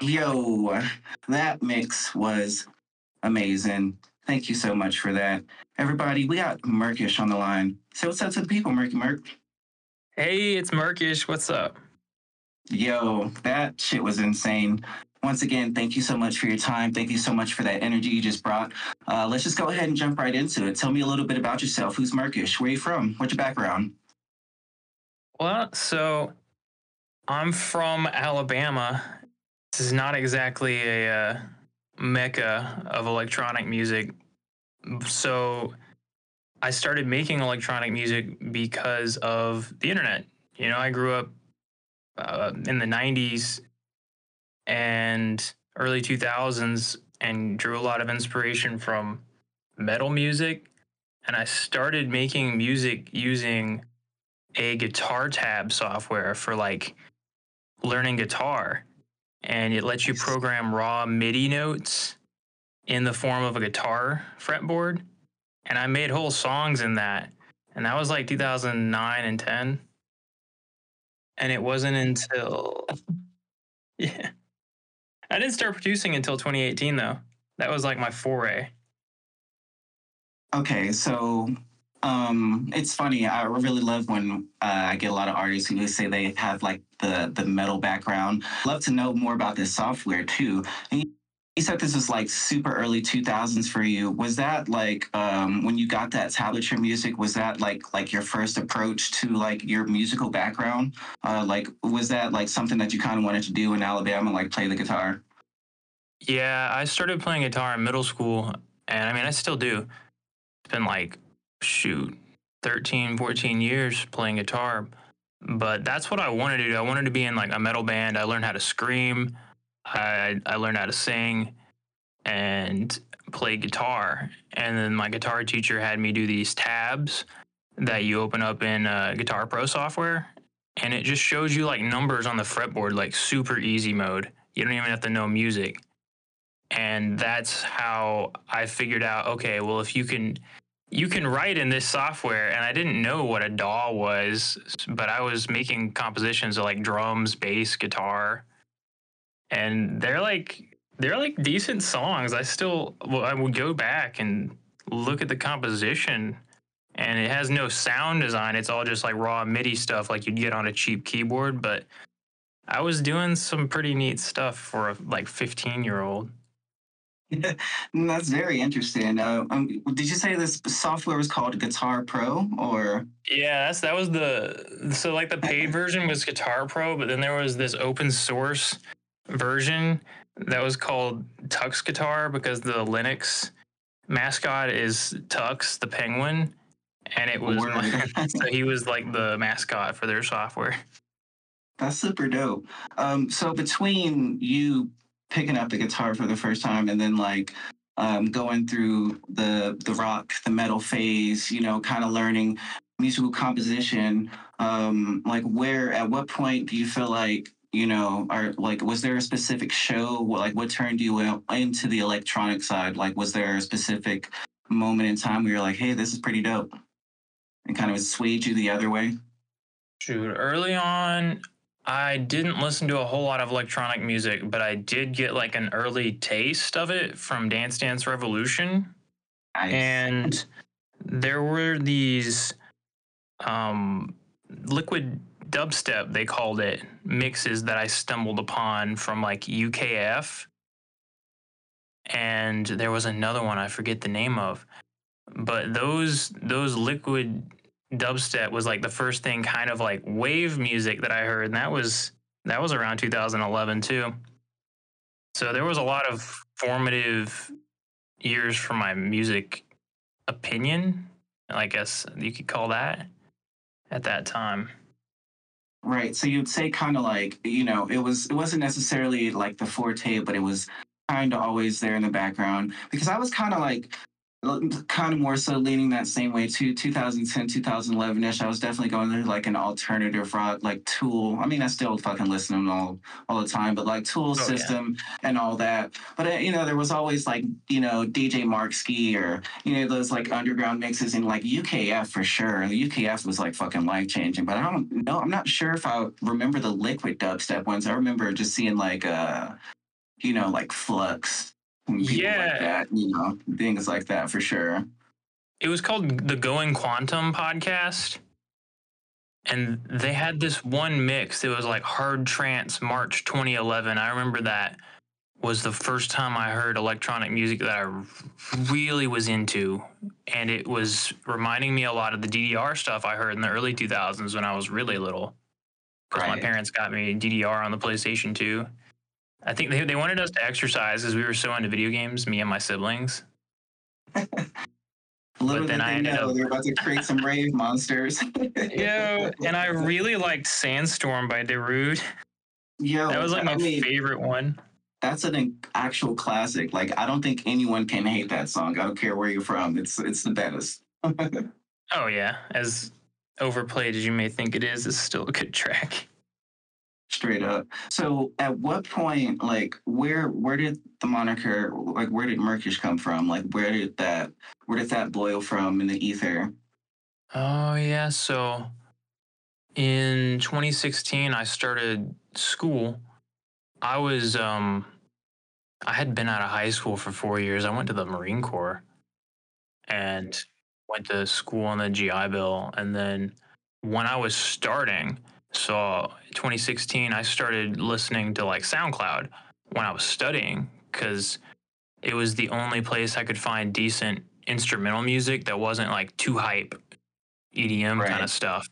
Yo, that mix was amazing. Thank you so much for that. Everybody, we got Murkish on the line. Say what's up to the people, Murky Murk. Hey, it's Murkish. What's up? Yo, that shit was insane. Once again, thank you so much for your time. Thank you so much for that energy you just brought. Let's just go ahead and jump right into it. Tell me a little bit about yourself. Who's Murkish? Where are you from? What's your background? Well, so I'm from Alabama. This is not exactly a mecca of electronic music. So I started making electronic music because of the internet. You know, I grew up in the 90s and early 2000s and drew a lot of inspiration from metal music. And I started making music using a guitar tab software for like learning guitar. And it lets you program raw MIDI notes in the form of a guitar fretboard. And I made whole songs in that. And that was like 2009 and 10. And it wasn't until, yeah. I didn't start producing until 2018, though. That was like my foray. Okay, so it's funny. I really love when I get a lot of artists who say they have like the metal background. Love to know more about this software too. And you said this was like super early 2000s for you. Was that like when you got that tablature music? Was that like your first approach to like your musical background? Like was that like something that you kind of wanted to do in Alabama, like play the guitar? Yeah, I started playing guitar in middle school, and I mean I still do. It's been like shoot 13, 14 years playing guitar, but that's what I wanted to do. I wanted to be in like a metal band. I learned how to scream. I learned how to sing and play guitar. And then my guitar teacher had me do these tabs that you open up in Guitar Pro software. And it just shows you like numbers on the fretboard, like super easy mode. You don't even have to know music. And that's how I figured out, okay, well, if you can write in this software. And I didn't know what a DAW was, but I was making compositions of like drums, bass, guitar. And they're like decent songs. I would go back and look at the composition, and it has no sound design. It's all just like raw MIDI stuff like you'd get on a cheap keyboard. But I was doing some pretty neat stuff for a like 15-year-old. That's very interesting. Did you say this software was called Guitar Pro, or? Yeah, that was like the paid version was Guitar Pro, but then there was this open source version that was called Tux Guitar because the Linux mascot is Tux the penguin, and it was so he was like the mascot for their software. That's super dope. So between you picking up the guitar for the first time and then like going through the rock, the metal phase, you know, kind of learning musical composition, like at what point do you feel like, you know, or like, was there a specific show? Like, what turned you into the electronic side? Like, was there a specific moment in time where you're like, hey, this is pretty dope, and kind of swayed you the other way? Shoot, early on, I didn't listen to a whole lot of electronic music, but I did get like an early taste of it from Dance Dance Revolution. Nice. And there were these liquid dubstep, they called it, mixes that I stumbled upon from like UKF, and there was another one I forget the name of, but those liquid dubstep was like the first thing, kind of like wave music that I heard, and that was around 2011 too. So there was a lot of formative years for my music opinion, I guess you could call that, at that time. Right, so you'd say kind of like, you know, it wasn't necessarily like the forte, but it was kind of always there in the background. Because I was kind of like kind of more so leaning that same way too. 2010, 2011-ish, I was definitely going to like an alternative rock, like Tool. I mean, I still fucking listen to them all the time, but like Tool System and all that. But, you know, there was always like, you know, DJ Marksky or, you know, those like underground mixes in like UKF for sure. And the UKF was like fucking life-changing, but I don't know. I'm not sure if I remember the liquid dubstep ones. I remember just seeing like, you know, like Flux. Like that, you know, things like that for sure. It was called the Going Quantum podcast, and they had this one mix. It was like Hard Trance March 2011. I remember that was the first time I heard electronic music that I really was into, and it was reminding me a lot of the DDR stuff I heard in the early 2000s when I was really little, because my parents got me DDR on the PlayStation 2. I think they wanted us to exercise because we were so into video games, me and my siblings. But then I ended up... they're about to create some rave monsters. Yo, and I really liked Sandstorm by Darude. Yo, that was like my favorite one. That's an actual classic. Like, I don't think anyone can hate that song. I don't care where you're from. It's the best. Oh yeah, as overplayed as you may think it is, it's still a good track. Straight up. So at what point, like, where did the moniker, like, where did Murkish come from? Like, where did that boil from in the ether? Oh, yeah. So in 2016, I started school. I was, I had been out of high school for 4 years. I went to the Marine Corps and went to school on the GI Bill. And then when I was starting... So 2016, I started listening to like SoundCloud when I was studying because it was the only place I could find decent instrumental music that wasn't like too hype EDM kind of stuff.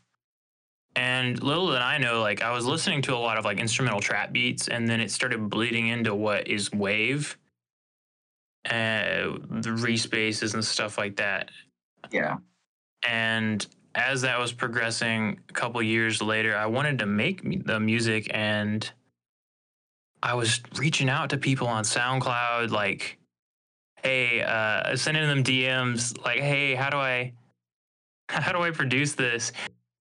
And little did I know, like I was listening to a lot of like instrumental trap beats, and then it started bleeding into what is wave, the respaces and stuff like that. Yeah. And as that was progressing a couple years later, I wanted to make the music, and I was reaching out to people on SoundCloud, like, hey, sending them DMs, like, hey, how do I produce this?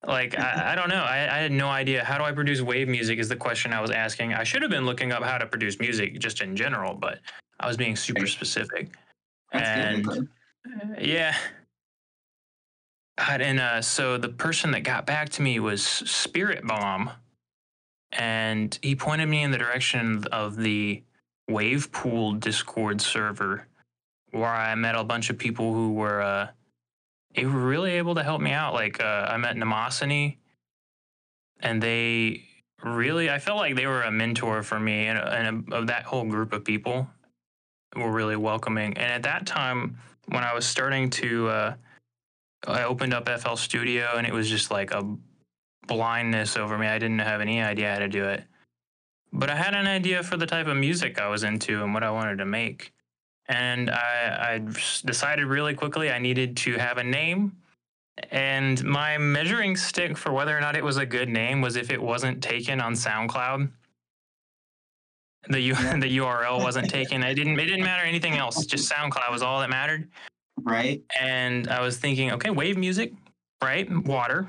Like, I don't know. I had no idea. How do I produce wave music is the question I was asking. I should have been looking up how to produce music just in general, but I was being super specific. Yeah. God, and so the person that got back to me was Spirit Bomb, and he pointed me in the direction of the Wavepool Discord server, where I met a bunch of people who were they were really able to help me out. Like I met Mnemosyne, and they really, I felt like they were a mentor for me, and of that whole group of people were really welcoming. And at that time, when I was starting to I opened up FL Studio, and it was just like a blindness over me. I didn't have any idea how to do it. But I had an idea for the type of music I was into and what I wanted to make. And I decided really quickly I needed to have a name. And my measuring stick for whether or not it was a good name was if it wasn't taken on SoundCloud. The URL wasn't taken. It didn't matter anything else. Just SoundCloud was all that mattered. Right. And I was thinking, okay, wave music, right? Water.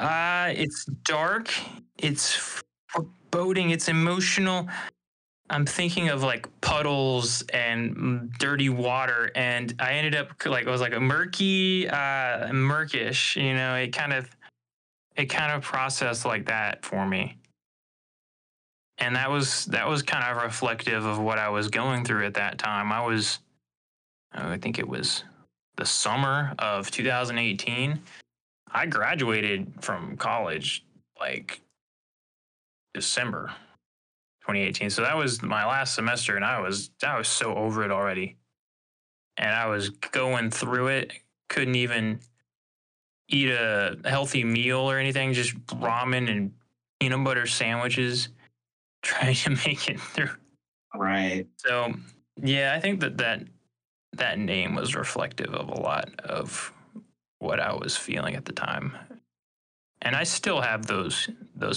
It's dark. It's foreboding. It's emotional. I'm thinking of like puddles and dirty water. And I ended up like, it was like a murky, murkish, you know, it kind of processed like that for me. And that was kind of reflective of what I was going through at that time. I think it was the summer of 2018. I graduated from college like December 2018. So that was my last semester, and I was so over it already. And I was going through it, couldn't even eat a healthy meal or anything, just ramen and peanut butter sandwiches, trying to make it through. Right. So, yeah, I think that name was reflective of a lot of what I was feeling at the time. And I still have those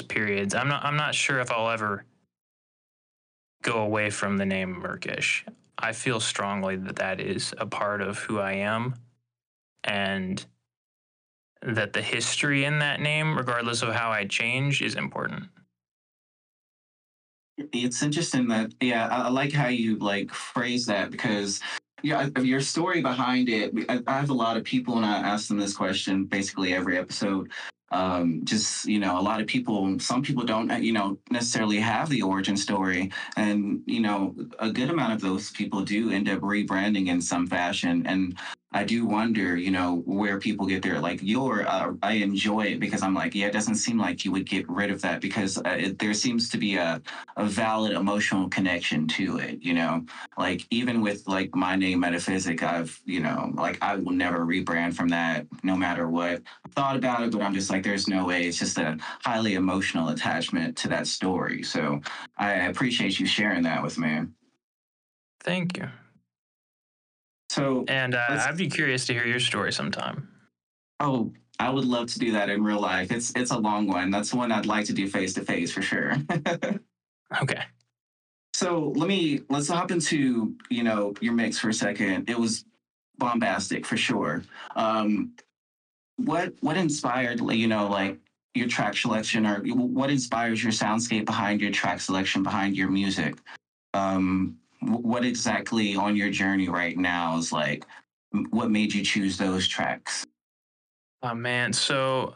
periods. I'm not sure if I'll ever go away from the name Murkish. I feel strongly that that is a part of who I am, and that the history in that name, regardless of how I change, is important. It's interesting that, yeah, I like how you like phrase that, because yeah, your story behind it, I have a lot of people, and I ask them this question basically every episode. Just, you know, a lot of people, some people don't, you know, necessarily have the origin story. And, you know, a good amount of those people do end up rebranding in some fashion. And I do wonder, you know, where people get their, like, I enjoy it because I'm like, yeah, it doesn't seem like you would get rid of that, because there seems to be a valid emotional connection to it, you know? Like, even with, like, my name, Metaphysic, I've, you know, like, I will never rebrand from that no matter what. I've thought about it, but I'm just like, there's no way. It's just a highly emotional attachment to that story. So I appreciate you sharing that with me. Thank you. So, and I'd be curious to hear your story sometime. Oh, I would love to do that in real life. It's a long one. That's one I'd like to do face to face for sure. Okay. So let's hop into, you know, your mix for a second. It was bombastic for sure. What inspired, you know, like your track selection, or what inspires your soundscape behind your track selection, behind your music? What exactly on your journey right now is like, what made you choose those tracks? Oh man, so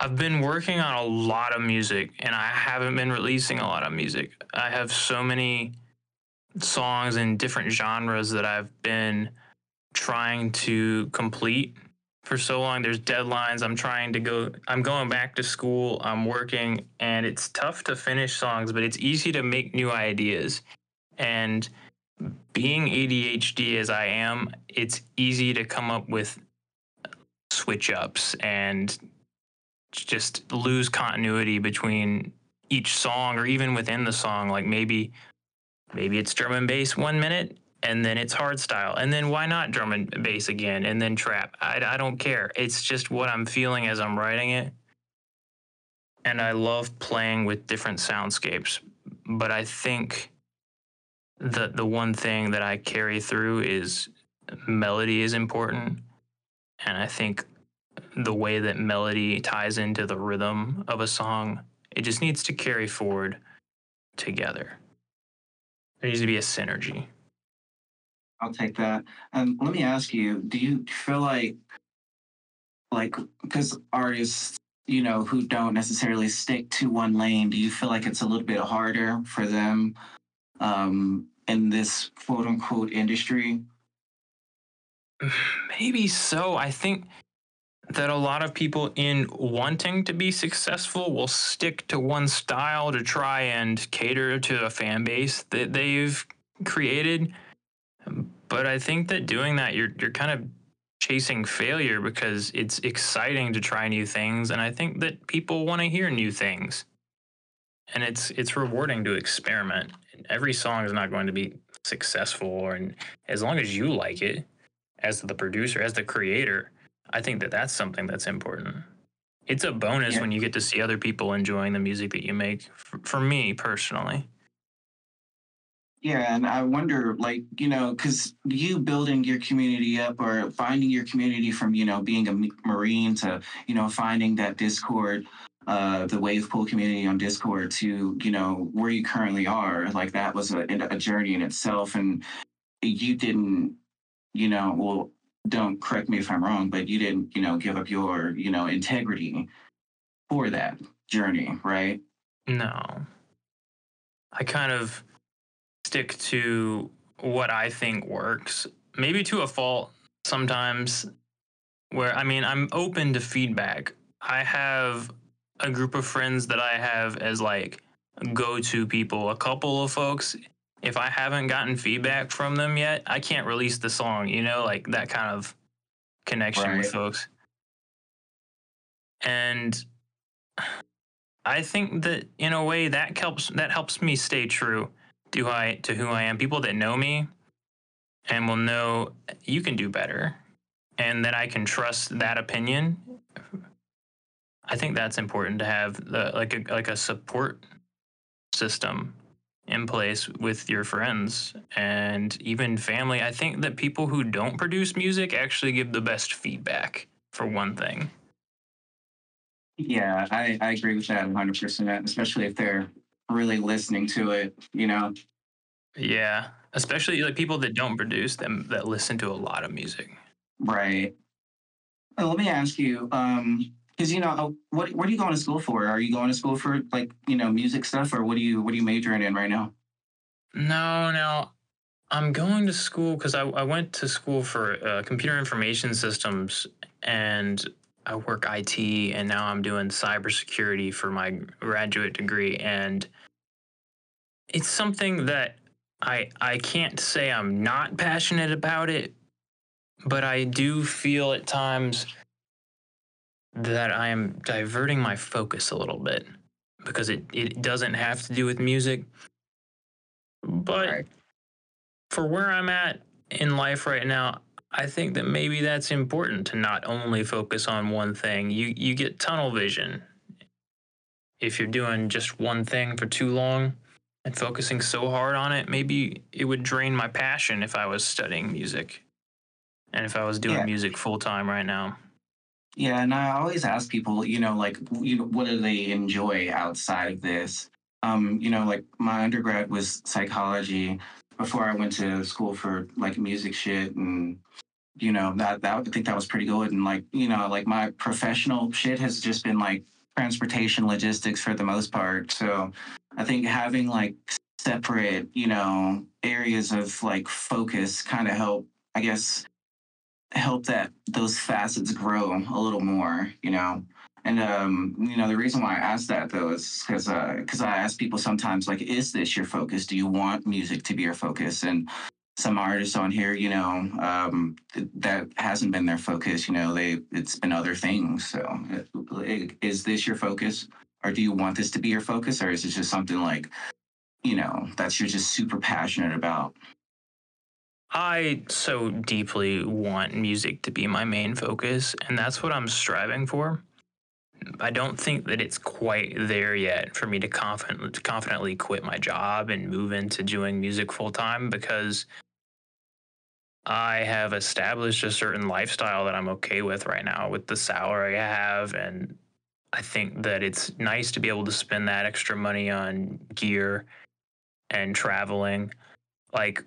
I've been working on a lot of music, and I haven't been releasing a lot of music. I have so many songs in different genres that I've been trying to complete for so long. There's deadlines. I'm going back to school, I'm working, and it's tough to finish songs, but it's easy to make new ideas. And being ADHD as I am, it's easy to come up with switch-ups and just lose continuity between each song, or even within the song. Like maybe it's drum and bass one minute, and then it's hardstyle, and then why not drum and bass again, and then trap. I don't care. It's just what I'm feeling as I'm writing it. And I love playing with different soundscapes, but I think the one thing that I carry through is melody is important. And I think the way that melody ties into the rhythm of a song, it just needs to carry forward together. There needs to be a synergy. I'll take that. And let me ask you, do you feel like, because artists, you know, who don't necessarily stick to one lane, do you feel like it's a little bit harder for them in this quote unquote industry? Maybe so. I think that a lot of people, in wanting to be successful, will stick to one style to try and cater to a fan base that they've created. But I think that doing that, you're kind of chasing failure, because it's exciting to try new things, and I think that people want to hear new things. And it's rewarding to experiment. Every song is not going to be successful, and as long as you like it, as the producer, as the creator, I think that that's something that's important. It's a bonus when you get to see other people enjoying the music that you make, for me personally. Yeah, and I wonder, like, you know, because you building your community up, or finding your community from, you know, being a Marine to, you know, finding that Discord, the wave pool community on Discord, to, you know, where you currently are, like that was a journey in itself. And you didn't, you know, well, don't correct me if I'm wrong, but you didn't, you know, give up your, you know, integrity for that journey, right? No. I kind of stick to what I think works, maybe to a fault sometimes, where, I mean, I'm open to feedback. I have a group of friends that I have as like go-to people. A couple of folks, if I haven't gotten feedback from them yet, I can't release the song, you know, like that kind of connection with folks. And I think that in a way that helps me stay true to who I am. People that know me and will know you can do better, and that I can trust that opinion. I think that's important to have like a support system in place with your friends and even family. I think that people who don't produce music actually give the best feedback, for one thing. Yeah, I agree with that 100%, especially if they're really listening to it, you know? Yeah, especially like people that don't produce, them that listen to a lot of music. Right. Well, let me ask you, because, you know, what are you going to school for? Are you going to school for, like, you know, music stuff, or what are you majoring in right now? No, I'm going to school because I went to school for computer information systems, and I work IT, and now I'm doing cybersecurity for my graduate degree, and it's something that I can't say I'm not passionate about it, but I do feel at times that I am diverting my focus a little bit because it doesn't have to do with music. But right. For where I'm at in life right now, I think that maybe that's important to not only focus on one thing. You get tunnel vision if you're doing just one thing for too long and focusing so hard on it. Maybe it would drain my passion if I was studying music and if I was doing music full time right now. Yeah, and I always ask people, you know, like, you know, what do they enjoy outside of this? You know, like, my undergrad was psychology before I went to school for, like, music shit, and, you know, that I think that was pretty good. And, like, you know, like, my professional shit has just been, like, transportation logistics for the most part. So I think having, like, separate, you know, areas of, like, focus kind of help, I guess, help that those facets grow a little more, you know. And you know, the reason why I asked that though is because I ask people sometimes, like, is this your focus? Do you want music to be your focus? And some artists on here, you know, that hasn't been their focus, you know, it's been other things. So is this your focus, or do you want this to be your focus, or is it just something, like, you know, that you're just super passionate about? I so deeply want music to be my main focus, and that's what I'm striving for. I don't think that it's quite there yet for me to confidently quit my job and move into doing music full-time, because I have established a certain lifestyle that I'm okay with right now with the salary I have, and I think that it's nice to be able to spend that extra money on gear and traveling. Like,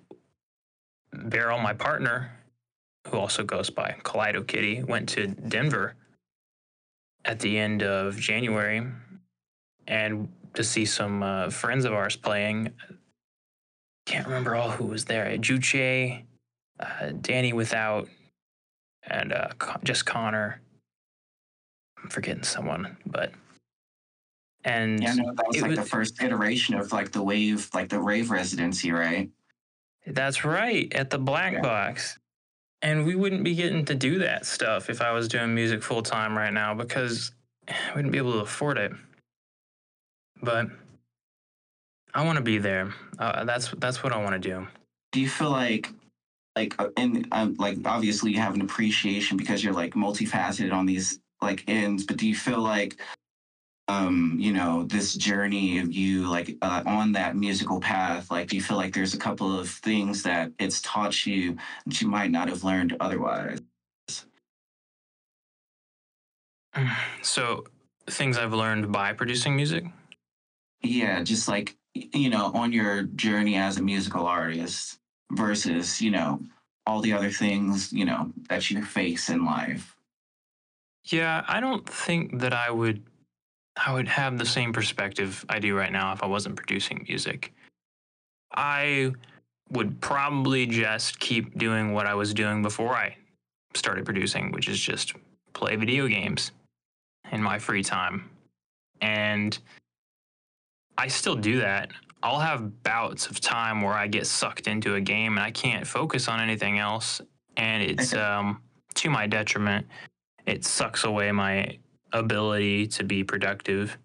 Beryl, my partner, who also goes by Kaleido Kitty, went to Denver at the end of January and to see some friends of ours playing. Can't remember all who was there. Juche, Danny Without, and just Connor. I'm forgetting someone, but... And yeah, no, that was like the first iteration of, like, the wave, like the rave residency, right? That's right, at the Black Box. And we wouldn't be getting to do that stuff if I was doing music full-time right now, because I wouldn't be able to afford it. But I want to be there. That's what I want to do. Do you feel like obviously you have an appreciation because you're, like, multifaceted on these, like, ends, but do you feel like, you know, this journey of you, like, on that musical path, like, do you feel like there's a couple of things that it's taught you that you might not have learned otherwise? So, things I've learned by producing music? Yeah, just, like, you know, on your journey as a musical artist versus, you know, all the other things, you know, that you face in life. Yeah, I don't think that I would have the same perspective I do right now if I wasn't producing music. I would probably just keep doing what I was doing before I started producing, which is just play video games in my free time. And I still do that. I'll have bouts of time where I get sucked into a game and I can't focus on anything else. And it's to my detriment. It sucks away my ability to be productive.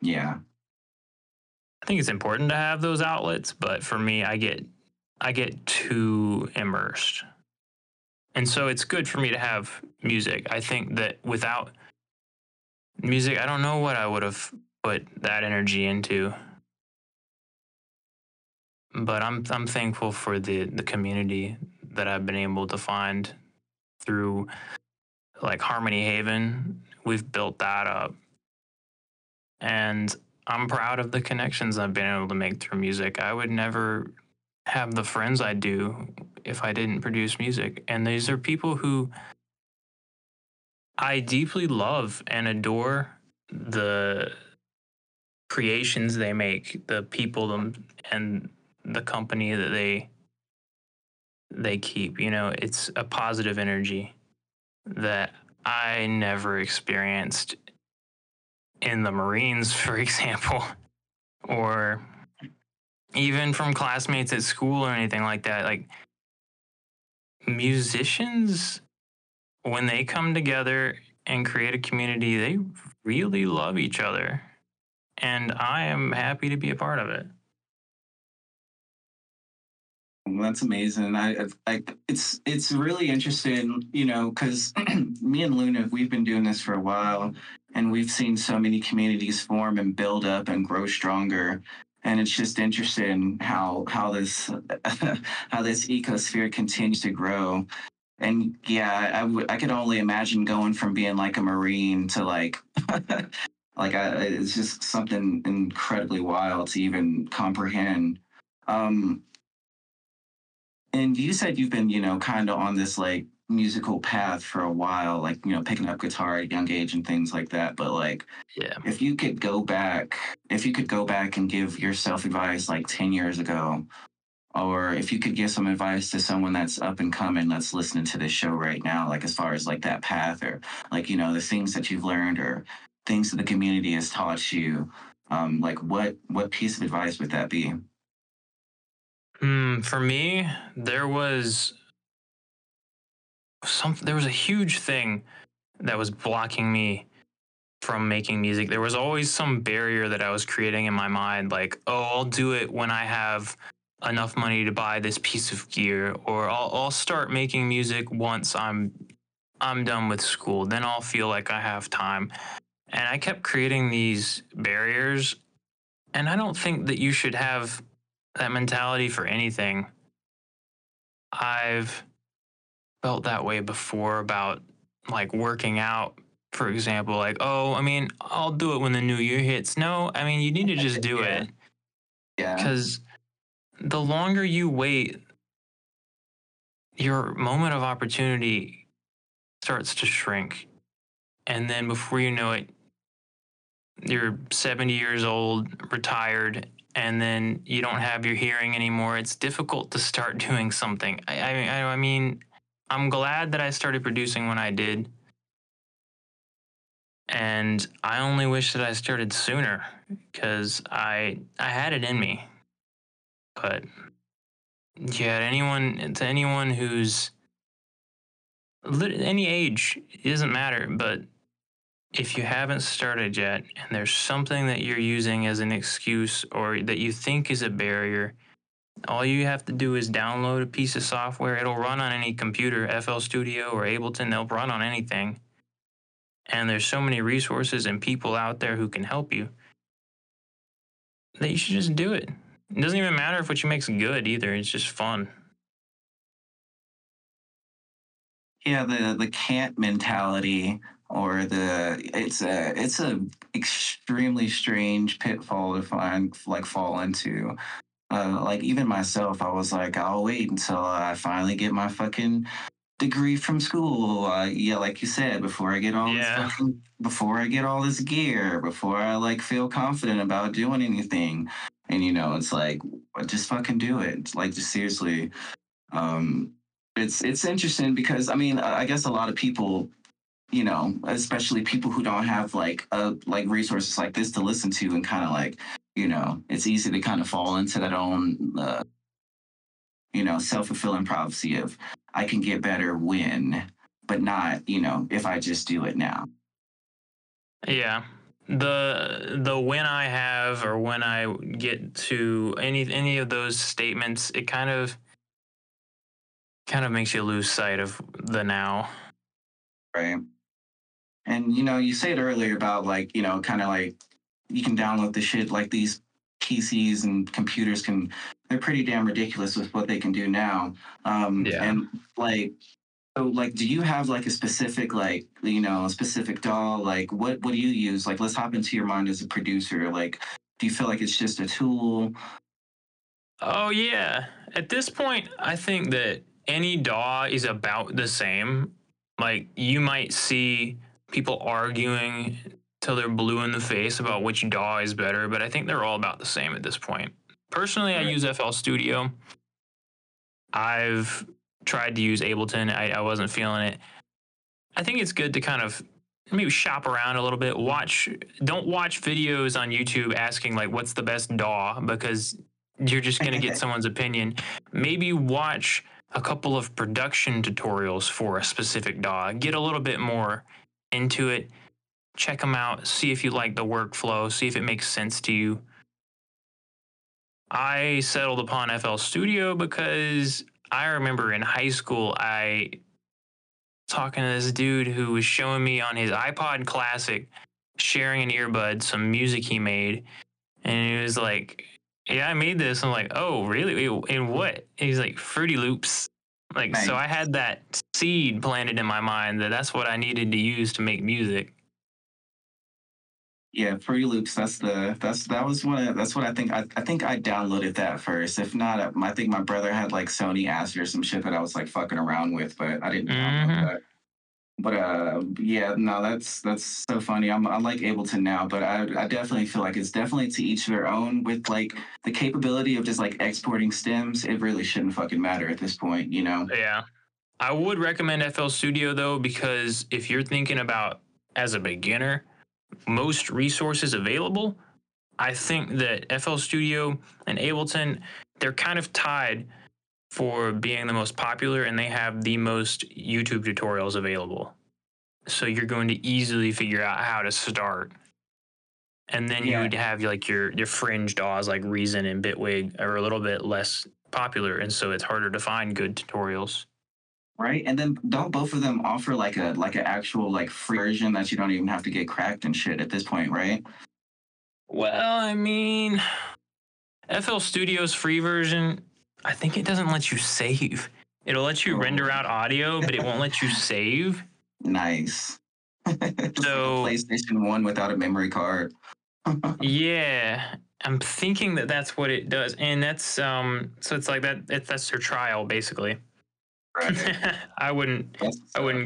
Yeah, I think it's important to have those outlets, but for me, I get too immersed, and so it's good for me to have music. I think that without music, I don't know what I would have put that energy into. But I'm thankful for the community that I've been able to find through like Harmony Haven. We've built that up. And I'm proud of the connections I've been able to make through music. I would never have the friends I do if I didn't produce music. And these are people who I deeply love and adore the creations they make, the people and the company that they keep. You know, it's a positive energy that I never experienced in the Marines, for example, or even from classmates at school or anything like that. Like, musicians, when they come together and create a community, they really love each other. And I am happy to be a part of it. That's amazing. It's really interesting, you know, because me and Luna, we've been doing this for a while, and we've seen so many communities form and build up and grow stronger. And it's just interesting how this ecosphere continues to grow. And yeah, I could only imagine going from being like a Marine to like it's just something incredibly wild to even comprehend. And you said you've been, you know, kind of on this like musical path for a while, like, you know, picking up guitar at a young age and things like that. But like, yeah, if you could go back and give yourself advice like 10 years ago, or if you could give some advice to someone that's up and coming that's listening to this show right now, like as far as like that path or like, you know, the things that you've learned or things that the community has taught you, like what piece of advice would that be? For me, there was a huge thing that was blocking me from making music. There was always some barrier that I was creating in my mind, like, oh, I'll do it when I have enough money to buy this piece of gear, or I'll start making music once I'm done with school. Then I'll feel like I have time. And I kept creating these barriers. And I don't think that you should have that mentality for anything. I've felt that way before about like working out, for example, like, oh, I mean, I'll do it when the new year hits. No, I mean, you need to just do it. Yeah. Because the longer you wait, your moment of opportunity starts to shrink. And then before you know it, you're 70 years old, retired, and then you don't have your hearing anymore. It's difficult to start doing something. I mean, I'm glad that I started producing when I did. And I only wish that I started sooner, because I had it in me. But yeah, to anyone who's any age, it doesn't matter, but if you haven't started yet and there's something that you're using as an excuse or that you think is a barrier, all you have to do is download a piece of software. It'll run on any computer, FL Studio or Ableton. They'll run on anything. And there's so many resources and people out there who can help you that you should just do it. It doesn't even matter if what you make's good either. It's just fun. Yeah, the can't mentality, or it's a extremely strange pitfall to fall into. Like even myself, I was like, I'll wait until I finally get my fucking degree from school. Yeah, like you said, before I get all this gear, before I like feel confident about doing anything. And you know, it's like, just fucking do it. It's like, just seriously. It's interesting because, I mean, I guess a lot of people, you know, especially people who don't have like resources like this to listen to, and kind of like, you know, it's easy to kind of fall into that own, you know, self-fulfilling prophecy of I can get better when, but not, you know, if I just do it now. Yeah. The when I have, or when I get to any of those statements, it kind of makes you lose sight of the now. Right. And, you know, you said earlier about like, you know, kind of like you can download the shit like these PCs and computers can, they're pretty damn ridiculous with what they can do now. And like, so like, do you have like a specific, like, you know, a specific doll? Like what do you use? Like, let's hop into your mind as a producer. Like, do you feel like it's just a tool? Oh yeah. At this point, I think that any DAW is about the same. Like, you might see people arguing till they're blue in the face about which DAW is better, but I think they're all about the same at this point. Personally, I use FL Studio. I've tried to use Ableton. I wasn't feeling it. I think it's good to kind of maybe shop around a little bit. Don't watch videos on YouTube asking, like, what's the best DAW, because you're just going to get someone's opinion. Maybe watch a couple of production tutorials for a specific DAW. Get a little bit more into it. Check them out. See if you like the workflow. See if it makes sense to you. I settled upon FL Studio because I remember in high school, I talking to this dude who was showing me on his iPod Classic, sharing an earbud, some music he made. And he was like, yeah, I made this. I'm like, oh, really? And what? And he's like, Fruity Loops. Like, nice. So I had that seed planted in my mind that that's what I needed to use to make music. Yeah, Fruity Loops. I think I downloaded that first. If not, I think my brother had like Sony Astor or some shit that I was like fucking around with, but I didn't download that. But yeah, no, that's so funny. I like Ableton now, but I definitely feel like it's definitely to each their own with like the capability of just like exporting stems. It really shouldn't fucking matter at this point, you know? Yeah. I would recommend FL Studio though, because if you're thinking about as a beginner, most resources available, I think that FL Studio and Ableton, they're kind of tied for being the most popular, and they have the most YouTube tutorials available. So you're going to easily figure out how to start. And then you would have like your fringe DAWs like Reason and Bitwig are a little bit less popular, and so it's harder to find good tutorials. Right? And then don't both of them offer like a like an actual like free version that you don't even have to get cracked and shit at this point, right? Well, I mean, FL Studio's free version, I think it doesn't let you save. It'll let you render out audio, but it won't let you save. Nice. So PlayStation 1 without a memory card. Yeah, I'm thinking that that's what it does, and that's so it's like that. That's their trial, basically. Right. I wouldn't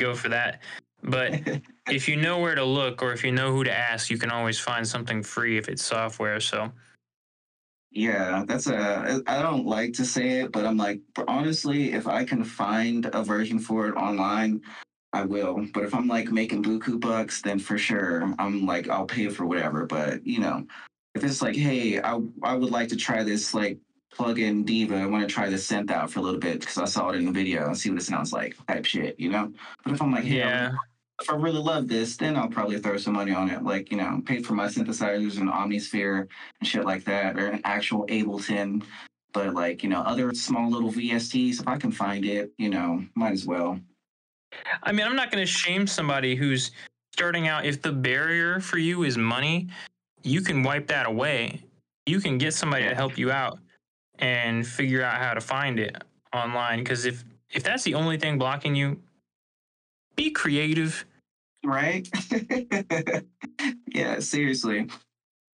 go for that. But if you know where to look, or if you know who to ask, you can always find something free if it's software. So. Yeah, that's a, I don't like to say it, but I'm like, honestly, if I can find a version for it online, I will. But if I'm like making buku bucks, then for sure, I'm like, I'll pay for whatever. But, you know, if it's like, hey, I would like to try this, like, plug-in diva, I want to try the synth out for a little bit because I saw it in the video and see what it sounds like type shit, you know? But if I'm like, hey, if I really love this, then I'll probably throw some money on it. Like, you know, paid for my synthesizers and Omnisphere and shit like that, or an actual Ableton. But like, you know, other small little VSTs, if I can find it, you know, might as well. I mean, I'm not going to shame somebody who's starting out. If the barrier for you is money, you can wipe that away. You can get somebody to help you out and figure out how to find it online. Because if that's the only thing blocking you, be creative. Right? Yeah, seriously.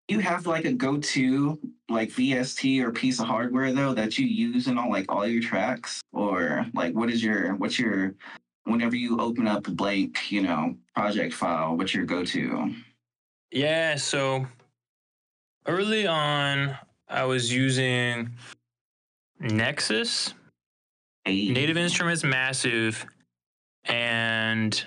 You have like a go-to like VST or piece of hardware though that you use in all your tracks, or like what's your whenever you open up a blank, you know, project file, what's your go-to? Yeah, so early on I was using Nexus, Native Instruments Massive, and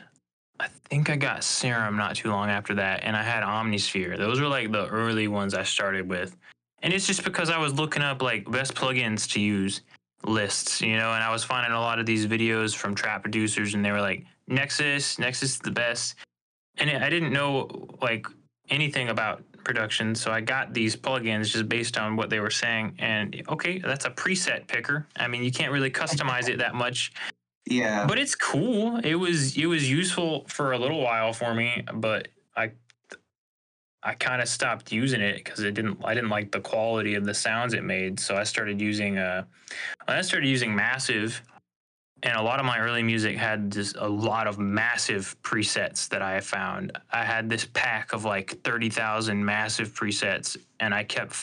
I think I got Serum not too long after that, and I had Omnisphere. Those were like the early ones I started with. And it's just because I was looking up like best plugins to use lists, you know, and I was finding a lot of these videos from trap producers, and they were like, Nexus is the best. And I didn't know like anything about production, so I got these plugins just based on what they were saying. And okay, that's a preset picker. I mean, you can't really customize it that much. Yeah, but it's cool. It was useful for a little while for me, but I I kind of stopped using it because I didn't like the quality of the sounds it made. So I started using Massive, and a lot of my early music had just a lot of Massive presets that I found. I had this pack of like 30,000 Massive presets, and I kept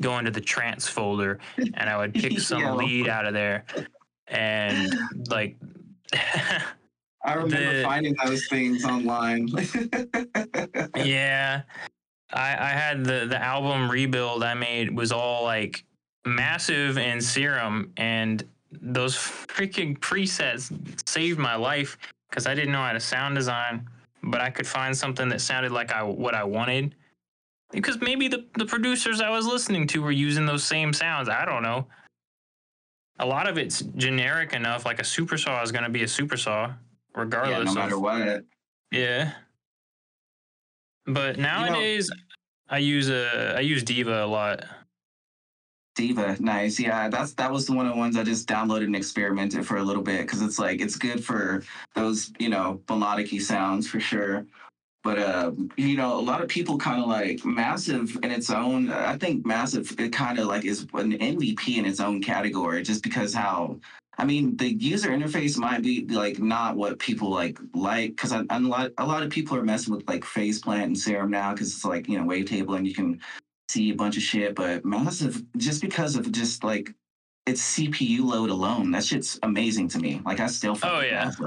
going to the trance folder, and I would pick some lead out of there, and like. I remember finding those things online. Yeah. I had the album Rebuild I made was all like Massive and Serum, and those freaking presets saved my life because I didn't know how to sound design, but I could find something that sounded like what I wanted because maybe the producers I was listening to were using those same sounds. I don't know. A lot of it's generic enough, like a super saw is going to be a super saw. Regardless, yeah, no matter what. Yeah. But nowadays, you know, I use Diva a lot. Diva, nice. Yeah, that was one of the ones I just downloaded and experimented for a little bit because it's like it's good for those, you know, melodic-y sounds for sure. But you know, a lot of people kind of like Massive in its own. I think Massive it kind of like is an MVP in its own category, just because how. I mean, the user interface might be like not what people like because a lot of people are messing with like Faceplant and Serum now because it's like, you know, wavetable and you can see a bunch of shit. But Massive, just because of just like its CPU load alone, that shit's amazing to me. Like I still feel Massive.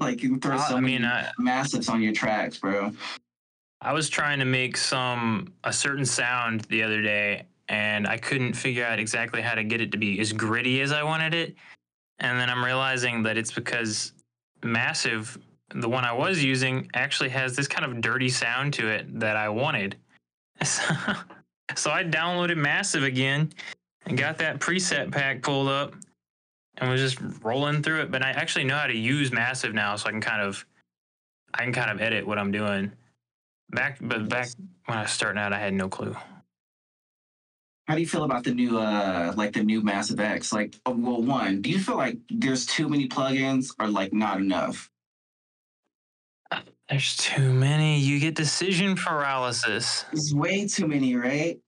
Like you can throw many Massives on your tracks, bro. I was trying to make a certain sound the other day, and I couldn't figure out exactly how to get it to be as gritty as I wanted it. And then I'm realizing that it's because Massive, the one I was using, actually has this kind of dirty sound to it that I wanted. So I downloaded Massive again and got that preset pack pulled up and was just rolling through it. But I actually know how to use Massive now, so I can kind of edit what I'm doing. Back when I was starting out, I had no clue. How do you feel about the new Massive X? Like, well, one, do you feel like there's too many plugins or like not enough? There's too many. You get decision paralysis. There's way too many, right?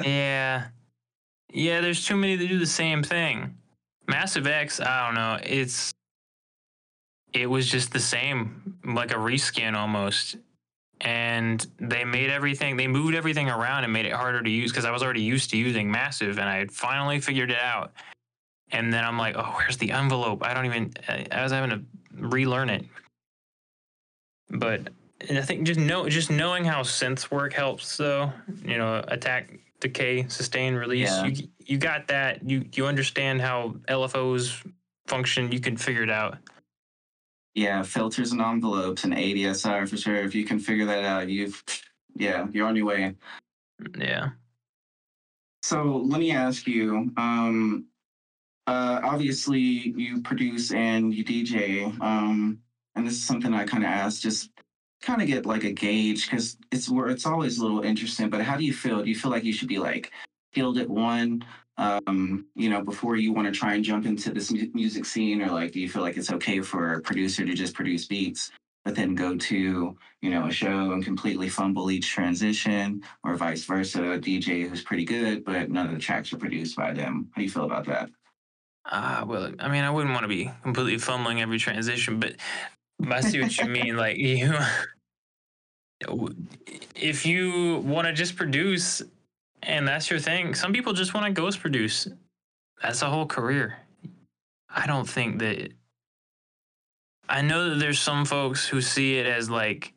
Yeah. Yeah, there's too many that do the same thing. Massive X, I don't know. It was just the same, like a reskin almost. And they moved everything around and made it harder to use because I was already used to using Massive, and I had finally figured it out. And then I'm like, oh, where's the envelope? I was having to relearn it. But I think just knowing how synths work helps, though. You know, attack, decay, sustain, release. Yeah. You got that. You understand how LFOs function. You can figure it out. Yeah, filters and envelopes and ADSR for sure. If you can figure that out, you're on your way. Yeah. So let me ask you, obviously you produce and you DJ, and this is something I kind of asked, just kind of get like a gauge because it's always a little interesting, but how do you feel? Do you feel like you should be like skilled at one, you know, before you want to try and jump into this music scene, or like, do you feel like it's okay for a producer to just produce beats, but then go to, you know, a show and completely fumble each transition, or vice versa, a DJ who's pretty good, but none of the tracks are produced by them? How do you feel about that? Well, I mean, I wouldn't want to be completely fumbling every transition, but I see what you mean. Like, if you want to just produce, and that's your thing. Some people just want to ghost produce. That's a whole career. I don't think that... I know that there's some folks who see it as like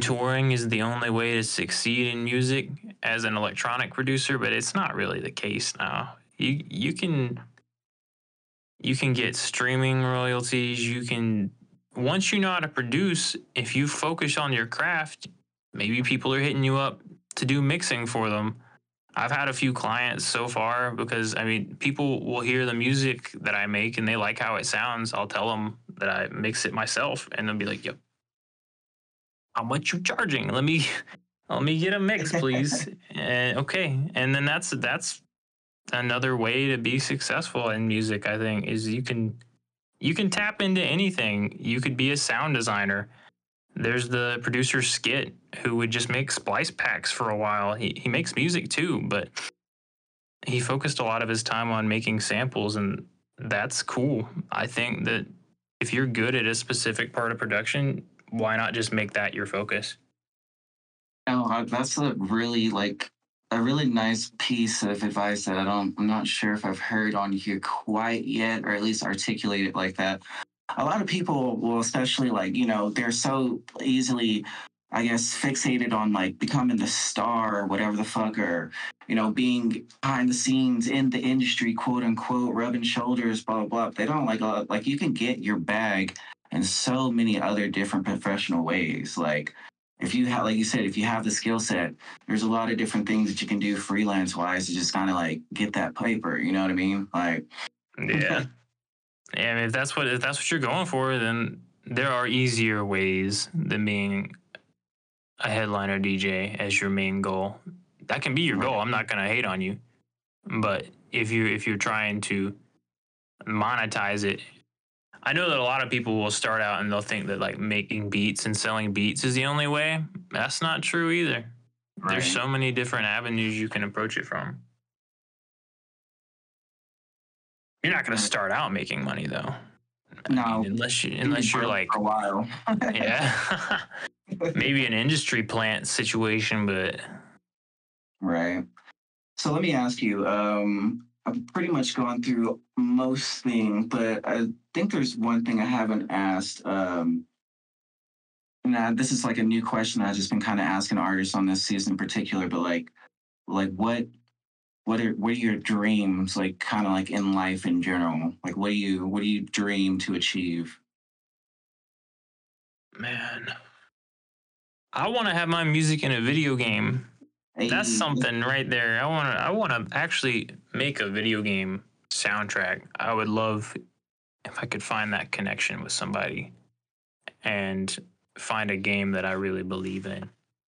touring is the only way to succeed in music as an electronic producer, but it's not really the case now. You can get streaming royalties. You can... Once you know how to produce, if you focus on your craft, maybe people are hitting you up to do mixing for them. I've had a few clients so far because, I mean, people will hear the music that I make and they like how it sounds. I'll tell them that I mix it myself, and they'll be like, "Yep, how much you charging? Let me get a mix, please." Okay, and then that's another way to be successful in music, I think, is you can tap into anything. You could be a sound designer. There's the producer Skit, who would just make splice packs for a while. He makes music too, but he focused a lot of his time on making samples, and that's cool. I think that if you're good at a specific part of production, why not just make that your focus? No, that's a really, like, a really nice piece of advice that I'm not sure if I've heard on here quite yet, or at least articulate it like that. A lot of people will, especially, like, you know, they're so easily, I guess, fixated on, like, becoming the star or whatever the fuck, or, you know, being behind the scenes in the industry, quote unquote, rubbing shoulders, blah, blah, blah. They don't, like you can get your bag in so many other different professional ways. Like, if you have, like you said, if you have the skill set, there's a lot of different things that you can do freelance wise to just kind of, like, get that paper. You know what I mean? Like, yeah. Yeah, I mean, if that's what you're going for, then there are easier ways than being a headliner DJ as your main goal. That can be your goal. I'm not gonna hate on you, but if you're trying to monetize it, I know that a lot of people will start out and they'll think that, like, making beats and selling beats is the only way. That's not true either. Right. There's so many different avenues you can approach it from. You're not going to start out making money, though. No. I mean, unless you're like... for a while. Yeah. Maybe an industry plant situation, but... Right. So let me ask you, I've pretty much gone through most things, but I think there's one thing I haven't asked. Now, this is, like, a new question I've just been kind of asking artists on this season in particular, but, like what are your dreams, like, kind of, like, in life in general? Like, what do you dream to achieve? Man, I want to have my music in a video game. Hey. That's something right there. I want to actually make a video game soundtrack. I would love if I could find that connection with somebody and find a game that I really believe in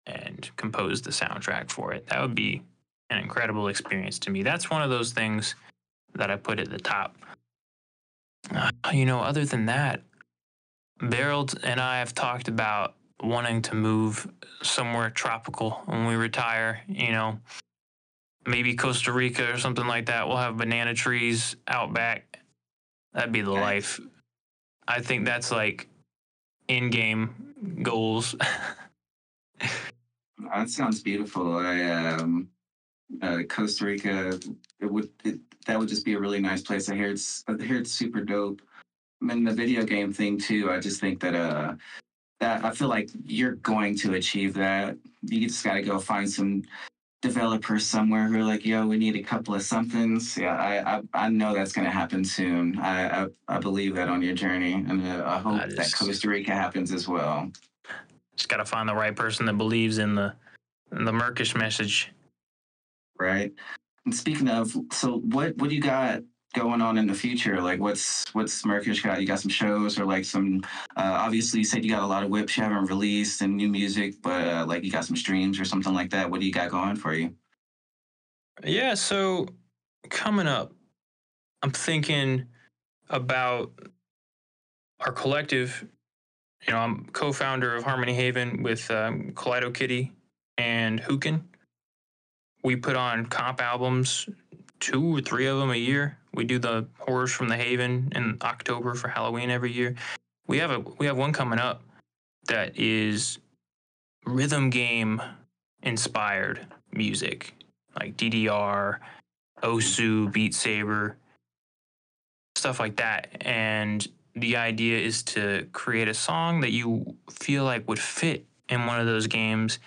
and compose the soundtrack for it. That would be an incredible experience to me. That's one of those things that I put at the top. You know, other than that, Beryl and I have talked about wanting to move somewhere tropical when we retire, you know, maybe Costa Rica or something like that. We'll have banana trees out back. That'd be the life. I think that's, like, in-game goals. That sounds beautiful. Costa Rica, that would just be a really nice place. I hear it's super dope. I mean, the video game thing too. I just think that that I feel like you're going to achieve that. You just got to go find some developers somewhere who are like, yo, we need a couple of somethings. Yeah, I know that's going to happen soon. I believe that on your journey, and I hope that Costa Rica happens as well. Just got to find the right person that believes in the Murkish message. Right. And speaking of, so what do you got going on in the future? Like, what's Murkish got? You got some shows, or, like, some, obviously you said you got a lot of whips you haven't released and new music, but like, you got some streams or something like that. What do you got going for you? Yeah. So coming up, I'm thinking about our collective. You know, I'm co-founder of Harmony Haven with Kaleido Kitty and Hukin. We put on comp albums, 2 or 3 of them a year. We do the Horrors from the Haven in October for Halloween every year. We have one coming up that is rhythm game inspired music, like DDR, Osu, Beat Saber, stuff like that. And the idea is to create a song that you feel like would fit in one of those games.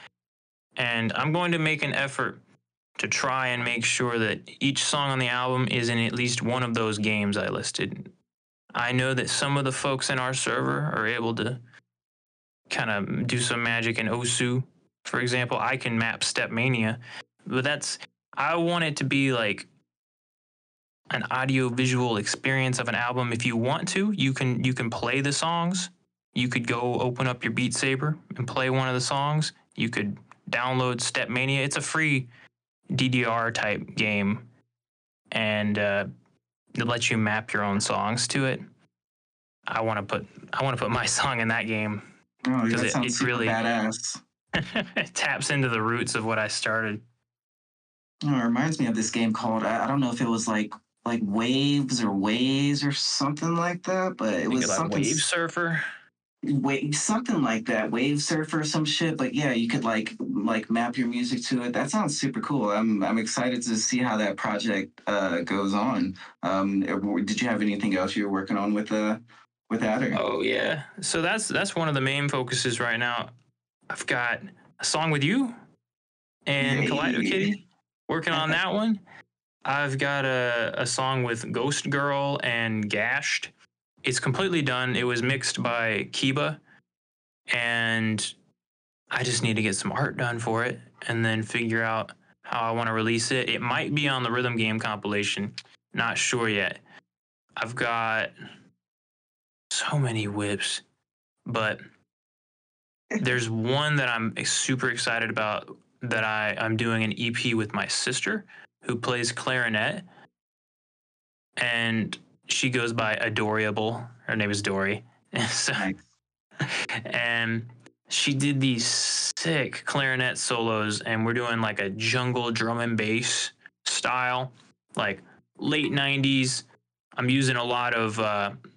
And I'm going to make an effort to try and make sure that each song on the album is in at least one of those games I listed. I know that some of the folks in our server are able to kind of do some magic in Osu. For example, I can map Stepmania, but I want it to be like an audio-visual experience of an album. If you want to, you can play the songs. You could go open up your Beat Saber and play one of the songs. You could download Stepmania. It's a free DDR type game, and it lets you map your own songs to it. I want to put my song in that game Oh, that sounds super really badass. It taps into the roots of what I started. Oh, it reminds me of this game called, I don't know if it was like Waves or Ways or something like that, but it was something. Wave Surfer? Wait, something like that, Wave Surfer or some shit. But yeah, you could like map your music to it. That sounds super cool. I'm excited to see how that project goes on. Did you have anything else you were working on with that? Or? Oh yeah, so that's one of the main focuses right now. I've got a song with you and Kaleido Kitty working on that one. I've got a song with Ghost Girl and Gashed. It's completely done. It was mixed by Kiba, and I just need to get some art done for it and then figure out how I want to release it. It might be on the Rhythm Game compilation. Not sure yet. I've got so many whips, but there's one that I'm super excited about that I'm doing an EP with my sister who plays clarinet, and she goes by Adorable. Her name is Dory. So, and she did these sick clarinet solos, and we're doing like a jungle drum and bass style, like late 90s. I'm using a lot of,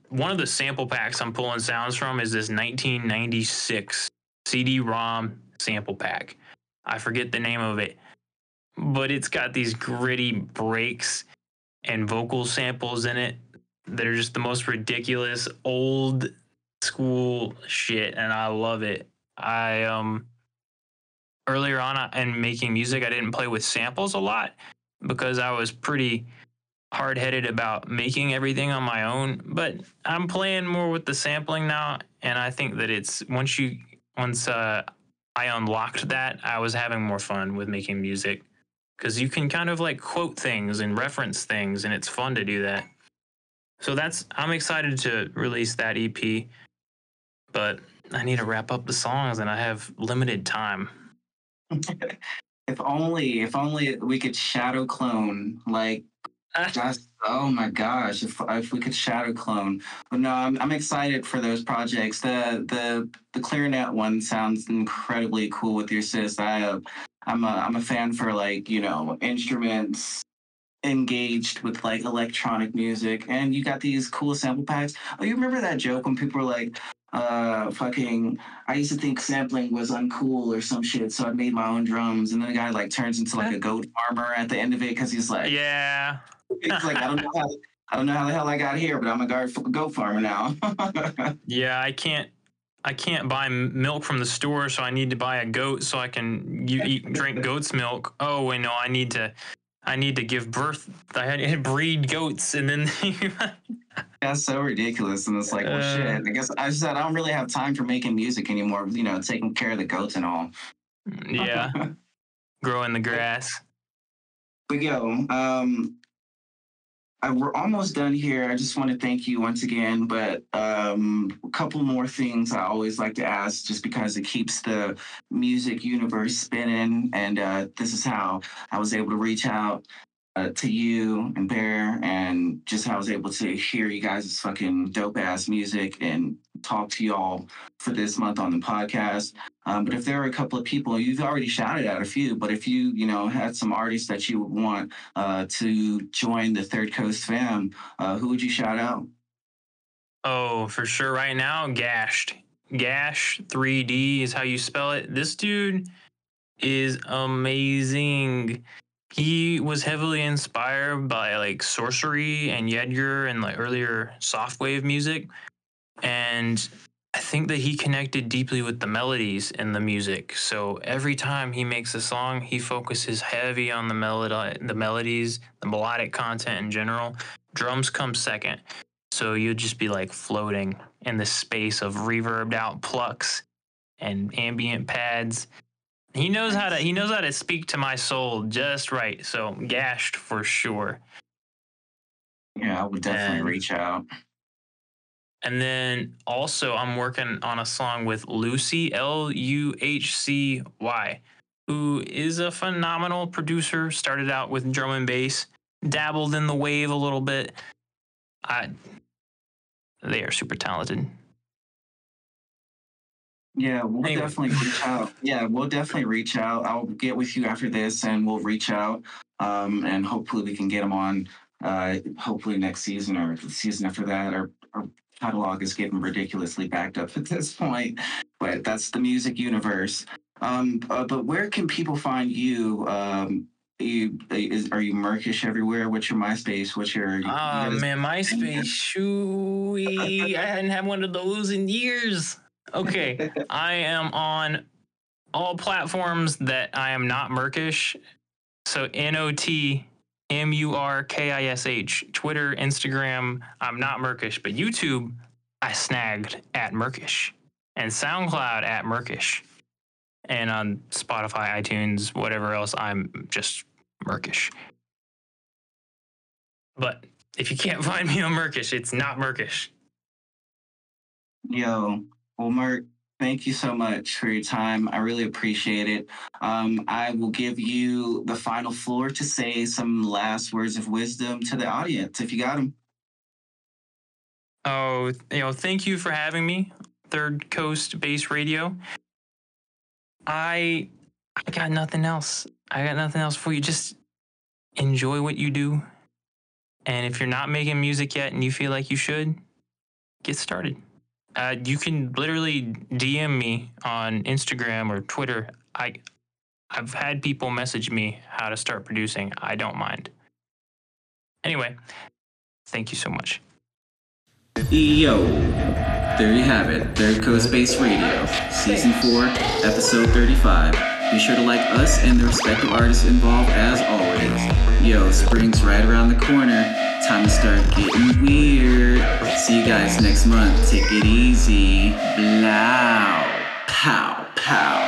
one of the sample packs I'm pulling sounds from is this 1996 CD-ROM sample pack. I forget the name of it, but it's got these gritty breaks and vocal samples in it. They're just the most ridiculous old school shit, and I love it. I earlier on in making music, I didn't play with samples a lot because I was pretty hard-headed about making everything on my own. But I'm playing more with the sampling now, and I think that it's once I unlocked that, I was having more fun with making music because you can kind of like quote things and reference things, and it's fun to do that. So I'm excited to release that EP, but I need to wrap up the songs and I have limited time. If only we could shadow clone, like, just, oh my gosh, if we could shadow clone. But no, I'm excited for those projects. The clarinet one sounds incredibly cool with your sis. I'm a fan for, like, you know, instruments engaged with like electronic music, and you got these cool sample packs. Oh, you remember that joke when people were like, I used to think sampling was uncool or some shit, so I made my own drums, and then the guy like turns into like a goat farmer at the end of it because he's like, yeah, it's like, I don't know how the hell I got here, but I'm a goat farmer now. Yeah, I can't buy milk from the store, so I need to buy a goat so I can drink goat's milk. Oh wait, no, I need to give birth. I had to breed goats, and then that's so ridiculous. And it's like, well, shit. I guess I said I don't really have time for making music anymore. You know, taking care of the goats and all. Yeah, growing the grass. But yo, we're almost done here. I just want to thank you once again. But a couple more things I always like to ask, just because it keeps the music universe spinning. And this is how I was able to reach out to you and Bear, and just how I was able to hear you guys' fucking dope-ass music and talk to y'all for this month on the podcast. But if there are a couple of people, you've already shouted out a few, but if you had some artists that you would want to join the Third Coast fam, who would you shout out? Oh, for sure. Right now, Gashed. Gash 3D is how you spell it. This dude is amazing. He was heavily inspired by like Sorcery and Yedgar and like earlier softwave music. And I think that he connected deeply with the melodies in the music. So every time he makes a song, he focuses heavy on the melodies, the melodic content in general. Drums come second. So you'll just be like floating in the space of reverbed out plucks and ambient pads. He knows how to speak to my soul just right. So Gashed for sure. Yeah, I would definitely reach out. And then also I'm working on a song with Lucy, Luhcy, who is a phenomenal producer. Started out with drum and bass, dabbled in the wave a little bit. They are super talented. Yeah, we'll definitely reach out. Yeah, we'll definitely reach out. I'll get with you after this, and we'll reach out, and hopefully we can get them on. Hopefully next season or the season after that. Our catalog is getting ridiculously backed up at this point, but that's the music universe. But where can people find you? Are you Murkish everywhere? What's your MySpace? What's your... man, MySpace. Shooey. I hadn't had one of those in years. Okay. I am on all platforms that I am not Murkish. So NOTMURKISH. Twitter, Instagram, I'm not Murkish. But YouTube, I snagged at Murkish. And SoundCloud at Murkish. And on Spotify, iTunes, whatever else, I'm just Murkish. But if you can't find me on Murkish, it's not Murkish. Yo, well, Murk, thank you so much for your time. I really appreciate it. I will give you the final floor to say some last words of wisdom to the audience, if you got them. Oh, thank you for having me, Third Coast Base Radio. I got nothing else. I got nothing else for you. Just enjoy what you do. And if you're not making music yet and you feel like you should, get started. You can literally DM me on Instagram or Twitter. I've had people message me how to start producing. I don't mind. Anyway, thank you so much. Yo. There you have it, Third Coast Base Radio, Season 4, Episode 35. Be sure to like us and the respective artists involved as always. Yo, spring's right around the corner. Time to start getting weird. See you guys next month. Take it easy. Blow. Pow, pow.